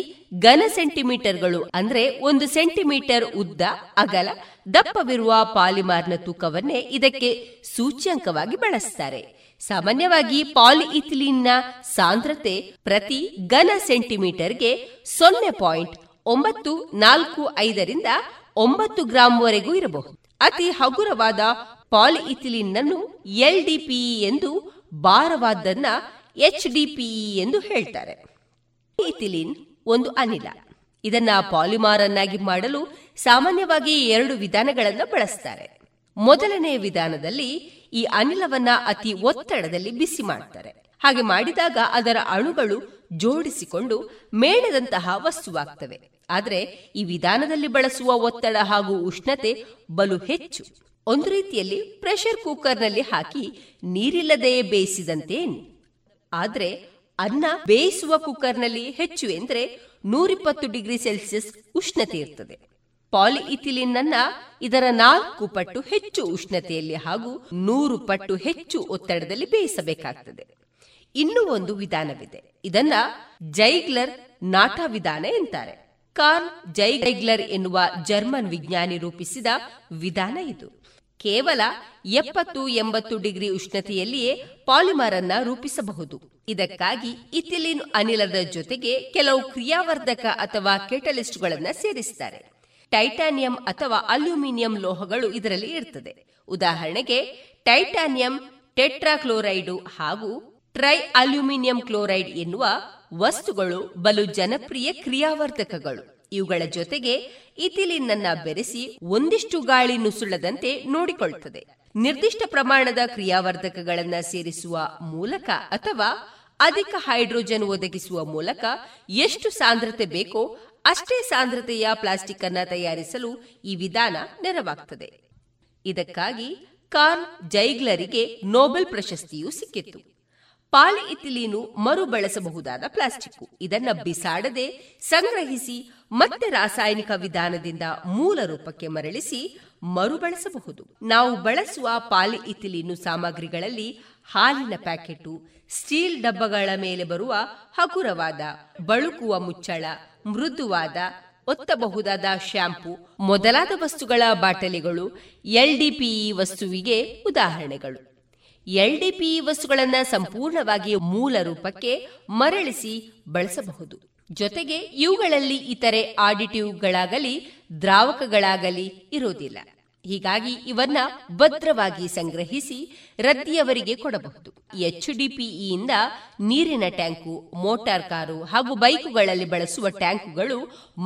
ಘನ ಸೆಂಟಿಮೀಟರ್ಗಳು ಅಂದ್ರೆ ಒಂದು ಸೆಂಟಿಮೀಟರ್ ಉದ್ದ, ಅಗಲ, ದಪ್ಪವಿರುವ ಪಾಲಿಮಾರ್ನ ತೂಕವನ್ನೇ ಇದಕ್ಕೆ ಸೂಚ್ಯಂಕವಾಗಿ ಬಳಸ್ತಾರೆ. ಸಾಮಾನ್ಯವಾಗಿ ಪಾಲಿಇಥಿಲೀನ್ನ ಸಾಂದ್ರತೆ ಪ್ರತಿ ಘನ ಸೆಂಟಿಮೀಟರ್ಗೆ ಸೊನ್ನೆ ಪಾಯಿಂಟ್ ಒಂಬತ್ತು ನಾಲ್ಕು ಐದರಿಂದ ಒಂಬತ್ತು ಗ್ರಾಂವರೆಗೂ ಇರಬಹುದು. ಅತಿ ಹಗುರವಾದ ಪಾಲಿಇಥಿಲೀನ್ನನ್ನು ಎಲ್ ಡಿಪಿಇ ಎಂದು, ಭಾರವಾದ್ದನ್ನ ಎಚ್ ಡಿಪಿಇ ಎಂದು ಹೇಳ್ತಾರೆ. ಇಥಿಲೀನ್ ಒಂದು ಅನಿಲ. ಇದನ್ನ ಪಾಲಿಮಾರ್ ಅನ್ನಾಗಿ ಮಾಡಲು ಸಾಮಾನ್ಯವಾಗಿ ಎರಡು ವಿಧಾನಗಳನ್ನು ಬಳಸ್ತಾರೆ. ಮೊದಲನೆಯ ವಿಧಾನದಲ್ಲಿ ಈ ಅನಿಲವನ್ನ ಅತಿ ಒತ್ತಡದಲ್ಲಿ ಬಿಸಿ ಮಾಡ್ತಾರೆ. ಹಾಗೆ ಮಾಡಿದಾಗ ಅದರ ಅಣುಗಳು ಜೋಡಿಸಿಕೊಂಡು ಮೇಣದಂತಹ ವಸ್ತುವಾಗ್ತವೆ. ಆದರೆ ಈ ವಿಧಾನದಲ್ಲಿ ಬಳಸುವ ಒತ್ತಡ ಹಾಗೂ ಉಷ್ಣತೆ ಬಲು ಹೆಚ್ಚು. ಒಂದು ರೀತಿಯಲ್ಲಿ ಪ್ರೆಷರ್ ಕುಕ್ಕರ್ನಲ್ಲಿ ಹಾಕಿ ನೀರಿಲ್ಲದೆಯೇ ಬೇಯಿಸಿದಂತೆ. ಆದರೆ ಅನ್ನ ಬೇಯಿಸುವ ಕುಕ್ಕರ್ನಲ್ಲಿ ಹೆಚ್ಚು ಎಂದರೆ ನೂರಿಪ್ಪತ್ತು ಡಿಗ್ರಿ ಸೆಲ್ಸಿಯಸ್ ಉಷ್ಣತೆ ಇರ್ತದೆ. ಪಾಲಿಇಥಿಲೀನ್ ಅನ್ನ ಇದರ ನಾಲ್ಕು ಪಟ್ಟು ಹೆಚ್ಚು ಉಷ್ಣತೆಯಲ್ಲಿ ಹಾಗೂ ನೂರು ಪಟ್ಟು ಹೆಚ್ಚು ಒತ್ತಡದಲ್ಲಿ ಬೇಯಿಸಬೇಕಾಗ್ತದೆ. ಇನ್ನೂ ಒಂದು ವಿಧಾನವಿದೆ. ಇದನ್ನ ಜೈಗ್ಲರ್ ನಾಟಾ ವಿಧಾನ ಎಂತಾರೆ. ಕಾರ್ಲ್ ಜೈಗ್ಲರ್ ಎನ್ನುವ ಜರ್ಮನ್ ವಿಜ್ಞಾನಿ ರೂಪಿಸಿದ ವಿಧಾನ ಇದು. ಕೇವಲ ಎಪ್ಪತ್ತು ಎಂಬತ್ತು ಡಿಗ್ರಿ ಉಷ್ಣತೆಯಲ್ಲಿಯೇ ಪಾಲಿಮರ್ ಅನ್ನ ರೂಪಿಸಬಹುದು. ಇದಕ್ಕಾಗಿ ಇಥಿಲೀನ್ ಅನಿಲದ ಜೊತೆಗೆ ಕೆಲವು ಕ್ರಿಯಾವರ್ಧಕ ಅಥವಾ ಕೆಟಲಿಸ್ಟ್ಗಳನ್ನು ಸೇರಿಸ್ತಾರೆ. ಟೈಟಾನಿಯಂ ಅಥವಾ ಅಲ್ಯೂಮಿನಿಯಂ ಲೋಹಗಳು ಇದರಲ್ಲಿ ಇರ್ತದೆ. ಉದಾಹರಣೆಗೆ ಟೈಟಾನಿಯಂ ಟೆಟ್ರಾಕ್ಲೋರೈಡು ಹಾಗೂ ಟ್ರೈ ಅಲ್ಯೂಮಿನಿಯಂ ಕ್ಲೋರೈಡ್ ಎನ್ನುವ ವಸ್ತುಗಳು ಬಲು ಜನಪ್ರಿಯ ಕ್ರಿಯಾವರ್ಧಕಗಳು. ಇವುಗಳ ಜೊತೆಗೆ ಇಥಿಲೀನ್ ಅನ್ನ ಬೆರೆಸಿ ಒಂದಿಷ್ಟು ಗಾಳಿ ನುಸುಳದಂತೆ ನೋಡಿಕೊಳ್ಳುತ್ತದೆ. ನಿರ್ದಿಷ್ಟ ಪ್ರಮಾಣದ ಕ್ರಿಯಾವರ್ಧಕಗಳನ್ನು ಸೇರಿಸುವ ಮೂಲಕ ಅಥವಾ ಅಧಿಕ ಹೈಡ್ರೋಜನ್ ಒದಗಿಸುವ ಮೂಲಕ ಎಷ್ಟು ಸಾಂದ್ರತೆ ಬೇಕೋ ಅಷ್ಟೇ ಸಾಂದ್ರತೆಯ ಪ್ಲಾಸ್ಟಿಕ್ ಅನ್ನು ತಯಾರಿಸಲು ಈ ವಿಧಾನ ನೆರವಾಗ್ತದೆ. ಇದಕ್ಕಾಗಿ ಕಾರ್ಲ್ ಜೈಗ್ಲರಿಗೆ ನೊಬೆಲ್ ಪ್ರಶಸ್ತಿಯೂ ಸಿಕ್ಕಿತ್ತು. ಪಾಲಿಇಥಿಲೀನು ಮರುಬಳಸಬಹುದಾದ ಪ್ಲಾಸ್ಟಿಕ್. ಇದನ್ನು ಬಿಸಾಡದೆ ಸಂಗ್ರಹಿಸಿ ಮತ್ತೆ ರಾಸಾಯನಿಕ ವಿಧಾನದಿಂದ ಮೂಲ ರೂಪಕ್ಕೆ ಮರಳಿಸಿ ಮರುಬಳಸಬಹುದು. ನಾವು ಬಳಸುವ ಪಾಲಿಇಥಿಲೀನು ಸಾಮಗ್ರಿಗಳಲ್ಲಿ ಹಾಲಿನ ಪ್ಯಾಕೆಟು, ಸ್ಟೀಲ್ ಡಬ್ಬಗಳ ಮೇಲೆ ಬರುವ ಹಗುರವಾದ, ಬಳುಕುವ ಮುಚ್ಚಳ, ಮೃದುವಾದ, ಒತ್ತಬಹುದಾದ ಶ್ಯಾಂಪು ಮೊದಲಾದ ವಸ್ತುಗಳ ಬಾಟಲಿಗಳು ಎಲ್ಡಿಪಿಇ ವಸ್ತುವಿಗೆ ಉದಾಹರಣೆಗಳು. ಎಲ್ಡಿಪಿಇ ವಸ್ತುಗಳನ್ನು ಸಂಪೂರ್ಣವಾಗಿ ಮೂಲ ರೂಪಕ್ಕೆ ಮರಳಿಸಿ ಬಳಸಬಹುದು. ಜೊತೆಗೆ ಇವುಗಳಲ್ಲಿ ಇತರೆ ಆಡಿಟಿವ್ಗಳಾಗಲಿ ದ್ರಾವಕಗಳಾಗಲಿ ಇರೋದಿಲ್ಲ. ಹೀಗಾಗಿ ಇವನ್ನ ಭದ್ರವಾಗಿ ಸಂಗ್ರಹಿಸಿ ರದ್ದಿಯವರಿಗೆ ಕೊಡಬಹುದು. ಎಚ್ಡಿಪಿಇಯಿಂದ ನೀರಿನ ಟ್ಯಾಂಕು, ಮೋಟಾರ್ ಕಾರು ಹಾಗೂ ಬೈಕುಗಳಲ್ಲಿ ಬಳಸುವ ಟ್ಯಾಂಕುಗಳು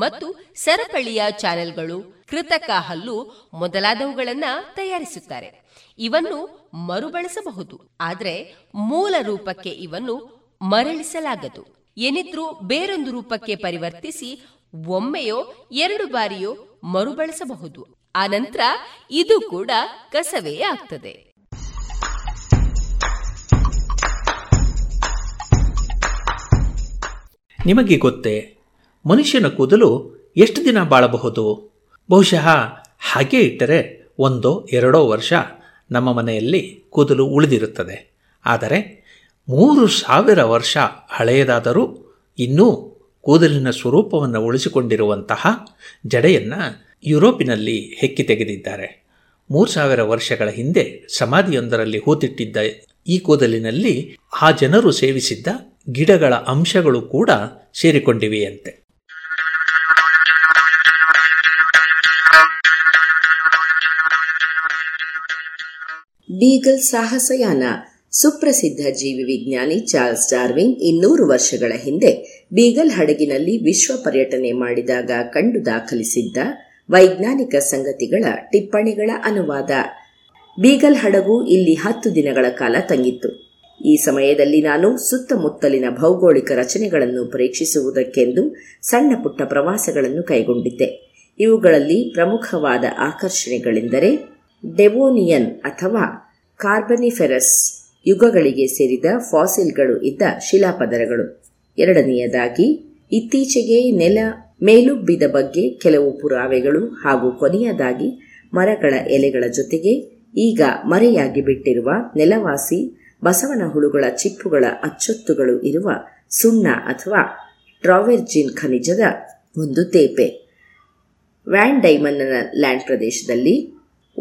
ಮತ್ತು ಸರಪಳಿಯ ಚಾನೆಲ್ಗಳು, ಕೃತಕ ಹಲ್ಲು ಮೊದಲಾದವುಗಳನ್ನು ತಯಾರಿಸುತ್ತಾರೆ. ಇವನ್ನು ಮರುಬಳಸಬಹುದು. ಆದರೆ ಮೂಲ ರೂಪಕ್ಕೆ ಇವನ್ನು ಮರಳಿಸಲಾಗದು. ಏನಿದ್ರೂ ಬೇರೊಂದು ರೂಪಕ್ಕೆ ಪರಿವರ್ತಿಸಿ ಒಮ್ಮೆಯೋ ಎರಡು ಬಾರಿಯೋ ಮರುಬಳಸಬಹುದು. ಆನಂತರ ಇದು ಕೂಡ ಕಸವೇ ಆಗ್ತದೆ. ನಿಮಗೆ ಗೊತ್ತೇ ಮನುಷ್ಯನ ಕೂದಲು ಎಷ್ಟು ದಿನ ಬಾಳಬಹುದು? ಬಹುಶಃ ಹಾಗೆ ಇಟ್ಟರೆ ಒಂದೋ ಎರಡೋ ವರ್ಷ ನಮ್ಮ ಮನೆಯಲ್ಲಿ ಕೂದಲು ಉಳಿದಿರುತ್ತದೆ. ಆದರೆ ಮೂರು ಸಾವಿರ ವರ್ಷ ಹಳೆಯದಾದರೂ ಇನ್ನೂ ಕೂದಲಿನ ಸ್ವರೂಪವನ್ನು ಉಳಿಸಿಕೊಂಡಿರುವಂತಹ ಜಡೆಯನ್ನು ಯುರೋಪಿನಲ್ಲಿ ಹೆಕ್ಕಿ ತೆಗೆದಿದ್ದಾರೆ. ಮೂರು ಸಾವಿರ ವರ್ಷಗಳ ಹಿಂದೆ ಸಮಾಧಿಯೊಂದರಲ್ಲಿ ಹೂತಿಟ್ಟಿದ್ದ ಈ ಕೂದಲಿನಲ್ಲಿ ಆ ಜನರು ಸೇವಿಸಿದ್ದ ಗಿಡಗಳ ಅಂಶಗಳು ಕೂಡ ಸೇರಿಕೊಂಡಿವೆಯಂತೆ. ಬೀಗಲ್ ಸಾಹಸಯಾನ. ಸುಪ್ರಸಿದ್ಧ ಜೀವಿ ವಿಜ್ಞಾನಿ ಚಾರ್ಲ್ಸ್ ಡಾರ್ವಿನ್ ಇನ್ನೂರು ವರ್ಷಗಳ ಹಿಂದೆ ಬೀಗಲ್ ಹಡಗಿನಲ್ಲಿ ವಿಶ್ವ ಪರ್ಯಟನೆ ಮಾಡಿದಾಗ ಕಂಡು ದಾಖಲಿಸಿದ್ದ ವೈಜ್ಞಾನಿಕ ಸಂಗತಿಗಳ ಟಿಪ್ಪಣಿಗಳ ಅನುವಾದ. ಬೀಗಲ್ ಹಡಗು ಇಲ್ಲಿ ಹತ್ತು ದಿನಗಳ ಕಾಲ ತಂಗಿತ್ತು. ಈ ಸಮಯದಲ್ಲಿ ನಾನು ಸುತ್ತಮುತ್ತಲಿನ ಭೌಗೋಳಿಕ ರಚನೆಗಳನ್ನು ಪರೀಕ್ಷಿಸುವುದಕ್ಕೆಂದು ಸಣ್ಣ ಪುಟ್ಟ ಪ್ರವಾಸಗಳನ್ನು ಕೈಗೊಂಡಿದ್ದೆ. ಇವುಗಳಲ್ಲಿ ಪ್ರಮುಖವಾದ ಆಕರ್ಷಣೆಗಳೆಂದರೆ ಡೆವೋನಿಯನ್ ಅಥವಾ ಕಾರ್ಬನಿಫೆರಸ್ ಯುಗಗಳಿಗೆ ಸೇರಿದ ಫಾಸಿಲ್ಗಳು ಇದ್ದ ಶಿಲಾಪದರಗಳು. ಎರಡನೆಯದಾಗಿ ಇತ್ತೀಚೆಗೆ ನೆಲ ಮೇಲುಬ್ಬಿದ ಬಗ್ಗೆ ಕೆಲವು ಪುರಾವೆಗಳು ಹಾಗೂ ಕೊನೆಯದಾಗಿ ಮರಗಳ ಎಲೆಗಳ ಜೊತೆಗೆ ಈಗ ಮರೆಯಾಗಿ ಬಿಟ್ಟಿರುವ ನೆಲವಾಸಿ ಬಸವನ ಹುಳುಗಳ ಚಿಪ್ಪುಗಳ ಅಚ್ಚೊತ್ತುಗಳು ಇರುವ ಸುಣ್ಣ ಅಥವಾ ಟ್ರಾವೆರ್ಜಿನ್ ಖನಿಜದ ಒಂದು ತೇಪೆ. ವ್ಯಾನ್ ಡೈಮನ್ನ ಲ್ಯಾಂಡ್ ಪ್ರದೇಶದಲ್ಲಿ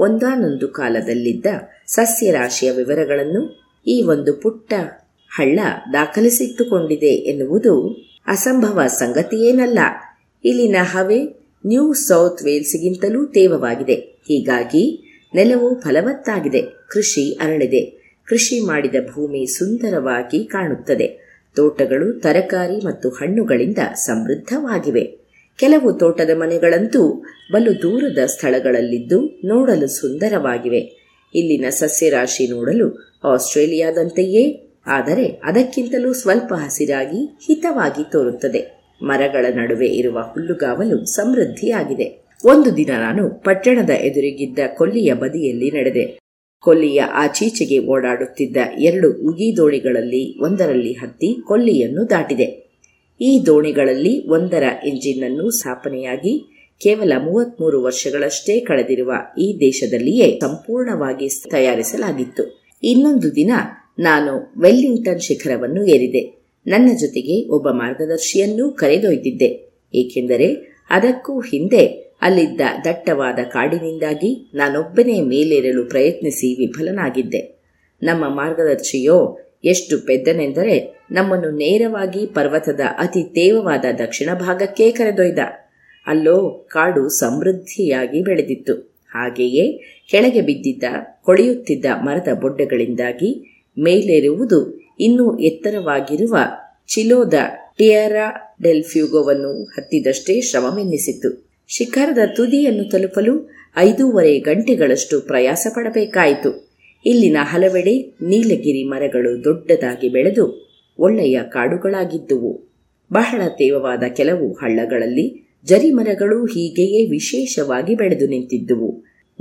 ಒಂದಾನೊಂದು ಕಾಲದಲ್ಲಿದ್ದ ಸಸ್ಯರಾಶಿಯ ವಿವರಗಳನ್ನು ಈ ಒಂದು ಪುಟ್ಟ ಹಳ್ಳ ದಾಖಲಿಸಿಟ್ಟುಕೊಂಡಿದೆ ಎನ್ನುವುದು ಅಸಂಭವ ಸಂಗತಿಯೇನಲ್ಲ. ಇಲ್ಲಿನ ಹವೆ ನ್ಯೂ ಸೌತ್ ವೇಲ್ಸ್ಗಿಂತಲೂ ತೇವವಾಗಿದೆ. ಹೀಗಾಗಿ ನೆಲವು ಫಲವತ್ತಾಗಿದೆ, ಕೃಷಿ ಅರಳಿದೆ, ಕೃಷಿ ಮಾಡಿದ ಭೂಮಿ ಸುಂದರವಾಗಿ ಕಾಣುತ್ತದೆ. ತೋಟಗಳು ತರಕಾರಿ ಮತ್ತು ಹಣ್ಣುಗಳಿಂದ ಸಮೃದ್ಧವಾಗಿವೆ. ಕೆಲವು ತೋಟದ ಮನೆಗಳಂತೂ ಬಲು ದೂರದ ಸ್ಥಳಗಳಲ್ಲಿದ್ದು ನೋಡಲು ಸುಂದರವಾಗಿವೆ. ಇಲ್ಲಿನ ಸಸ್ಯರಾಶಿ ನೋಡಲು ಆಸ್ಟ್ರೇಲಿಯಾದಂತೆಯೇ, ಆದರೆ ಅದಕ್ಕಿಂತಲೂ ಸ್ವಲ್ಪ ಹಸಿರಾಗಿ ಹಿತವಾಗಿ ತೋರುತ್ತದೆ. ಮರಗಳ ನಡುವೆ ಇರುವ ಹುಲ್ಲುಗಾವಲು ಸಮೃದ್ಧಿಯಾಗಿದೆ. ಒಂದು ದಿನ ನಾನು ಪಟ್ಟಣದ ಎದುರಿಗಿದ್ದ ಕೊಲ್ಲಿಯ ಬದಿಯಲ್ಲಿ ನಡೆದೆ. ಕೊಲ್ಲಿಯ ಆಚೀಚೆಗೆ ಓಡಾಡುತ್ತಿದ್ದ ಎರಡು ಉಗಿ ದೋಣಿಗಳಲ್ಲಿ ಒಂದರಲ್ಲಿ ಹತ್ತಿ ಕೊಲ್ಲಿಯನ್ನು ದಾಟಿದೆ. ಈ ದೋಣಿಗಳಲ್ಲಿ ಒಂದರ ಎಂಜಿನ್ನನ್ನು ಸ್ಥಾಪನೆಯಾಗಿ ಕೇವಲ ಮೂವತ್ಮೂರು ವರ್ಷಗಳಷ್ಟೇ ಕಳೆದಿರುವ ಈ ದೇಶದಲ್ಲಿಯೇ ಸಂಪೂರ್ಣವಾಗಿ ತಯಾರಿಸಲಾಗಿತ್ತು. ಇನ್ನೊಂದು ದಿನ ನಾನು ವೆಲ್ಲಿಂಗ್ಟನ್ ಶಿಖರವನ್ನು ಏರಿದೆ. ನನ್ನ ಜೊತೆಗೆ ಒಬ್ಬ ಮಾರ್ಗದರ್ಶಿಯನ್ನೂ ಕರೆದೊಯ್ದಿದ್ದೆ, ಏಕೆಂದರೆ ಅದಕ್ಕೂ ಹಿಂದೆ ಅಲ್ಲಿದ್ದ ದಟ್ಟವಾದ ಕಾಡಿನಿಂದಾಗಿ ನಾನೊಬ್ಬನೇ ಮೇಲೇರಲು ಪ್ರಯತ್ನಿಸಿ ವಿಫಲನಾಗಿದ್ದೆ. ನಮ್ಮ ಮಾರ್ಗದರ್ಶಿಯೋ ಎಷ್ಟು ಪೆದ್ದನೆಂದರೆ ನಮ್ಮನ್ನು ನೇರವಾಗಿ ಪರ್ವತದ ಅತಿ ತೇವವಾದ ದಕ್ಷಿಣ ಭಾಗಕ್ಕೇ ಕರೆದೊಯ್ದ. ಅಲ್ಲೋ ಕಾಡು ಸಮೃದ್ಧಿಯಾಗಿ ಬೆಳೆದಿತ್ತು. ಹಾಗೆಯೇ ಕೆಳಗೆ ಬಿದ್ದಿದ್ದ ಕೊಳೆಯುತ್ತಿದ್ದ ಮರದ ಬೊಡ್ಡೆಗಳಿಂದಾಗಿ ಮೇಲೇರುವುದು ಇನ್ನೂ ಎತ್ತರವಾಗಿರುವ ಚಿಲೋದ ಟಿಯರಾ ಡೆಲ್ ಫ್ಯೂಗೋವನ್ನು ಹತ್ತಿದಷ್ಟೇ ಶ್ರಮವೆನ್ನಿಸಿತು. ಶಿಖರದ ತುದಿಯನ್ನು ತಲುಪಲು ಐದೂವರೆ ಗಂಟೆಗಳಷ್ಟು ಪ್ರಯಾಸ ಪಡಬೇಕಾಯಿತು. ಇಲ್ಲಿನ ಹಲವೆಡೆ ನೀಲಗಿರಿ ಮರಗಳು ದೊಡ್ಡದಾಗಿ ಬೆಳೆದು ಒಳ್ಳೆಯ ಕಾಡುಗಳಾಗಿದ್ದುವು. ಬಹಳ ತೇವವಾದ ಕೆಲವು ಹಳ್ಳಗಳಲ್ಲಿ ಜರಿಮರಗಳು ಹೀಗೆಯೇ ವಿಶೇಷವಾಗಿ ಬೆಳೆದು ನಿಂತಿದ್ದುವು.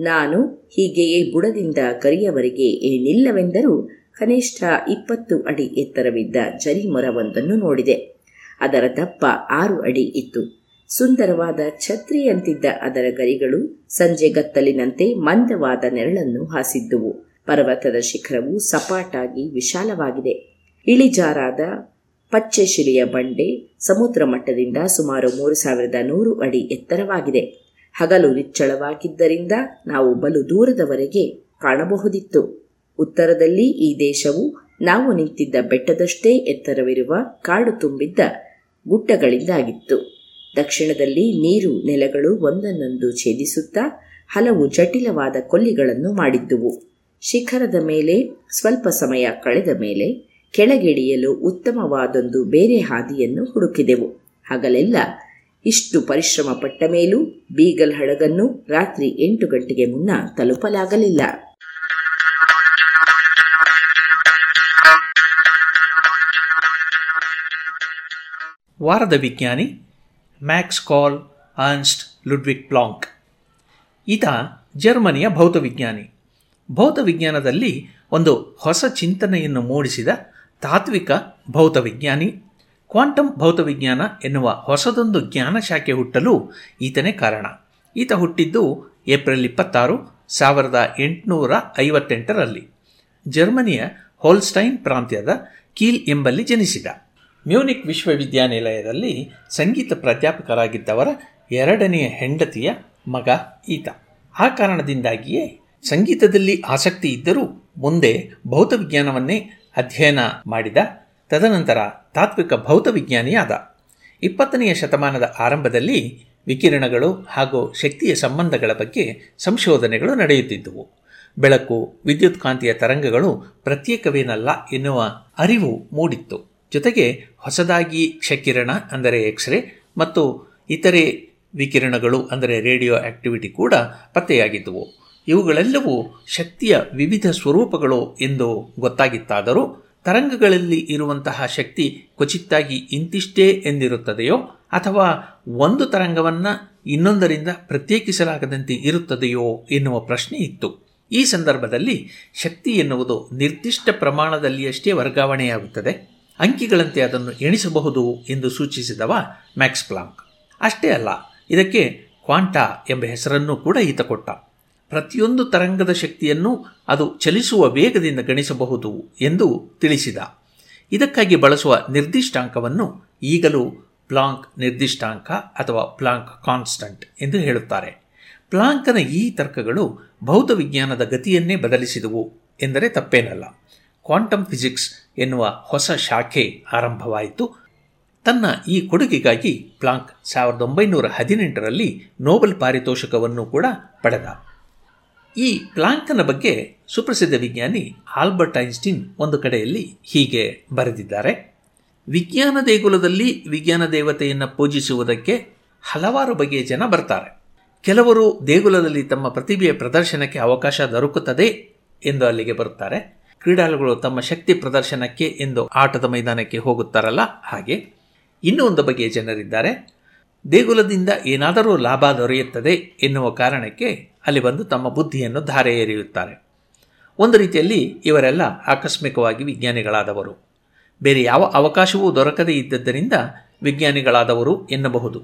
ನಾನು ಹೀಗೆಯೇ ಬುಡದಿಂದ ಕರಿಯವರೆಗೆ ಏನಿಲ್ಲವೆಂದರೂ ಕನಿಷ್ಠ ಇಪ್ಪತ್ತು ಅಡಿ ಎತ್ತರವಿದ್ದ ಜರಿಮರವೊಂದನ್ನು ನೋಡಿದೆ. ಅದರ ದಪ್ಪ ಆರು ಅಡಿ ಇತ್ತು. ಸುಂದರವಾದ ಛತ್ರಿಯಂತಿದ್ದ ಅದರ ಗರಿಗಳು ಸಂಜೆ ಗತ್ತಲಿನಂತೆ ಮಂದವಾದ ನೆರಳನ್ನು ಹಾಸಿದ್ದುವು. ಪರ್ವತದ ಶಿಖರವು ಸಪಾಟಾಗಿ ವಿಶಾಲವಾಗಿದೆ. ಇಳಿಜಾರಾದ ಪಚ್ಚೆಶಿಲೆಯ ಬಂಡೆ ಸಮುದ್ರ ಮಟ್ಟದಿಂದ ಸುಮಾರು ಮೂರು ಸಾವಿರದ ನೂರು ಅಡಿ ಎತ್ತರವಾಗಿದೆ. ಹಗಲು ನಿಚ್ಚಳವಾಗಿದ್ದರಿಂದ ನಾವು ಬಲು ದೂರದವರೆಗೆ ಕಾಣಬಹುದಿತ್ತು. ಉತ್ತರದಲ್ಲಿ ಈ ದೇಶವು ನಾವು ನಿಂತಿದ್ದ ಬೆಟ್ಟದಷ್ಟೇ ಎತ್ತರವಿರುವ ಕಾಡು ತುಂಬಿದ್ದ ಗುಡ್ಡಗಳಿಂದಾಗಿತ್ತು. ದಕ್ಷಿಣದಲ್ಲಿ ನೀರು ನೆಲಗಳು ಒಂದನ್ನೊಂದು ಛೇದಿಸುತ್ತಾ ಹಲವು ಜಟಿಲವಾದ ಕೊಲ್ಲಿಗಳನ್ನು ಮಾಡಿದ್ದುವು. ಶಿಖರದ ಮೇಲೆ ಸ್ವಲ್ಪ ಸಮಯ ಕಳೆದ ಮೇಲೆ ಕೆಳಗಿಳಿಯಲು ಉತ್ತಮವಾದೊಂದು ಬೇರೆ ಹಾದಿಯನ್ನು ಹುಡುಕಿದೆವು. ಹಗಲೆಲ್ಲ ಇಷ್ಟು ಪರಿಶ್ರಮ ಪಟ್ಟ ಮೇಲೂ ಬೀಗಲ್ ಹಡಗನ್ನು ರಾತ್ರಿ ಎಂಟು ಗಂಟೆಗೆ ಮುನ್ನ ತಲುಪಲಾಗಲಿಲ್ಲ. ವಾರದ ವಿಜ್ಞಾನಿ Max Karl Ernst Ludwig Planck. ಈತ ಜರ್ಮನಿಯ ಭೌತವಿಜ್ಞಾನಿ. ಭೌತವಿಜ್ಞಾನದಲ್ಲಿ ಒಂದು ಹೊಸ ಚಿಂತನೆಯನ್ನು ಮೂಡಿಸಿದ ತಾತ್ವಿಕ ಭೌತವಿಜ್ಞಾನಿ, ಕ್ವಾಂಟಮ್ ಭೌತವಿಜ್ಞಾನ ಎನ್ನುವ ಹೊಸದೊಂದು ಜ್ಞಾನ ಶಾಖೆ ಹುಟ್ಟಲು ಈತನೇ ಕಾರಣ. ಈತ ಹುಟ್ಟಿದ್ದು ಏಪ್ರಿಲ್ ಇಪ್ಪತ್ತಾರು ಸಾವಿರದ ಎಂಟುನೂರ ಐವತ್ತೆಂಟರಲ್ಲಿ ಜರ್ಮನಿಯ ಹೋಲ್ಸ್ಟೈನ್ ಪ್ರಾಂತ್ಯದ ಕೀಲ್ ಎಂಬಲ್ಲಿ ಜನಿಸಿದ. ಮ್ಯೂನಿಕ್ ವಿಶ್ವವಿದ್ಯಾನಿಲಯದಲ್ಲಿ ಸಂಗೀತ ಪ್ರಾಧ್ಯಾಪಕರಾಗಿದ್ದವರ ಎರಡನೆಯ ಹೆಂಡತಿಯ ಮಗ ಈತ. ಆ ಕಾರಣದಿಂದಾಗಿಯೇ ಸಂಗೀತದಲ್ಲಿ ಆಸಕ್ತಿ ಇದ್ದರೂ ಮುಂದೆ ಭೌತವಿಜ್ಞಾನವನ್ನೇ ಅಧ್ಯಯನ ಮಾಡಿದ. ತದನಂತರ ತಾತ್ವಿಕ ಭೌತವಿಜ್ಞಾನಿಯಾದ. ಇಪ್ಪತ್ತನೆಯ ಶತಮಾನದ ಆರಂಭದಲ್ಲಿ ವಿಕಿರಣಗಳು ಹಾಗೂ ಶಕ್ತಿಯ ಸಂಬಂಧಗಳ ಬಗ್ಗೆ ಸಂಶೋಧನೆಗಳು ನಡೆಯುತ್ತಿದ್ದುವು. ಬೆಳಕು, ವಿದ್ಯುತ್ಕಾಂತೀಯ ತರಂಗಗಳು ಪ್ರತ್ಯೇಕವೇನಲ್ಲ ಎನ್ನುವ ಅರಿವು ಮೂಡಿತ್ತು. ಜೊತೆಗೆ ಹೊಸದಾಗಿ ಕ್ಷಕಿರಣ ಅಂದರೆ ಎಕ್ಸ್ರೇ ಮತ್ತು ಇತರೆ ವಿಕಿರಣಗಳು ಅಂದರೆ ರೇಡಿಯೋ ಆಕ್ಟಿವಿಟಿ ಕೂಡ ಪತ್ತೆಯಾಗಿದ್ದುವು. ಇವುಗಳೆಲ್ಲವೂ ಶಕ್ತಿಯ ವಿವಿಧ ಸ್ವರೂಪಗಳು ಎಂದು ಗೊತ್ತಾಗಿತ್ತಾದರೂ ತರಂಗಗಳಲ್ಲಿ ಇರುವಂತಹ ಶಕ್ತಿ ಕ್ವಚಿತ್ತಾಗಿ ಇಂತಿಷ್ಟೇ ಎಂದಿರುತ್ತದೆಯೋ ಅಥವಾ ಒಂದು ತರಂಗವನ್ನು ಇನ್ನೊಂದರಿಂದ ಪ್ರತ್ಯೇಕಿಸಲಾಗದಂತೆ ಇರುತ್ತದೆಯೋ ಎನ್ನುವ ಪ್ರಶ್ನೆ ಇತ್ತು. ಈ ಸಂದರ್ಭದಲ್ಲಿ ಶಕ್ತಿ ಎನ್ನುವುದು ನಿರ್ದಿಷ್ಟ ಪ್ರಮಾಣದಲ್ಲಿಯಷ್ಟೇ ವರ್ಗಾವಣೆಯಾಗುತ್ತದೆ, ಅಂಕಿಗಳಂತೆ ಅದನ್ನು ಎಣಿಸಬಹುದು ಎಂದು ಸೂಚಿಸಿದವ ಮ್ಯಾಕ್ಸ್ ಪ್ಲಾಂಕ್. ಅಷ್ಟೇ ಅಲ್ಲ, ಇದಕ್ಕೆ ಕ್ವಾಂಟಾ ಎಂಬ ಹೆಸರನ್ನು ಕೂಡ ಈತ ಕೊಟ್ಟ. ಪ್ರತಿಯೊಂದು ತರಂಗದ ಶಕ್ತಿಯನ್ನು ಅದು ಚಲಿಸುವ ವೇಗದಿಂದ ಗಣಿಸಬಹುದು ಎಂದು ತಿಳಿಸಿದ. ಇದಕ್ಕಾಗಿ ಬಳಸುವ ನಿರ್ದಿಷ್ಟಾಂಕವನ್ನು ಈಗಲೂ ಪ್ಲಾಂಕ್ ನಿರ್ದಿಷ್ಟಾಂಕ ಅಥವಾ ಪ್ಲಾಂಕ್ ಕಾನ್ಸ್ಟಂಟ್ ಎಂದು ಹೇಳುತ್ತಾರೆ. ಪ್ಲಾಂಕನ ಈ ತರ್ಕಗಳು ಭೌತವಿಜ್ಞಾನದ ಗತಿಯನ್ನೇ ಬದಲಿಸಿದವು ಎಂದರೆ ತಪ್ಪೇನಲ್ಲ. ಕ್ವಾಂಟಮ್ ಫಿಸಿಕ್ಸ್ ಎನ್ನುವ ಹೊಸ ಶಾಖೆ ಆರಂಭವಾಯಿತು. ತನ್ನ ಈ ಕೊಡುಗೆಗಾಗಿ ಪ್ಲಾಂಕ್ ಸಾವಿರದ ಒಂಬೈನೂರ ಹದಿನೆಂಟರಲ್ಲಿ ನೋಬೆಲ್ ಪಾರಿತೋಷಕವನ್ನು ಕೂಡ ಪಡೆದ. ಈ ಪ್ಲಾಂಕನ ಬಗ್ಗೆ ಸುಪ್ರಸಿದ್ಧ ವಿಜ್ಞಾನಿ ಆಲ್ಬರ್ಟ್ ಐನ್ಸ್ಟೀನ್ ಒಂದು ಕಡೆಯಲ್ಲಿ ಹೀಗೆ ಬರೆದಿದ್ದಾರೆ: ವಿಜ್ಞಾನ ದೇಗುಲದಲ್ಲಿ ವಿಜ್ಞಾನ ದೇವತೆಯನ್ನು ಪೂಜಿಸುವುದಕ್ಕೆ ಹಲವಾರು ಬಗೆಯ ಜನ ಬರ್ತಾರೆ. ಕೆಲವರು ದೇಗುಲದಲ್ಲಿ ತಮ್ಮ ಪ್ರತಿಭೆಯ ಪ್ರದರ್ಶನಕ್ಕೆ ಅವಕಾಶ ದೊರಕುತ್ತದೆ ಎಂದು ಅಲ್ಲಿಗೆ ಬರುತ್ತಾರೆ. ಕ್ರೀಡಾಳುಗಳು ತಮ್ಮ ಶಕ್ತಿ ಪ್ರದರ್ಶನಕ್ಕೆ ಎಂದು ಆಟದ ಮೈದಾನಕ್ಕೆ ಹೋಗುತ್ತಾರಲ್ಲ ಹಾಗೆ. ಇನ್ನೂ ಒಂದು ಬಗೆಯ ಜನರಿದ್ದಾರೆ, ದೇಗುಲದಿಂದ ಏನಾದರೂ ಲಾಭ ದೊರೆಯುತ್ತದೆ ಎನ್ನುವ ಕಾರಣಕ್ಕೆ ಅಲ್ಲಿ ಬಂದು ತಮ್ಮ ಬುದ್ಧಿಯನ್ನು ಧಾರೆ ಎರೆಯುತ್ತಾರೆ. ಒಂದು ರೀತಿಯಲ್ಲಿ ಇವರೆಲ್ಲ ಆಕಸ್ಮಿಕವಾಗಿ ವಿಜ್ಞಾನಿಗಳಾದವರು. ಬೇರೆ ಯಾವ ಅವಕಾಶವೂ ದೊರಕದೇ ಇದ್ದದ್ದರಿಂದ ವಿಜ್ಞಾನಿಗಳಾದವರು ಎನ್ನಬಹುದು.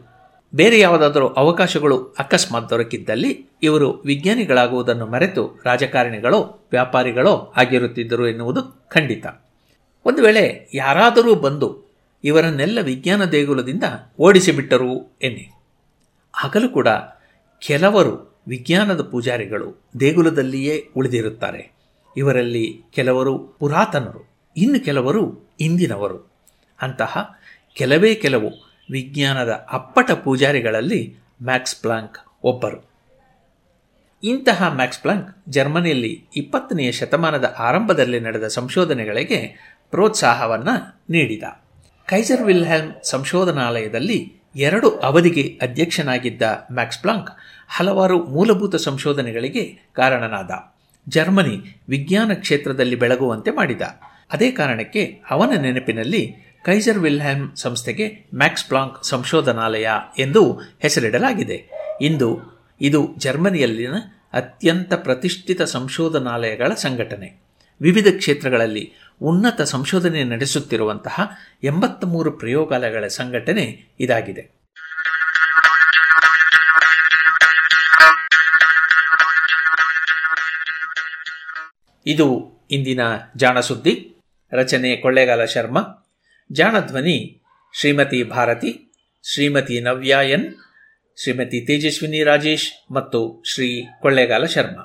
ಬೇರೆ ಯಾವುದಾದರೂ ಅವಕಾಶಗಳು ಅಕಸ್ಮಾತ್ ದೊರಕಿದ್ದಲ್ಲಿ ಇವರು ವಿಜ್ಞಾನಿಗಳಾಗುವುದನ್ನು ಮರೆತು ರಾಜಕಾರಣಿಗಳೋ ವ್ಯಾಪಾರಿಗಳೋ ಆಗಿರುತ್ತಿದ್ದರು ಎನ್ನುವುದು ಖಂಡಿತ. ಒಂದು ವೇಳೆ ಯಾರಾದರೂ ಬಂದು ಇವರನ್ನೆಲ್ಲ ವಿಜ್ಞಾನ ದೇಗುಲದಿಂದ ಓಡಿಸಿಬಿಟ್ಟರು ಎನ್ನಿ, ಆಗಲೂ ಕೂಡ ಕೆಲವರು ವಿಜ್ಞಾನದ ಪೂಜಾರಿಗಳು ದೇಗುಲದಲ್ಲಿಯೇ ಉಳಿದಿರುತ್ತಾರೆ. ಇವರಲ್ಲಿ ಕೆಲವರು ಪುರಾತನರು, ಇನ್ನು ಕೆಲವರು ಇಂದಿನವರು. ಅಂತಹ ಕೆಲವೇ ಕೆಲವು ವಿಜ್ಞಾನದ ಅಪ್ಪಟ ಪೂಜಾರಿಗಳಲ್ಲಿ ಮ್ಯಾಕ್ಸ್ ಪ್ಲಾಂಕ್ ಒಬ್ಬರು. ಇಂತಹ ಮ್ಯಾಕ್ಸ್ ಪ್ಲಾಂಕ್ ಜರ್ಮನಿಯಲ್ಲಿ ಇಪ್ಪತ್ತನೆಯ ಶತಮಾನದ ಆರಂಭದಲ್ಲಿ ನಡೆದ ಸಂಶೋಧನೆಗಳಿಗೆ ಪ್ರೋತ್ಸಾಹವನ್ನು ನೀಡಿದ. ಕೈಸರ್ ವಿಲ್ಹೆಲ್ಮ್ ಸಂಶೋಧನಾಲಯದಲ್ಲಿ ಎರಡು ಅವಧಿಗೆ ಅಧ್ಯಕ್ಷನಾಗಿದ್ದ ಮ್ಯಾಕ್ಸ್ ಪ್ಲಾಂಕ್ ಹಲವಾರು ಮೂಲಭೂತ ಸಂಶೋಧನೆಗಳಿಗೆ ಕಾರಣನಾದ. ಜರ್ಮನಿ ವಿಜ್ಞಾನ ಕ್ಷೇತ್ರದಲ್ಲಿ ಬೆಳಗುವಂತೆ ಮಾಡಿದ. ಅದೇ ಕಾರಣಕ್ಕೆ ಅವನ ನೆನಪಿನಲ್ಲಿ ಕೈಸರ್ ವಿಲ್ಹೆಲ್ಮ್ ಸಂಸ್ಥೆಗೆ ಮ್ಯಾಕ್ಸ್ ಪ್ಲಾಂಕ್ ಸಂಶೋಧನಾಲಯ ಎಂದು ಹೆಸರಿಡಲಾಗಿದೆ. ಇಂದು ಇದು ಜರ್ಮನಿಯಲ್ಲಿನ ಅತ್ಯಂತ ಪ್ರತಿಷ್ಠಿತ ಸಂಶೋಧನಾಲಯಗಳ ಸಂಘಟನೆ. ವಿವಿಧ ಕ್ಷೇತ್ರಗಳಲ್ಲಿ ಉನ್ನತ ಸಂಶೋಧನೆ ನಡೆಸುತ್ತಿರುವಂತಹ ಎಂಬತ್ತ ಮೂರು ಪ್ರಯೋಗಾಲಯಗಳ ಸಂಘಟನೆ ಇದಾಗಿದೆ. ಇದು ಇಂದಿನ ಜಾಣಸುದ್ದಿ. ರಚನೆ ಕೊಳ್ಳೇಗಾಲ ಶರ್ಮಾ. ಜಾಣಧ್ವನಿ ಶ್ರೀಮತಿ ಭಾರತಿ, ಶ್ರೀಮತಿ ನವ್ಯಾಯನ್, ಶ್ರೀಮತಿ ತೇಜಸ್ವಿನಿ ರಾಜೇಶ್ ಮತ್ತು ಶ್ರೀ ಕೊಳ್ಳೇಗಾಲ ಶರ್ಮಾ.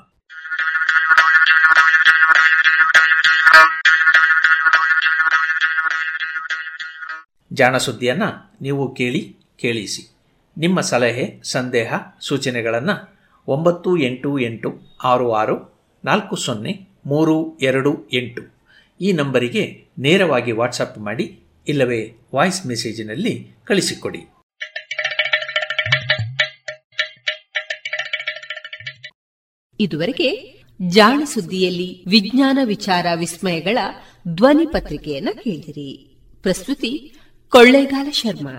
ಜಾಣಸುದ್ದಿಯನ್ನು ನೀವು ಕೇಳಿ ಕೇಳಿಸಿ. ನಿಮ್ಮ ಸಲಹೆ, ಸಂದೇಹ, ಸೂಚನೆಗಳನ್ನು ಒಂಬತ್ತು ಎಂಟು ಎಂಟು ಆರು ಆರು ನಾಲ್ಕು ಸೊನ್ನೆ ಮೂರು ಎರಡು ಎಂಟು ಈ ನಂಬರಿಗೆ ನೇರವಾಗಿ ವಾಟ್ಸಪ್ ಮಾಡಿ, ಇಲ್ಲವೇ ವಾಯ್ಸ್ ಮೆಸೇಜಿನಲ್ಲಿ ಕಳಿಸಿಕೊಡಿ. ಇದುವರೆಗೆ ಜಾಣಸುದ್ದಿಯಲ್ಲಿ ವಿಜ್ಞಾನ ವಿಚಾರ ವಿಸ್ಮಯಗಳ ಧ್ವನಿ ಪತ್ರಿಕೆಯನ್ನು ಕೇಳಿದಿರಿ. ಪ್ರಸ್ತುತಿ ಕೊಳ್ಳೇಗಾಲ ಶರ್ಮಾ.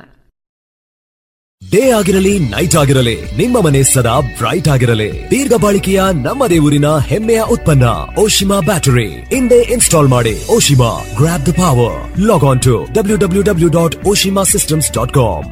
ಡೇ ಆಗಿರಲಿ ನೈಟ್ ಆಗಿರಲಿ ನಿಮ್ಮ ಮನೆ ಸದಾ ಬ್ರೈಟ್ ಆಗಿರಲಿ. ದೀರ್ಘ ಬಾಳಿಕೆಯ ನಮ್ಮದೇ ಊರಿನ ಹೆಮ್ಮೆಯ ಉತ್ಪನ್ನ ಓಶಿಮಾ ಬ್ಯಾಟರಿ ಇಂದೇ ಇನ್ಸ್ಟಾಲ್ ಮಾಡಿ. Oshima, grab the power. Log on to W W W dot Oshima systems dot com.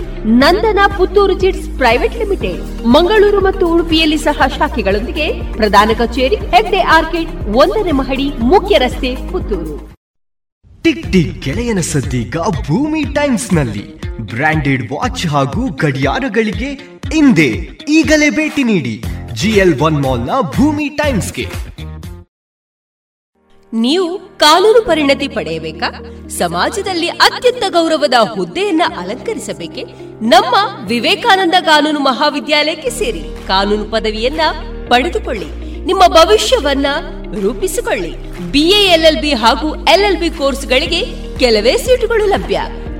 Nandana Puttur chits private limited. Mangaluru ಮತ್ತು ಉಡುಪಿಯಲ್ಲಿ ಸಹ ಶಾಖೆಗಳೊಂದಿಗೆ. ಪ್ರಧಾನ ಕಚೇರಿ ಹೆಗ್ಡೆ ಆರ್ಕಿಡ್, ಒಂದನೇ ಮಹಡಿ, ಮುಖ್ಯ ರಸ್ತೆ, ಪುತ್ತೂರು. ಟಿಕ್ ಟಿಕ್ ಗೆಳೆಯನ ಸದ್ದೀಗ ಭೂಮಿ ಟೈಮ್ಸ್ ನಲ್ಲಿ ಬ್ರಾಂಡೆಡ್ ವಾಚ್ ಹಾಗೂ ಗಡಿಯಾರಗಳಿಗೆ ಇಂದೇ ಈಗಲೇ ಭೇಟಿ ನೀಡಿ ಜಿಎಲ್ ಒನ್ ಮಾಲ್ನ ಭೂಮಿ ಟೈಮ್ಸ್ಗೆ. ನೀವು ಕಾನೂನು ಪರಿಣತಿ ಪಡೆಯಬೇಕಾ? ಸಮಾಜದಲ್ಲಿ ಅತ್ಯಂತ ಗೌರವದ ಹುದ್ದೆಯನ್ನ ಅಲಂಕರಿಸಬೇಕೆ? ನಮ್ಮ ವಿವೇಕಾನಂದ ಕಾನೂನು ಮಹಾವಿದ್ಯಾಲಯಕ್ಕೆ ಸೇರಿ ಕಾನೂನು ಪದವಿಯನ್ನ ಪಡೆದುಕೊಳ್ಳಿ. ನಿಮ್ಮ ಭವಿಷ್ಯವನ್ನ ರೂಪಿಸಿಕೊಳ್ಳಿ. ಬಿಎ, ಎಲ್ಎಲ್ಬಿ ಹಾಗೂ ಎಲ್ಎಲ್ಬಿ ಕೋರ್ಸ್ಗಳಿಗೆ ಕೆಲವೇ ಸೀಟುಗಳು ಲಭ್ಯ.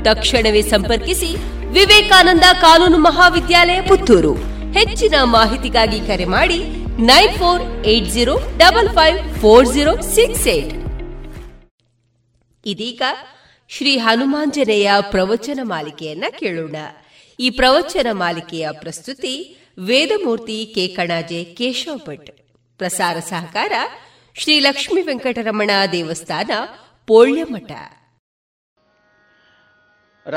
ತಕ್ಷಣವೇ ಸಂಪರ್ಕಿಸಿ ವಿವೇಕಾನಂದ ಕಾನೂನು ಮಹಾವಿದ್ಯಾಲಯ ಪುತ್ತೂರು. ಹೆಚ್ಚಿನ ಮಾಹಿತಿಗಾಗಿ ಕರೆ ಮಾಡಿ nine four eight zero double five four zero six eight. ಇದೀಗ ಶ್ರೀ ಹನುಮಾಂಜನೇಯ ಪ್ರವಚನ ಮಾಲಿಕೆಯನ್ನ ಕೇಳೋಣ. ಈ ಪ್ರವಚನ ಮಾಲಿಕೆಯ ಪ್ರಸ್ತುತಿ ವೇದಮೂರ್ತಿ ಕೇಕಣಾಜೆ ಕೇಶವ ಭಟ್. ಪ್ರಸಾರ ಸಹಕಾರ ಶ್ರೀ ಲಕ್ಷ್ಮೀ ವೆಂಕಟರಮಣ ದೇವಸ್ಥಾನ, ಪೋಳ್ಯಮಠ.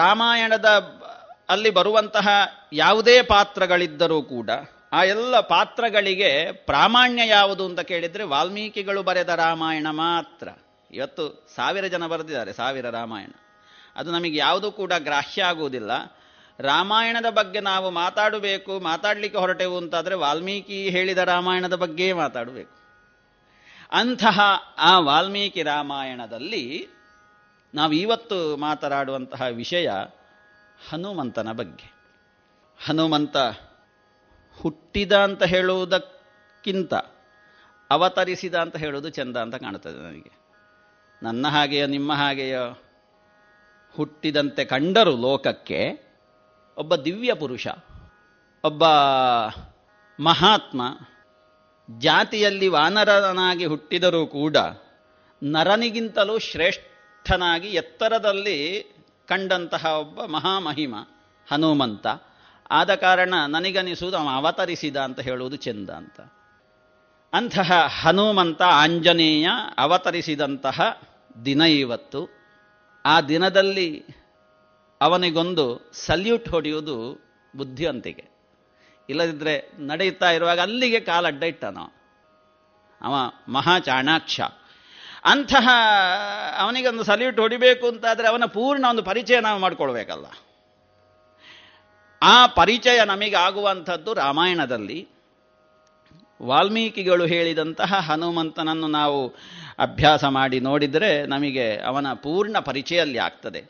ರಾಮಾಯಣದ ಅಲ್ಲಿ ಬರುವಂತಹ ಯಾವುದೇ ಪಾತ್ರಗಳಿದ್ದರೂ ಕೂಡ ಆ ಎಲ್ಲ ಪಾತ್ರಗಳಿಗೆ ಪ್ರಾಮಾಣ್ಯ ಯಾವುದು ಅಂತ ಕೇಳಿದರೆ ವಾಲ್ಮೀಕಿಗಳು ಬರೆದ ರಾಮಾಯಣ ಮಾತ್ರ. ಇವತ್ತು ಸಾವಿರ ಜನ ಬರೆದಿದ್ದಾರೆ ಸಾವಿರ ರಾಮಾಯಣ, ಅದು ನಮಗೆ ಯಾವುದೂ ಕೂಡ ಗ್ರಾಹ್ಯ ಆಗುವುದಿಲ್ಲ. ರಾಮಾಯಣದ ಬಗ್ಗೆ ನಾವು ಮಾತಾಡಬೇಕು, ಮಾತಾಡಲಿಕ್ಕೆ ಹೊರಟೆವು ಅಂತಾದರೆ ವಾಲ್ಮೀಕಿ ಹೇಳಿದ ರಾಮಾಯಣದ ಬಗ್ಗೆಯೇ ಮಾತಾಡಬೇಕು. ಅಂತಹ ಆ ವಾಲ್ಮೀಕಿ ರಾಮಾಯಣದಲ್ಲಿ ನಾವು ಇವತ್ತು ಮಾತನಾಡುವಂತಹ ವಿಷಯ ಹನುಮಂತನ ಬಗ್ಗೆ. ಹನುಮಂತ ಹುಟ್ಟಿದ ಅಂತ ಹೇಳುವುದಕ್ಕಿಂತ ಅವತರಿಸಿದ ಅಂತ ಹೇಳುವುದು ಚೆಂದ ಅಂತ ಕಾಣುತ್ತದೆ ನನಗೆ. ನನ್ನ ಹಾಗೆಯೋ ನಿಮ್ಮ ಹಾಗೆಯೋ ಹುಟ್ಟಿದಂತೆ ಕಂಡರು ಲೋಕಕ್ಕೆ ಒಬ್ಬ ದಿವ್ಯ ಪುರುಷ, ಒಬ್ಬ ಮಹಾತ್ಮ. ಜಾತಿಯಲ್ಲಿ ವಾನರನಾಗಿ ಹುಟ್ಟಿದರೂ ಕೂಡ ನರನಿಗಿಂತಲೂ ಶ್ರೇಷ್ಠನಾಗಿ ಎತ್ತರದಲ್ಲಿ ಕಂಡಂತಹ ಒಬ್ಬ ಮಹಾಮಹಿಮ ಹನುಮಂತ. ಆದ ಕಾರಣ ನನಗನಿಸುವುದು ಅವನು ಅವತರಿಸಿದ ಅಂತ ಹೇಳುವುದು ಚೆಂದ ಅಂತ. ಅಂತಹ ಹನುಮಂತ ಆಂಜನೇಯ ಅವತರಿಸಿದಂತಹ ದಿನ ಇವತ್ತು. ಆ ದಿನದಲ್ಲಿ ಅವನಿಗೊಂದು ಸಲ್ಯೂಟ್ ಹೊಡೆಯುವುದು ಬುದ್ಧಿವಂತಿಗೆ. ಇಲ್ಲದಿದ್ದರೆ ನಡೆಯುತ್ತಾ ಇರುವಾಗ ಅಲ್ಲಿಗೆ ಕಾಲಡ್ಡ ಇಟ್ಟನು ಅವ, ಮಹಾ ಚಾಣಾಕ್ಷ. ಅಂತಹ ಅವನಿಗೊಂದು ಸಲ್ಯೂಟ್ ಹೊಡಿಬೇಕು ಅಂತಾದರೆ ಅವನ ಪೂರ್ಣ ಒಂದು ಪರಿಚಯ ನಾವು ಮಾಡಿಕೊಳ್ಬೇಕಲ್ಲ. ಆ ಪರಿಚಯ ನಮಗಾಗುವಂಥದ್ದು ರಾಮಾಯಣದಲ್ಲಿ ವಾಲ್ಮೀಕಿಗಳು ಹೇಳಿದಂತಹ ಹನುಮಂತನನ್ನು ನಾವು ಅಭ್ಯಾಸ ಮಾಡಿ ನೋಡಿದರೆ ನಮಗೆ ಅವನ ಪೂರ್ಣ ಪರಿಚಯ ಅಲ್ಲಿ ಆಗ್ತದೆ.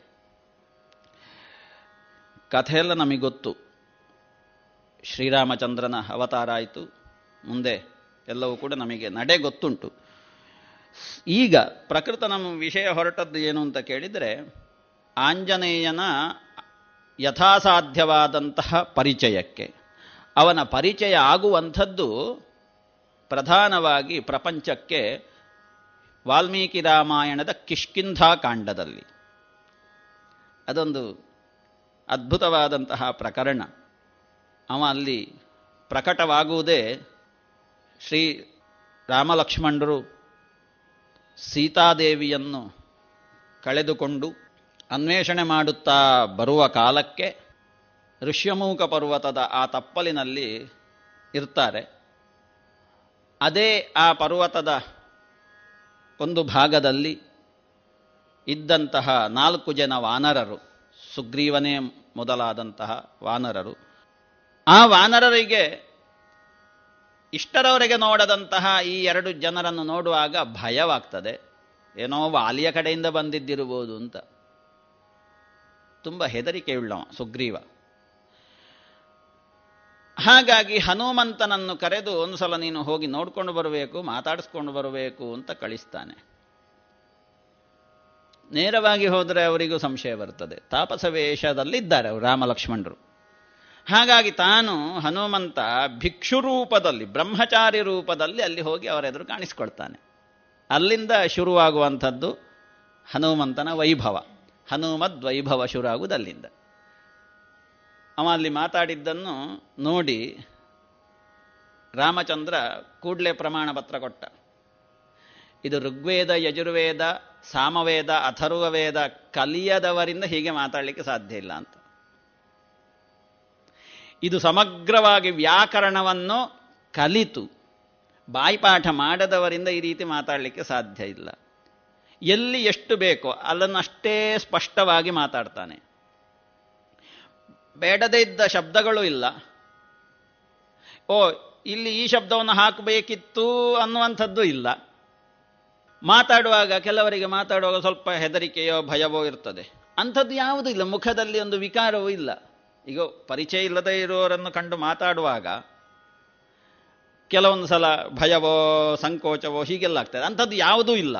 ಕಥೆಯೆಲ್ಲ ನಮಗೆ ಗೊತ್ತು. ಶ್ರೀರಾಮಚಂದ್ರನ ಅವತಾರ ಆಯಿತು, ಮುಂದೆ ಎಲ್ಲವೂ ಕೂಡ ನಮಗೆ ನಡೆ ಗೊತ್ತುಂಟು. ಈಗ ಪ್ರಕೃತ ನಮ್ಮ ವಿಷಯ ಹೊರಟದ್ದು ಏನು ಅಂತ ಕೇಳಿದರೆ ಆಂಜನೇಯನ ಯಥಾಸಾಧ್ಯವಾದಂತಹ ಪರಿಚಯಕ್ಕೆ. ಅವನ ಪರಿಚಯ ಆಗುವಂಥದ್ದು ಪ್ರಧಾನವಾಗಿ ಪ್ರಪಂಚಕ್ಕೆ ವಾಲ್ಮೀಕಿ ರಾಮಾಯಣದ ಕಿಷ್ಕಿಂಧಾ ಕಾಂಡದಲ್ಲಿ. ಅದೊಂದು ಅದ್ಭುತವಾದಂತಹ ಪ್ರಕರಣ. ಅವ ಅಲ್ಲಿ ಪ್ರಕಟವಾಗುವುದೇ ಶ್ರೀ ರಾಮಲಕ್ಷ್ಮಣರು ಸೀತಾದೇವಿಯನ್ನು ಕಳೆದುಕೊಂಡು ಅನ್ವೇಷಣೆ ಮಾಡುತ್ತಾ ಬರುವ ಕಾಲಕ್ಕೆ ಋಷ್ಯಮೂಕ ಪರ್ವತದ ಆ ತಪ್ಪಲಿನಲ್ಲಿ ಇರ್ತಾರೆ. ಅದೇ ಆ ಪರ್ವತದ ಒಂದು ಭಾಗದಲ್ಲಿ ಇದ್ದಂತಹ ನಾಲ್ಕು ಜನ ವಾನರರು, ಸುಗ್ರೀವನೇ ಮೊದಲಾದಂತಹ ವಾನರರು, ಆ ವಾನರರಿಗೆ ಇಷ್ಟರವರೆಗೆ ನೋಡದಂತಹ ಈ ಎರಡು ಜನರನ್ನು ನೋಡುವಾಗ ಭಯವಾಗ್ತದೆ. ಏನೋ ವಾಲಿಯ ಕಡೆಯಿಂದ ಬಂದಿದ್ದಿರಬಹುದು ಅಂತ ತುಂಬ ಹೆದರಿಕೆಯುಳ್ಳವ ಸುಗ್ರೀವ. ಹಾಗಾಗಿ ಹನುಮಂತನನ್ನು ಕರೆದು ಒಂದು ಸಲ ನೀನು ಹೋಗಿ ನೋಡ್ಕೊಂಡು ಬರಬೇಕು, ಮಾತಾಡಿಸ್ಕೊಂಡು ಬರಬೇಕು ಅಂತ ಕಳಿಸ್ತಾನೆ. ನೇರವಾಗಿ ಹೋದರೆ ಅವರಿಗೂ ಸಂಶಯ ಬರ್ತದೆ. ತಾಪಸ ವೇಷದಲ್ಲಿದ್ದಾರೆ ಅವರು ರಾಮಲಕ್ಷ್ಮಣರು. ಹಾಗಾಗಿ ತಾನು ಹನುಮಂತ ಭಿಕ್ಷುರೂಪದಲ್ಲಿ, ಬ್ರಹ್ಮಚಾರಿ ರೂಪದಲ್ಲಿ ಅಲ್ಲಿ ಹೋಗಿ ಅವರೆದುರು ಕಾಣಿಸ್ಕೊಳ್ತಾನೆ. ಅಲ್ಲಿಂದ ಶುರುವಾಗುವಂಥದ್ದು ಹನುಮಂತನ ವೈಭವ. ಹನುಮದ್ ವೈಭವ ಶುರುವಾಗುವುದಲ್ಲಿಂದ. ಅವ ಅಲ್ಲಿ ಮಾತಾಡಿದ್ದನ್ನು ನೋಡಿ ರಾಮಚಂದ್ರ ಕೂಡಲೇ ಪ್ರಮಾಣ ಪತ್ರ ಕೊಟ್ಟ. ಇದು ಋಗ್ವೇದ, ಯಜುರ್ವೇದ, ಸಾಮವೇದ, ಅಥರ್ವವೇದ ಕಲಿಯದವರಿಂದ ಹೀಗೆ ಮಾತಾಡಲಿಕ್ಕೆ ಸಾಧ್ಯ ಇಲ್ಲ ಅಂತ. ಇದು ಸಮಗ್ರವಾಗಿ ವ್ಯಾಕರಣವನ್ನು ಕಲಿತು ಬಾಯಿಪಾಠ ಮಾಡದವರಿಂದ ಈ ರೀತಿ ಮಾತಾಡಲಿಕ್ಕೆ ಸಾಧ್ಯ ಇಲ್ಲ. ಎಲ್ಲಿ ಎಷ್ಟು ಬೇಕೋ ಅದನ್ನಷ್ಟೇ ಸ್ಪಷ್ಟವಾಗಿ ಮಾತಾಡ್ತಾನೆ. ಬೇಡದೇ ಇದ್ದ ಶಬ್ದಗಳು ಇಲ್ಲ. ಓ, ಇಲ್ಲಿ ಈ ಶಬ್ದವನ್ನು ಹಾಕಬೇಕಿತ್ತು ಅನ್ನುವಂಥದ್ದು ಇಲ್ಲ. ಮಾತಾಡುವಾಗ ಕೆಲವರಿಗೆ ಮಾತಾಡುವಾಗ ಸ್ವಲ್ಪ ಹೆದರಿಕೆಯೋ ಭಯವೋ ಇರ್ತದೆ, ಅಂಥದ್ದು ಯಾವುದೂ ಇಲ್ಲ. ಮುಖದಲ್ಲಿ ಒಂದು ವಿಕಾರವೂ ಇಲ್ಲ. ಈಗ ಪರಿಚಯ ಇಲ್ಲದೆ ಇರುವವರನ್ನು ಕಂಡು ಮಾತಾಡುವಾಗ ಕೆಲವೊಂದು ಸಲ ಭಯವೋ ಸಂಕೋಚವೋ ಹೀಗೆಲ್ಲ ಆಗ್ತದೆ. ಅಂಥದ್ದು ಯಾವುದೂ ಇಲ್ಲ.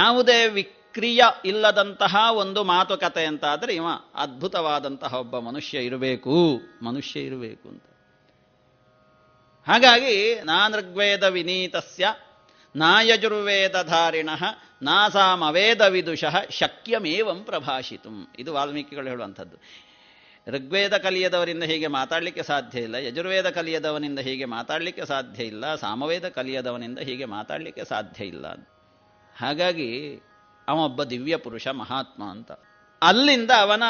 ಯಾವುದೇ ವಿಕ್ರಿಯ ಇಲ್ಲದಂತಹ ಒಂದು ಮಾತುಕತೆ ಅಂತಾದರೆ ಇವ ಅದ್ಭುತವಾದಂತಹ ಒಬ್ಬ ಮನುಷ್ಯ ಇರಬೇಕು, ಮನುಷ್ಯ ಇರಬೇಕು ಅಂತ. ಹಾಗಾಗಿ ನಾನೃಗ್ವೇದ ವಿನೀತಸ್ಯ ನಾಯಜುರ್ವೇದಧಾರಿಣಃ ನಾ ಸಾಮವೇದ ವಿದುಷಃ ಶಕ್ಯಮೇವಂ ಪ್ರಭಾಷಿತುಂ. ಇದು ವಾಲ್ಮೀಕಿಗಳು ಹೇಳುವಂಥದ್ದು. ಋಗ್ವೇದ ಕಲಿಯದವರಿಂದ ಹೀಗೆ ಮಾತಾಡಲಿಕ್ಕೆ ಸಾಧ್ಯ ಇಲ್ಲ, ಯಜುರ್ವೇದ ಕಲಿಯದವನಿಂದ ಹೀಗೆ ಮಾತಾಡಲಿಕ್ಕೆ ಸಾಧ್ಯ ಇಲ್ಲ, ಸಾಮವೇದ ಕಲಿಯದವನಿಂದ ಹೀಗೆ ಮಾತಾಡಲಿಕ್ಕೆ ಸಾಧ್ಯ ಇಲ್ಲ. ಹಾಗಾಗಿ ಅವನೊಬ್ಬ ದಿವ್ಯ ಪುರುಷ, ಮಹಾತ್ಮ ಅಂತ. ಅಲ್ಲಿಂದ ಅವನ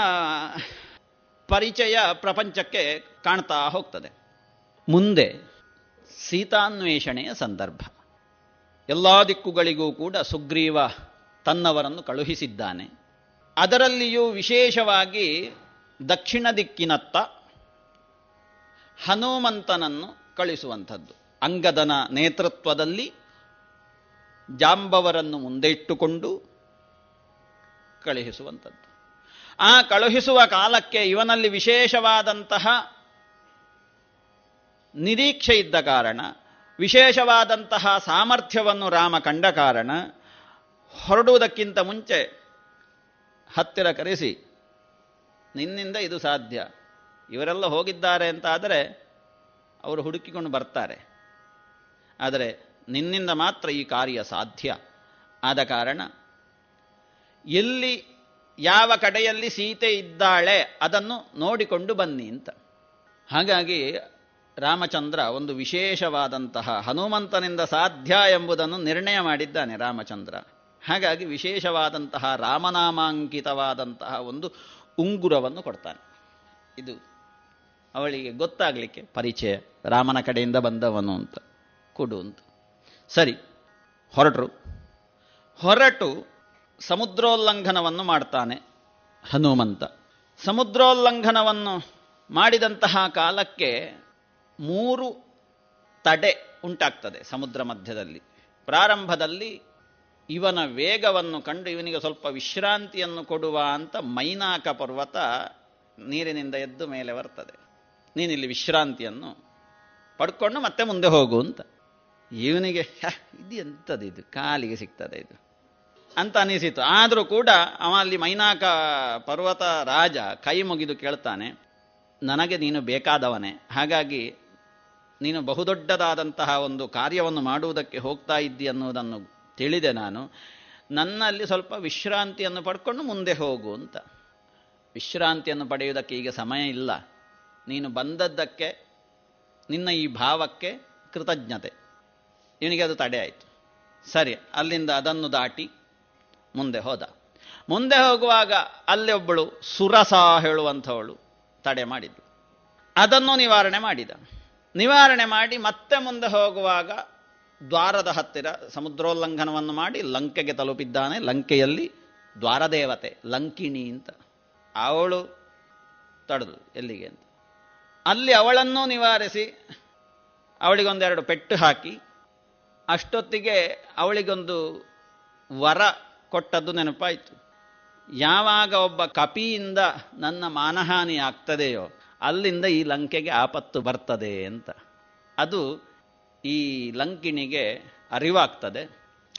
ಪರಿಚಯ ಪ್ರಪಂಚಕ್ಕೆ ಕಾಣ್ತಾ ಹೋಗ್ತದೆ. ಮುಂದೆ ಸೀತಾನ್ವೇಷಣೆಯ ಸಂದರ್ಭ. ಎಲ್ಲ ದಿಕ್ಕುಗಳಿಗೂ ಕೂಡ ಸುಗ್ರೀವ ತನ್ನವರನ್ನು ಕಳುಹಿಸಿದ್ದಾನೆ. ಅದರಲ್ಲಿಯೂ ವಿಶೇಷವಾಗಿ ದಕ್ಷಿಣ ದಿಕ್ಕಿನತ್ತ ಹನುಮಂತನನ್ನು ಕಳಿಸುವಂಥದ್ದು. ಅಂಗದನ ನೇತೃತ್ವದಲ್ಲಿ ಜಾಂಬವರನ್ನು ಮುಂದೆ ಇಟ್ಟುಕೊಂಡು ಕಳುಹಿಸುವಂಥದ್ದು. ಆ ಕಳುಹಿಸುವ ಕಾಲಕ್ಕೆ ಇವನಲ್ಲಿ ವಿಶೇಷವಾದಂತಹ ನಿರೀಕ್ಷೆ ಇದ್ದ ಕಾರಣ, ವಿಶೇಷವಾದಂತಹ ಸಾಮರ್ಥ್ಯವನ್ನು ರಾಮ ಕಂಡ ಕಾರಣ, ಹೊರಡುವುದಕ್ಕಿಂತ ಮುಂಚೆ ಹತ್ತಿರ ಕರೆಸಿ, ನಿನ್ನಿಂದ ಇದು ಸಾಧ್ಯ, ಇವರೆಲ್ಲ ಹೋಗಿದ್ದಾರೆ ಅಂತಾದರೆ ಅವರು ಹುಡುಕಿಕೊಂಡು ಬರ್ತಾರೆ, ಆದರೆ ನಿನ್ನಿಂದ ಮಾತ್ರ ಈ ಕಾರ್ಯ ಸಾಧ್ಯ. ಆದ ಕಾರಣ ಎಲ್ಲಿ ಯಾವ ಕಡೆಯಲ್ಲಿ ಸೀತೆ ಇದ್ದಾಳೆ ಅದನ್ನು ನೋಡಿಕೊಂಡು ಬನ್ನಿ ಅಂತ. ಹಾಗಾಗಿ ರಾಮಚಂದ್ರ ಒಂದು ವಿಶೇಷವಾದಂತಹ ಹನುಮಂತನಿಂದ ಸಾಧ್ಯ ಎಂಬುದನ್ನು ನಿರ್ಣಯ ಮಾಡಿದ್ದಾನೆ ರಾಮಚಂದ್ರ. ಹಾಗಾಗಿ ವಿಶೇಷವಾದಂತಹ ರಾಮನಾಮಾಂಕಿತವಾದಂತಹ ಒಂದು ಉಂಗುರವನ್ನು ಕೊಡ್ತಾನೆ. ಇದು ಅವಳಿಗೆ ಗೊತ್ತಾಗಲಿಕ್ಕೆ, ಪರಿಚಯ, ರಾಮನ ಕಡೆಯಿಂದ ಬಂದವನು ಅಂತ, ಕೊಡು ಅಂತ. ಸರಿ, ಹೊರಟರು. ಹೊರಟು ಸಮುದ್ರೋಲ್ಲಂಘನವನ್ನು ಮಾಡ್ತಾನೆ ಹನುಮಂತ. ಸಮುದ್ರೋಲ್ಲಂಘನವನ್ನು ಮಾಡಿದಂತಹ ಕಾಲಕ್ಕೆ ಮೂರು ತಡೆ ಉಂಟಾಗ್ತದೆ ಸಮುದ್ರ ಮಧ್ಯದಲ್ಲಿ. ಪ್ರಾರಂಭದಲ್ಲಿ ಇವನ ವೇಗವನ್ನು ಕಂಡು ಇವನಿಗೆ ಸ್ವಲ್ಪ ವಿಶ್ರಾಂತಿಯನ್ನು ಕೊಡುವ ಅಂತ ಮೈನಾಕ ಪರ್ವತ ನೀರಿನಿಂದ ಎದ್ದು ಮೇಲೆ ಬರ್ತದೆ. ನೀನಿಲ್ಲಿ ವಿಶ್ರಾಂತಿಯನ್ನು ಪಡ್ಕೊಂಡು ಮತ್ತೆ ಮುಂದೆ ಹೋಗು ಅಂತ. ಇವನಿಗೆ ಇದು ಎಂಥದ್ದು, ಇದು ಕಾಲಿಗೆ ಸಿಗ್ತದೆ ಇದು ಅಂತ ಅನಿಸಿತು. ಆದರೂ ಕೂಡ ಅವ ಅಲ್ಲಿ ಮೈನಾಕ ಪರ್ವತ ರಾಜ ಕೈ ಮುಗಿದು ಕೇಳ್ತಾನೆ, ನನಗೆ ನೀನು ಬೇಕಾದವನೇ, ಹಾಗಾಗಿ ನೀನು ಬಹುದೊಡ್ಡದಾದಂತಹ ಒಂದು ಕಾರ್ಯವನ್ನು ಮಾಡುವುದಕ್ಕೆ ಹೋಗ್ತಾ ಇದ್ದಿ ಅನ್ನೋದನ್ನು ತಿಳಿದೆ, ನಾನು ನನ್ನಲ್ಲಿ ಸ್ವಲ್ಪ ವಿಶ್ರಾಂತಿಯನ್ನು ಪಡ್ಕೊಂಡು ಮುಂದೆ ಹೋಗು ಅಂತ. ವಿಶ್ರಾಂತಿಯನ್ನು ಪಡೆಯುವುದಕ್ಕೆ ಈಗ ಸಮಯ ಇಲ್ಲ, ನೀನು ಬಂದದ್ದಕ್ಕೆ, ನಿನ್ನ ಈ ಭಾವಕ್ಕೆ ಕೃತಜ್ಞತೆ. ಇವನಿಗೆ ಅದು ತಡೆ ಆಯಿತು. ಸರಿ, ಅಲ್ಲಿಂದ ಅದನ್ನು ದಾಟಿ ಮುಂದೆ ಹೋದ. ಮುಂದೆ ಹೋಗುವಾಗ ಅಲ್ಲಿ ಒಬ್ಬಳು ಸುರಸ ಹೇಳುವಂಥವಳು ತಡೆ ಮಾಡಿದ್ಳು. ಅದನ್ನು ನಿವಾರಣೆ ಮಾಡಿದ. ನಿವಾರಣೆ ಮಾಡಿ ಮತ್ತೆ ಮುಂದೆ ಹೋಗುವಾಗ ದ್ವಾರದ ಹತ್ತಿರ ಸಮುದ್ರೋಲ್ಲಂಘನವನ್ನು ಮಾಡಿ ಲಂಕೆಗೆ ತಲುಪಿದ್ದಾನೆ. ಲಂಕೆಯಲ್ಲಿ ದ್ವಾರದೇವತೆ ಲಂಕಿಣಿ ಅಂತ, ಅವಳು ತಡೆದು ಎಲ್ಲಿಗೆ ಅಂತ. ಅಲ್ಲಿ ಅವಳನ್ನು ನಿವಾರಿಸಿ ಅವಳಿಗೊಂದೆರಡು ಪೆಟ್ಟು ಹಾಕಿ, ಅಷ್ಟೊತ್ತಿಗೆ ಅವಳಿಗೊಂದು ವರ ಕೊಟ್ಟದ್ದು ನೆನಪಾಯಿತು. ಯಾವಾಗ ಒಬ್ಬ ಕಪಿಯಿಂದ ನನ್ನ ಮಾನಹಾನಿ ಆಗ್ತದೆಯೋ ಅಲ್ಲಿಂದ ಈ ಲಂಕೆಗೆ ಆಪತ್ತು ಬರ್ತದೆ ಅಂತ ಅದು ಈ ಲಂಕಿಣಿಗೆ ಅರಿವಾಗ್ತದೆ.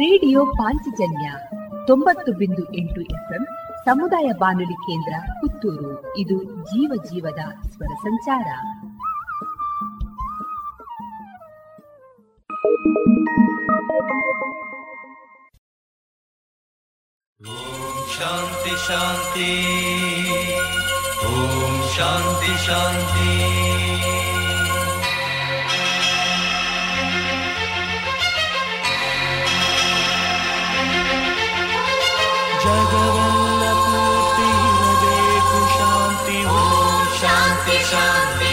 ರೇಡಿಯೋ ಪಾಂಚಜನ್ಯ ತೊಂಬತ್ತು ಬಿಂದು ಎಂಟು ಎಫ್ಎಂ ಸಮುದಾಯ ಬಾನುಲಿ ಕೇಂದ್ರ ಪುತ್ತೂರು. ಇದು ಜೀವ ಜೀವದ ಸ್ವರ ಸಂಚಾರ. ಓಂ ಶಾಂತಿ ಶಾಂತಿ, ಓಂ ಶಾಂತಿ ಶಾಂತಿ. ಜಗವನ್ನ ಪೂರ್ತಿ ಇರಬೇಕು ಶಾಂತಿ, ಓಂ ಶಾಂತಿ ಶಾಂತಿ.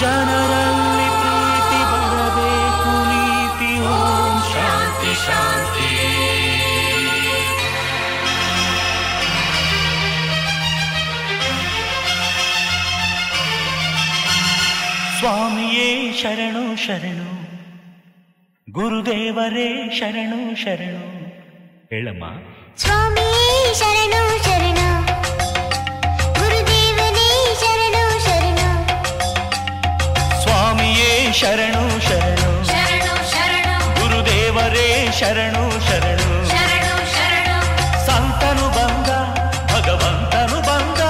ಜನರಲ್ಲಿ ಪ್ರೀತಿ ಬರಬೇಕು ನೀತಿ, ಓಂ ಶಾಂತಿ ಶಾಂತಿ. ಸ್ವಾಮಿಯೇ ಶರಣು ಶರಣು, ಗುರುದೇವರೇ ಶರಣು ಶರಣು. ಹೇಳಮ್ಮ. ಸ್ವಾಮಿಯೇ ಶರಣು ಶರಣು, ಗುರುದೇವನೇ ಶರಣು ಶರಣು. ಸ್ವಾಮಿಯೇ ಶರಣು ಶರಣು, ಗುರುದೇವರೇ ಶರಣು ಶರಣು. ಸಂತನು ಬಂದ ಭಗವಂತನು ಬಂದ,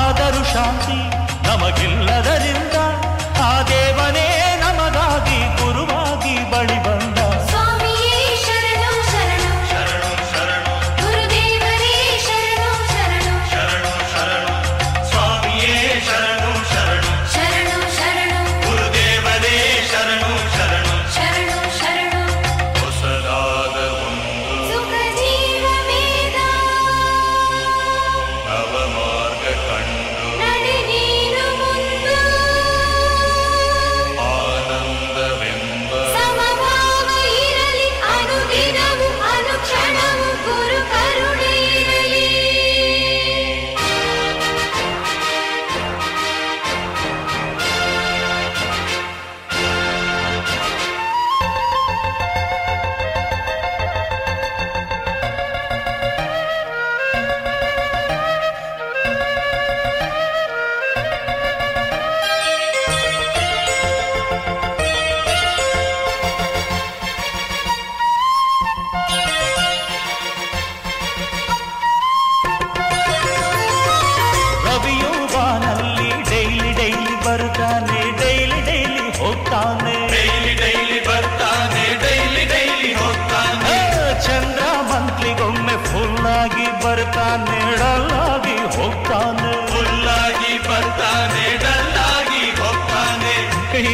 ಆದರೂ ಶಾಂತಿ ನಮಗಿಲ್ಲದರಿಂದ ದೇವನೇ ನಮಗಾಗಿ ಗುರುವಾಗಿ ಬಳಿ ಬಂದ. ಸ್ವಾಮಿಯೇ ಶರಣು ಶರಣು, ಶರಣು ಶರಣು, ಗುರುದೇವರೇ ಶರಣು ಶರಣು, ಶರಣು ಶರಣು. ಸ್ವಾಮಿಯೇ ಶರಣು ಶರಣು, ಶರಣು ಶರಣು, ಗುರುದೇವರೇ ಶರಣು ಶರಣು, ಶರಣು ಶರಣು. ಹೊಸದಾದ ಒಂದು ಸುಖ ಜೀವವೇದ, ನವಮಾರ್ಗ ಕಂಡು ನಡೆ ನೀನು ಮುಂದು.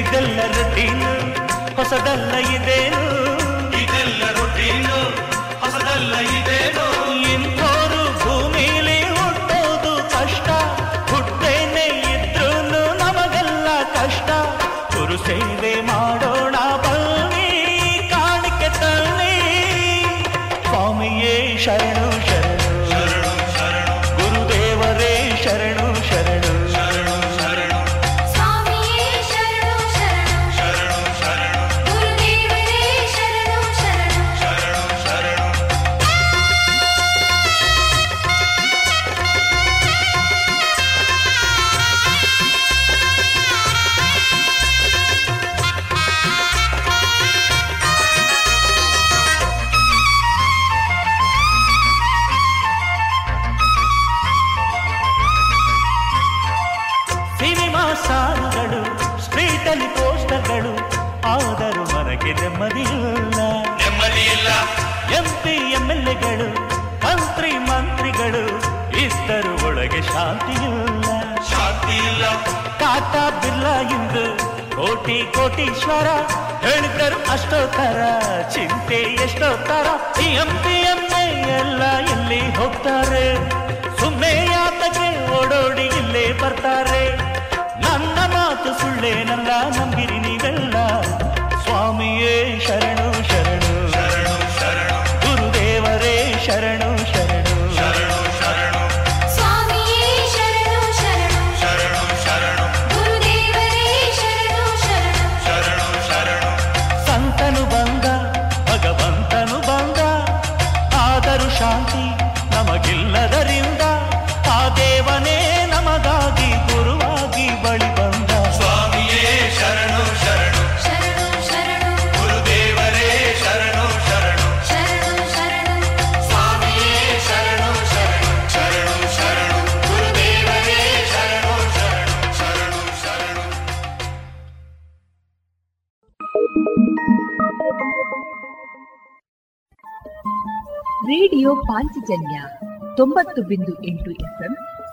ಇದೆಲ್ಲ ರುಟೀನು ಹೊಸದಲ್ಲ ಇದೇನು, ಇದೆಲ್ಲ ರುಟೀನು ಹೊಸದಲ್ಲ ಇದೇನು. ಇಂಥೋರು ಭೂಮಿಲಿ ಹುಟ್ಟೋದು ಕಷ್ಟ, ಹುಟ್ಟೇನೆ ಇದ್ರೂ ನಮಗೆಲ್ಲ ಕಷ್ಟ. ಗುರು ಸೇವೆ ಮಾಡೋಣ ಬನ್ನಿ, ಕಾಣಿಕೆ ತನ್ನಿ. ಸ್ವಾಮಿಯೇ ಶರಣು ಶರಣು, ಗುರುದೇವರೇ ಶರಣು ಶರಣು. ಆದರೂ ಮನಗೆ ನೆಮ್ಮದಿಯಿಲ್ಲ, ನೆಮ್ಮದಿಯಿಲ್ಲ. ಎಂಪಿ ಎಂಎಲ್ಎಗಳು ಮಂತ್ರಿ ಮಂತ್ರಿಗಳು ಇದ್ದರೂ ಒಳಗೆ ಶಾಂತಿಯಿಲ್ಲ, ಶಾಂತಿಯಿಲ್ಲ. ಕಾಟಾ ಬಿಲ್ಲಾ ಇಂದು ಕೋಟಿ ಕೋಟೀಶ್ವರ, ಹೇಳಿದರು ಅಷ್ಟೋ ತರ ಚಿಂತೆ ಎಷ್ಟೋ ತರ. ಈ ಎಂಪಿ ಎಂಎ ಎಲ್ಲ ಎಲ್ಲಿ ಹೋಗ್ತಾರೆ, ಸುಮ್ಮನೆ ಯಾತಕ್ಕೆ ಓಡೋಡಿ ಇಲ್ಲೇ ಬರ್ತಾರೆ. ನನ್ನ ಮಾತು ಸುಳ್ಳೇನಲ್ಲ, ನಂಬಿರಿ ನೀವೆಲ್ಲ. ಸ್ವಾಮಿಯೇ ಶರಣು ಶರಣು, ಶರಣು ಶರಣು, ಗುರುದೇವರೇ ಶರಣು ಶರಣು, ಶರಣು ಶರಣು. ಸ್ವಾಮಿಯೇ ಶರಣು ಶರಣು, ಶರಣು ಶರಣು, ಗುರುದೇವರೇ ಶರಣು ಶರಣು, ಶರಣು ಶರಣು. ಸಂತನು ಬಂದ ಭಗವಂತನು ಬಂದ, ಶಾಂತಿ ನಮಗಿಲ್ಲದರಿಂದ ಆ ದೇವನೇ ನಮಗಾಗಿ ಗುರುವಾಗಿ ಬಳಿ ಬಂದ. ಸ್ವಾಮಿಯೇ ಶರಣು ಶರಣು ಶರಣು ಶರಣು ಗುರುದೇವರೇ ಶರಣು ಶರಣು ಶರಣು ಶರಣು ಸ್ವಾಮಿಯೇ ಶರಣು ಶರಣು ಶರಣು ಶರಣು ಗುರುದೇವರೇ ಶರಣು ಶರಣು ಶರಣು ಶರಣು. ರೇಡಿಯೋ ಪಾಂಚಜನ್ಯ ತೊಂಬತ್ತು ಬಿಂದು ಎಂಟು ಎಫ್ಎಂ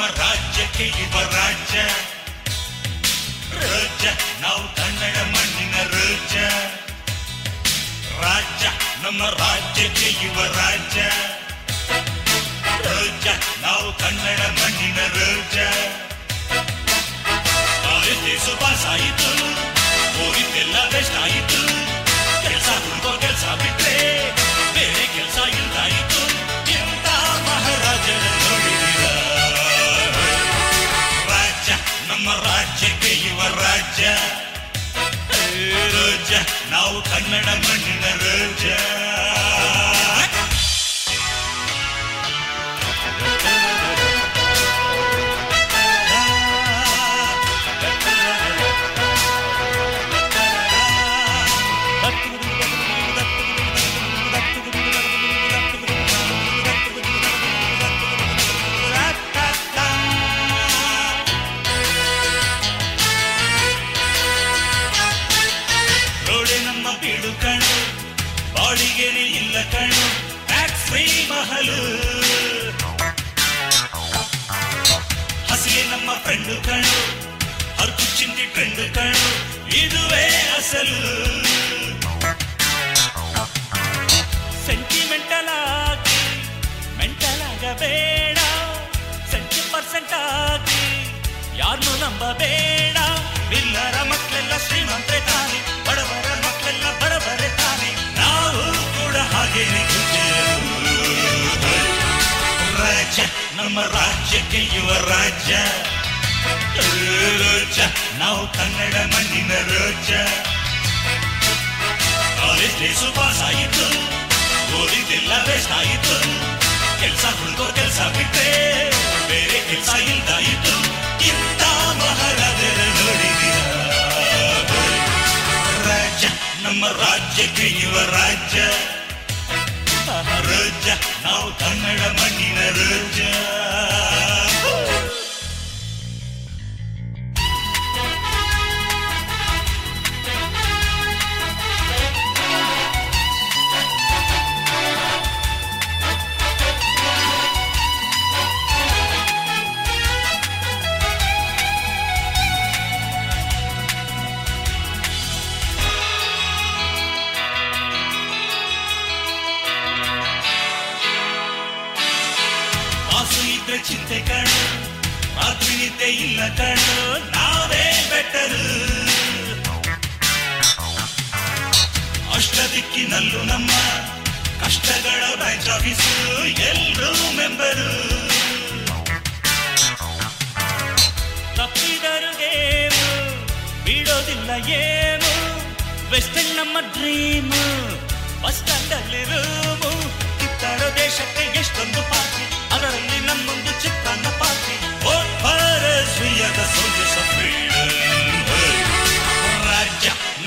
ರಾಜ್ಯ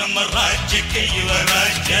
ನಮ್ಮ ರಾಜ್ಯಕ್ಕೆ ಯುವ ರಾಜ್ಯ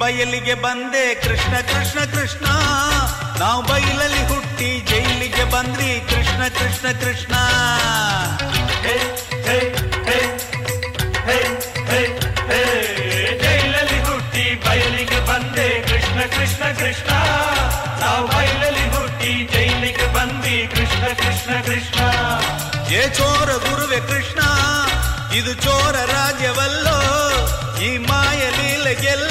ಬಯಲಿಗೆ ಬಂದೆ ಕೃಷ್ಣ ಕೃಷ್ಣ ಕೃಷ್ಣ, ನಾವು ಬಯಲಲ್ಲಿ ಹುಟ್ಟಿ ಜೈಲಿಗೆ ಬಂದ್ರಿ ಕೃಷ್ಣ ಕೃಷ್ಣ ಕೃಷ್ಣ. ಜೈಲಲ್ಲಿ ಹುಟ್ಟಿ ಬಯಲಿಗೆ ಬಂದೆ ಕೃಷ್ಣ ಕೃಷ್ಣ ಕೃಷ್ಣ, ನಾವು ಬಯಲಲ್ಲಿ ಹುಟ್ಟಿ ಜೈಲಿಗೆ ಬಂದ್ರಿ ಕೃಷ್ಣ ಕೃಷ್ಣ ಕೃಷ್ಣ. ಏ ಚೋರ ಗುರುವೆ ಕೃಷ್ಣ, ಇದು ಚೋರ ರಾಜ್ಯವಲ್ಲೋ, ಈ ಮಾಯ ಲೀಲೆಗೆಲ್ಲ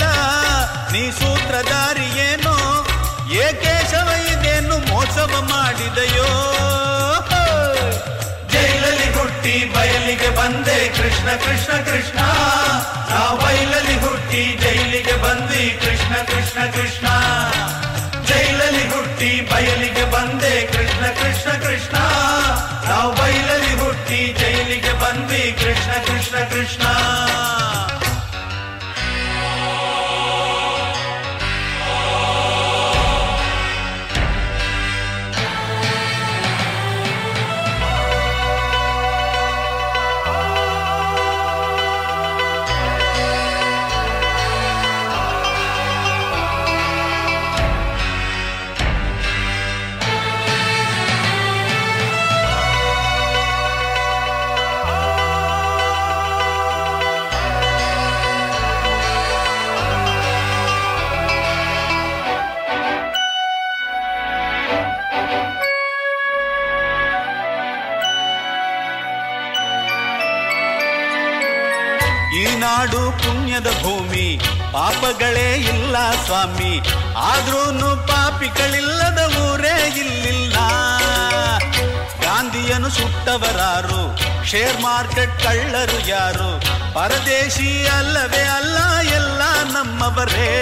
ನೀ ಸೂತ್ರಧಾರಿ ಏನೋ, ಏ ಕೇಶವ ಇದೇನು ಮೋಸವ ಮಾಡಿದೆಯೋ. ಜೈಲಲ್ಲಿ ಹುಟ್ಟಿ ಬಯಲಿಗೆ ಬಂದೆ ಕೃಷ್ಣ ಕೃಷ್ಣ ಕೃಷ್ಣ, ನಾವು ಬಯಲಲ್ಲಿ ಹುಟ್ಟಿ ಜೈಲಿಗೆ ಬಂದಿ ಕೃಷ್ಣ ಕೃಷ್ಣ ಕೃಷ್ಣ. ಜೈಲಲ್ಲಿ ಹುಟ್ಟಿ ಬಯಲಿಗೆ ಬಂದೆ ಕೃಷ್ಣ ಕೃಷ್ಣ ಕೃಷ್ಣ, ನಾವು ಬಯಲಲ್ಲಿ ಹುಟ್ಟಿ ಜೈಲಿಗೆ ಬಂದಿ ಕೃಷ್ಣ ಕೃಷ್ಣ ಕೃಷ್ಣ. ನಾಡು ಪುಣ್ಯದ ಭೂಮಿ, ಪಾಪಗಳೇ ಇಲ್ಲ ಸ್ವಾಮಿ, ಆದ್ರೂನು ಪಾಪಿಗಳಿಲ್ಲದ ಊರೇ ಇಲ್ಲಿಲ್ಲ. ಗಾಂಧಿಯನು ಸುಟ್ಟವರಾರು, ಶೇರ್ ಮಾರ್ಕೆಟ್ ಕಳ್ಳರು ಯಾರು, ಪರದೇಶಿ ಅಲ್ಲವೇ ಅಲ್ಲ ಎಲ್ಲ ನಮ್ಮವರೇ.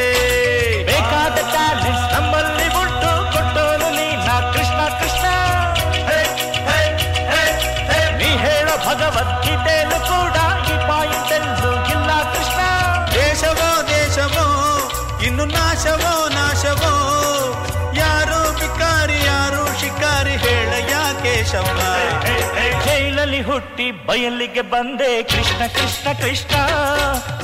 ಬೇಕಾದ ಚಾಲೆಂಜ್ ನಮ್ಮಲ್ಲಿ ಉಂಟು, ಕೊಟ್ಟೋನು ನೀನ ಕೃಷ್ಣ ಕೃಷ್ಣ. ನೀ ಹೇಳೋ ಭಗವದ್ಗೀತೆಯಲ್ಲೂ ಕೂಡ ಈ ಪಾಯಿಂಟೆಲ್ಲೂ ಇಲ್ಲ ಕೃಷ್ಣ. ದೇಶವೋ ದೇಶವೋ ಇನ್ನು ನಾಶವೋ ನಾಶವೋ, ಯಾರು ಬಿಕಾರಿ ಯಾರು ಶಿಕಾರಿ ಹೇಳ ಯಾಕೇಶವ. ಜೈಲಲ್ಲಿ ಹುಟ್ಟಿ ಬಯಲಿಗೆ ಬಂದೆ ಕೃಷ್ಣ ಕೃಷ್ಣ ಕೃಷ್ಣ,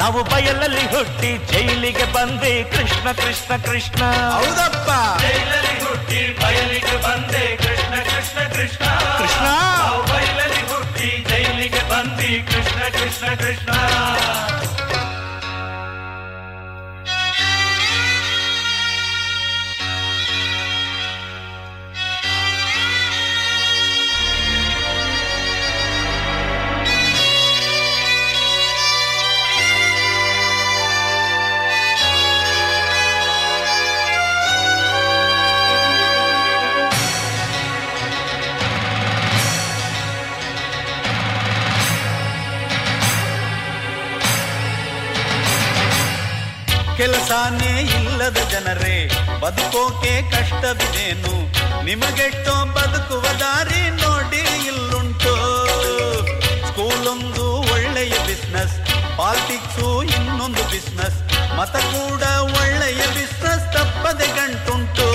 ನಾವು ಬಯಲಲ್ಲಿ ಹುಟ್ಟಿ ಜೈಲಿಗೆ ಬಂದೆ ಕೃಷ್ಣ ಕೃಷ್ಣ ಕೃಷ್ಣ. ಹೌದಪ್ಪ, ಜೈಲಲ್ಲಿ ಹುಟ್ಟಿ ಬಯಲಿಗೆ ಬಂದೆ ಕೃಷ್ಣ ಕೃಷ್ಣ ಕೃಷ್ಣ ಕೃಷ್ಣ, ಬಯಲಲ್ಲಿ ಹುಟ್ಟಿ ಜೈಲಿಗೆ ಬಂದಿ ಕೃಷ್ಣ ಕೃಷ್ಣ ಕೃಷ್ಣ. ಕೆಲಸನೇ ಇಲ್ಲದ ಜನರೇ ಬದುಕೋಕೆ ಕಷ್ಟವಿದೇನು, ನಿಮಗೆಷ್ಟೋ ಬದುಕುವ ದಾರಿ ನೋಡಿ ಇಲ್ಲುಂಟು. ಸ್ಕೂಲೊಂದು ಒಳ್ಳೆಯ ಬಿಸ್ನೆಸ್, ಪಾಲಿಟಿಕ್ಸು ಇನ್ನೊಂದು ಬಿಸ್ನೆಸ್, ಮತ ಕೂಡ ಒಳ್ಳೆಯ ಬಿಸ್ನೆಸ್, ತಪ್ಪದೆ ಗಂಟುಂಟು.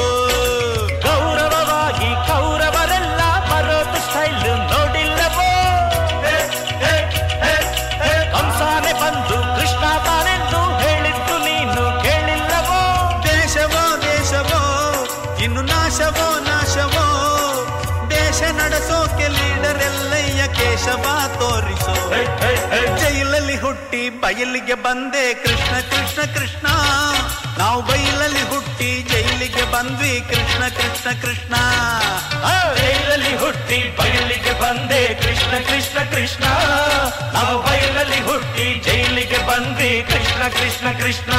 ಗೌರವವಾಗಿ ಕೌರವರೆಲ್ಲ ಬರೋದು ಸ್ಟೈಲ್ ನೋಡಿಲ್ಲವೋ, ಹಂಸಾನೆ ಬಂದು ಕೃಷ್ಣ ತಾನೆಂದು ಹೇಳಿದ್ದು ನೀನು ಕೇಳಿಲ್ಲವೋ. ದೇಶವೋ ದೇಶವೋ ಇನ್ನು ನಾಶವೋ ನಾಶವೋ, ದೇಶ ನಡೆಸೋಕೆ ಲೀಡರ್ ಎಲ್ಲಯ್ಯ ಕೇಶವ ತೋರಿಸೋ. ಜೈಲಲ್ಲಿ ಹುಟ್ಟಿ ಬಯಲಿಗೆ ಬಂದೆ ಕೃಷ್ಣ ಕೃಷ್ಣ ಕೃಷ್ಣ, ನಾವು ಬಯಲಲ್ಲಿ ಹುಟ್ಟಿ ಜೈಲಿಗೆ ಬಂದ್ವಿ ಕೃಷ್ಣ ಕೃಷ್ಣ ಕೃಷ್ಣ. ಜೈಲಲ್ಲಿ ಹುಟ್ಟಿ ಬಯಲಿಗೆ ಬಂದೆ ಕೃಷ್ಣ ಕೃಷ್ಣ ಕೃಷ್ಣ, ನಾವು ಬಯಲಲ್ಲಿ ಹುಟ್ಟಿ ಜೈಲಿಗೆ ಬಂದ್ವಿ ಕೃಷ್ಣ ಕೃಷ್ಣ ಕೃಷ್ಣ.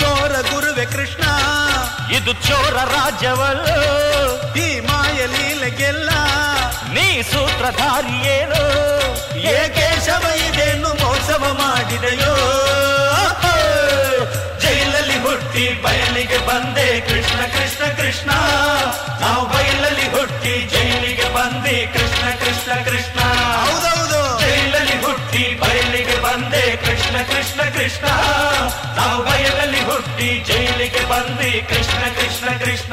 ಚೋರ ಗುರುವೆ ಕೃಷ್ಣ, ಇದು ಇದು ಚೋರ ರಾಜ್ಯವಲ್ಲೋ, ಈ ಮಾಯ ಲೀಲೆಗೆಲ್ಲ ನೀ ಸೂತ್ರಧಾರಿಯೇನೋ, ಏ ಕೇಶವ ಇದೇನು ಮೋಸವ ಮಾಡಿದೆಯೋ, ಜೈಲಲ್ಲಿ ಹುಟ್ಟಿ ಬಯಲಿಗೆ ಬಂದೆ ಕೃಷ್ಣ ಕೃಷ್ಣ ಕೃಷ್ಣ, ನಾವು ಬಯಲಲ್ಲಿ ಹುಟ್ಟಿ ಜೈಲಿಗೆ ಬಂದೆ ಕೃಷ್ಣ ಕೃಷ್ಣ ಕೃಷ್ಣ, ಹೌದೌದು ಜೈಲಲ್ಲಿ ಹುಟ್ಟಿ ಬಯಲಿಗೆ ಬಂದೆ ಕೃಷ್ಣ ಕೃಷ್ಣ ಕೃಷ್ಣ, ನಾವು ಬಯಲಲ್ಲಿ ಹುಟ್ಟಿ ಜೈಲಿಗೆ ಬಂದೆ ಕೃಷ್ಣ ಕೃಷ್ಣ ಕೃಷ್ಣ.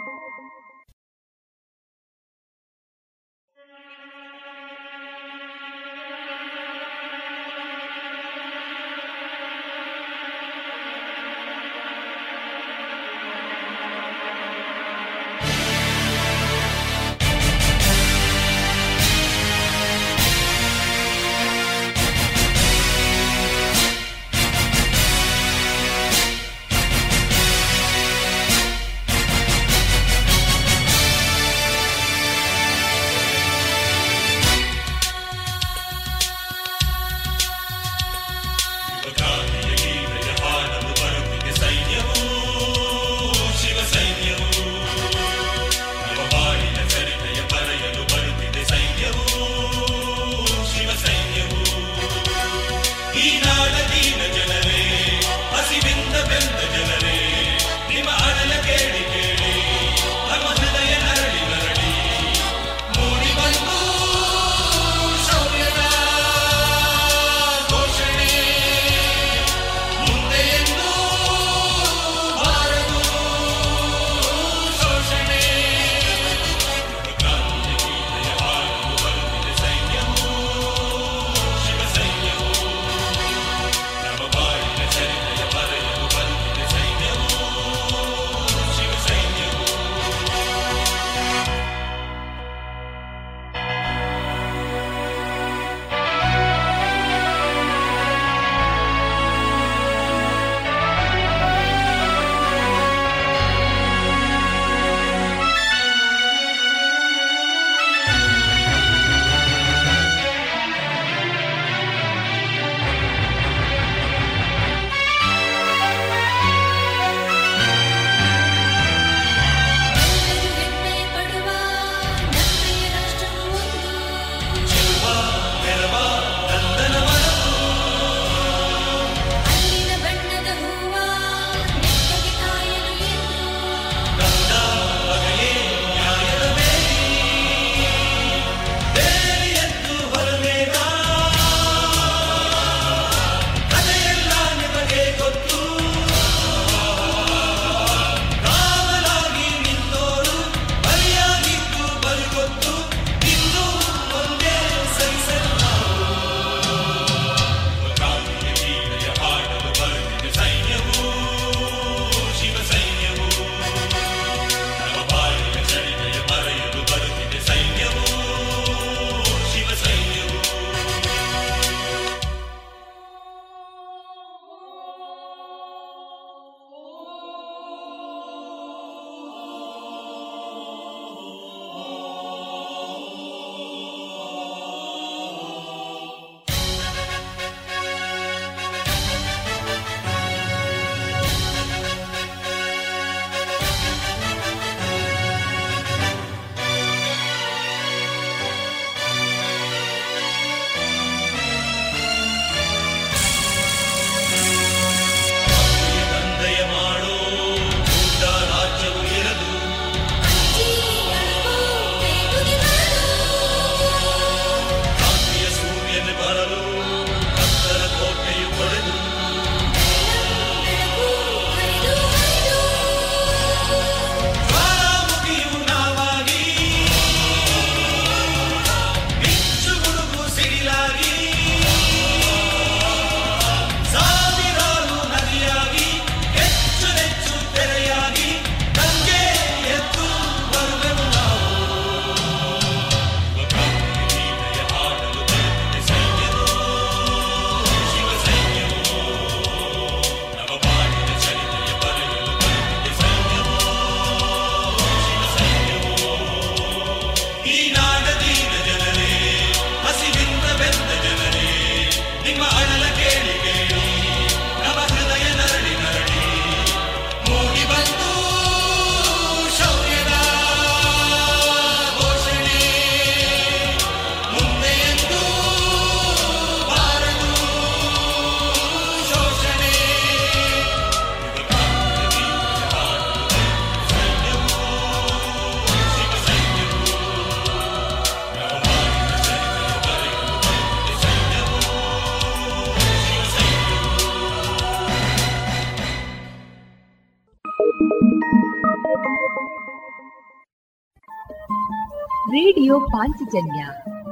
ರೇಡಿಯೋ ಪಾಂಚಜನ್ಯ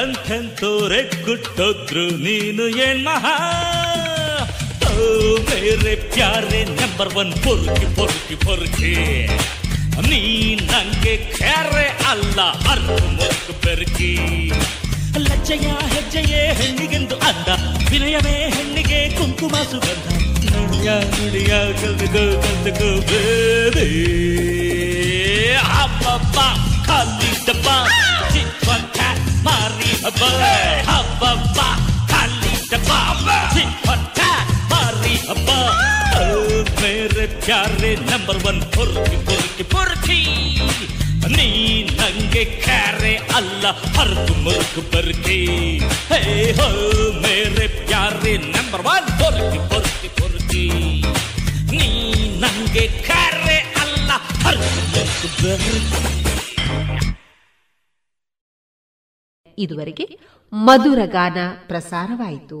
ಎಂಥೆಂತೋ ರೆಗ್ಗುಟ್ಟೋದ್ರು ನೀನು ಏನ್ ಮಹಾ ಮೇರೆ ಪ್ಯಾರೆ ನಂಬರ್ ಒನ್ ಪೊರುಕಿ ಪೊರುಕಿ ಪೊರುಕಿ ನೀ ನಂಗೆ ಖೇರೆ ಅಲ್ಲ ಅರ್ಧ ಮುಖ ಬೆರುಕಿ ಲಜ್ಜೆಯ ಹೆಜ್ಜೆಯೇ ಹೆಣ್ಣಿಗೆಂದು ಅಂದ ವಿನಯವೇ ಹೆಣ್ಣಿಗೆ ಕುಂಕುಮ ಸುಗಂಧ ನುಡಿಯ ನುಡಿಯ ಕಲ್ದಗೋ ಕಲ್ದಗೋ ಬೇರೆ ಹಬ್ಬಪ್ಪ ಕಲ್ಲಿದ್ದಪ್ಪ ಚಿಕ್ಕ ಖ್ಯಾಟ್ ಮಾರಿ ಹಬ್ಬ ಹಬ್ಬಪ್ಪ ಕಲ್ಲಿದ್ದಪ್ಪ ಚಿಕ್ಕ ಖ್ಯಾಟ್ ಮಾರಿ ಹಬ್ಬ ಮೇರೆ ಪ್ಯಾರೆ ನಂಬರ್ ಒನ್ ಪೊರುಕಿ ಪೊರುಕಿ ಪೊರುಕಿ ನೀ ನಂಗೆ ಖಾರೆ ಅಲ್ಲ ಹರ್ದು ಮುರುಕು ಬರ್ಕಿ ಹೇ ಹೋ ಮೇರೆ ಪ್ಯಾರೆ ನಂಬರ್ ಒನ್ ಪೊರುಕಿ ಪೊರುಕಿ ಪೊರುಕಿ ನೀ ನಂಗೆ ಖಾರೆ ಅಲ್ಲ ಹರ್ದು ಮುರುಕು ಬರ್ಕಿ. ಇದುವರೆಗೆ ಮಧುರ ಗಾನ ಪ್ರಸಾರವಾಯಿತು.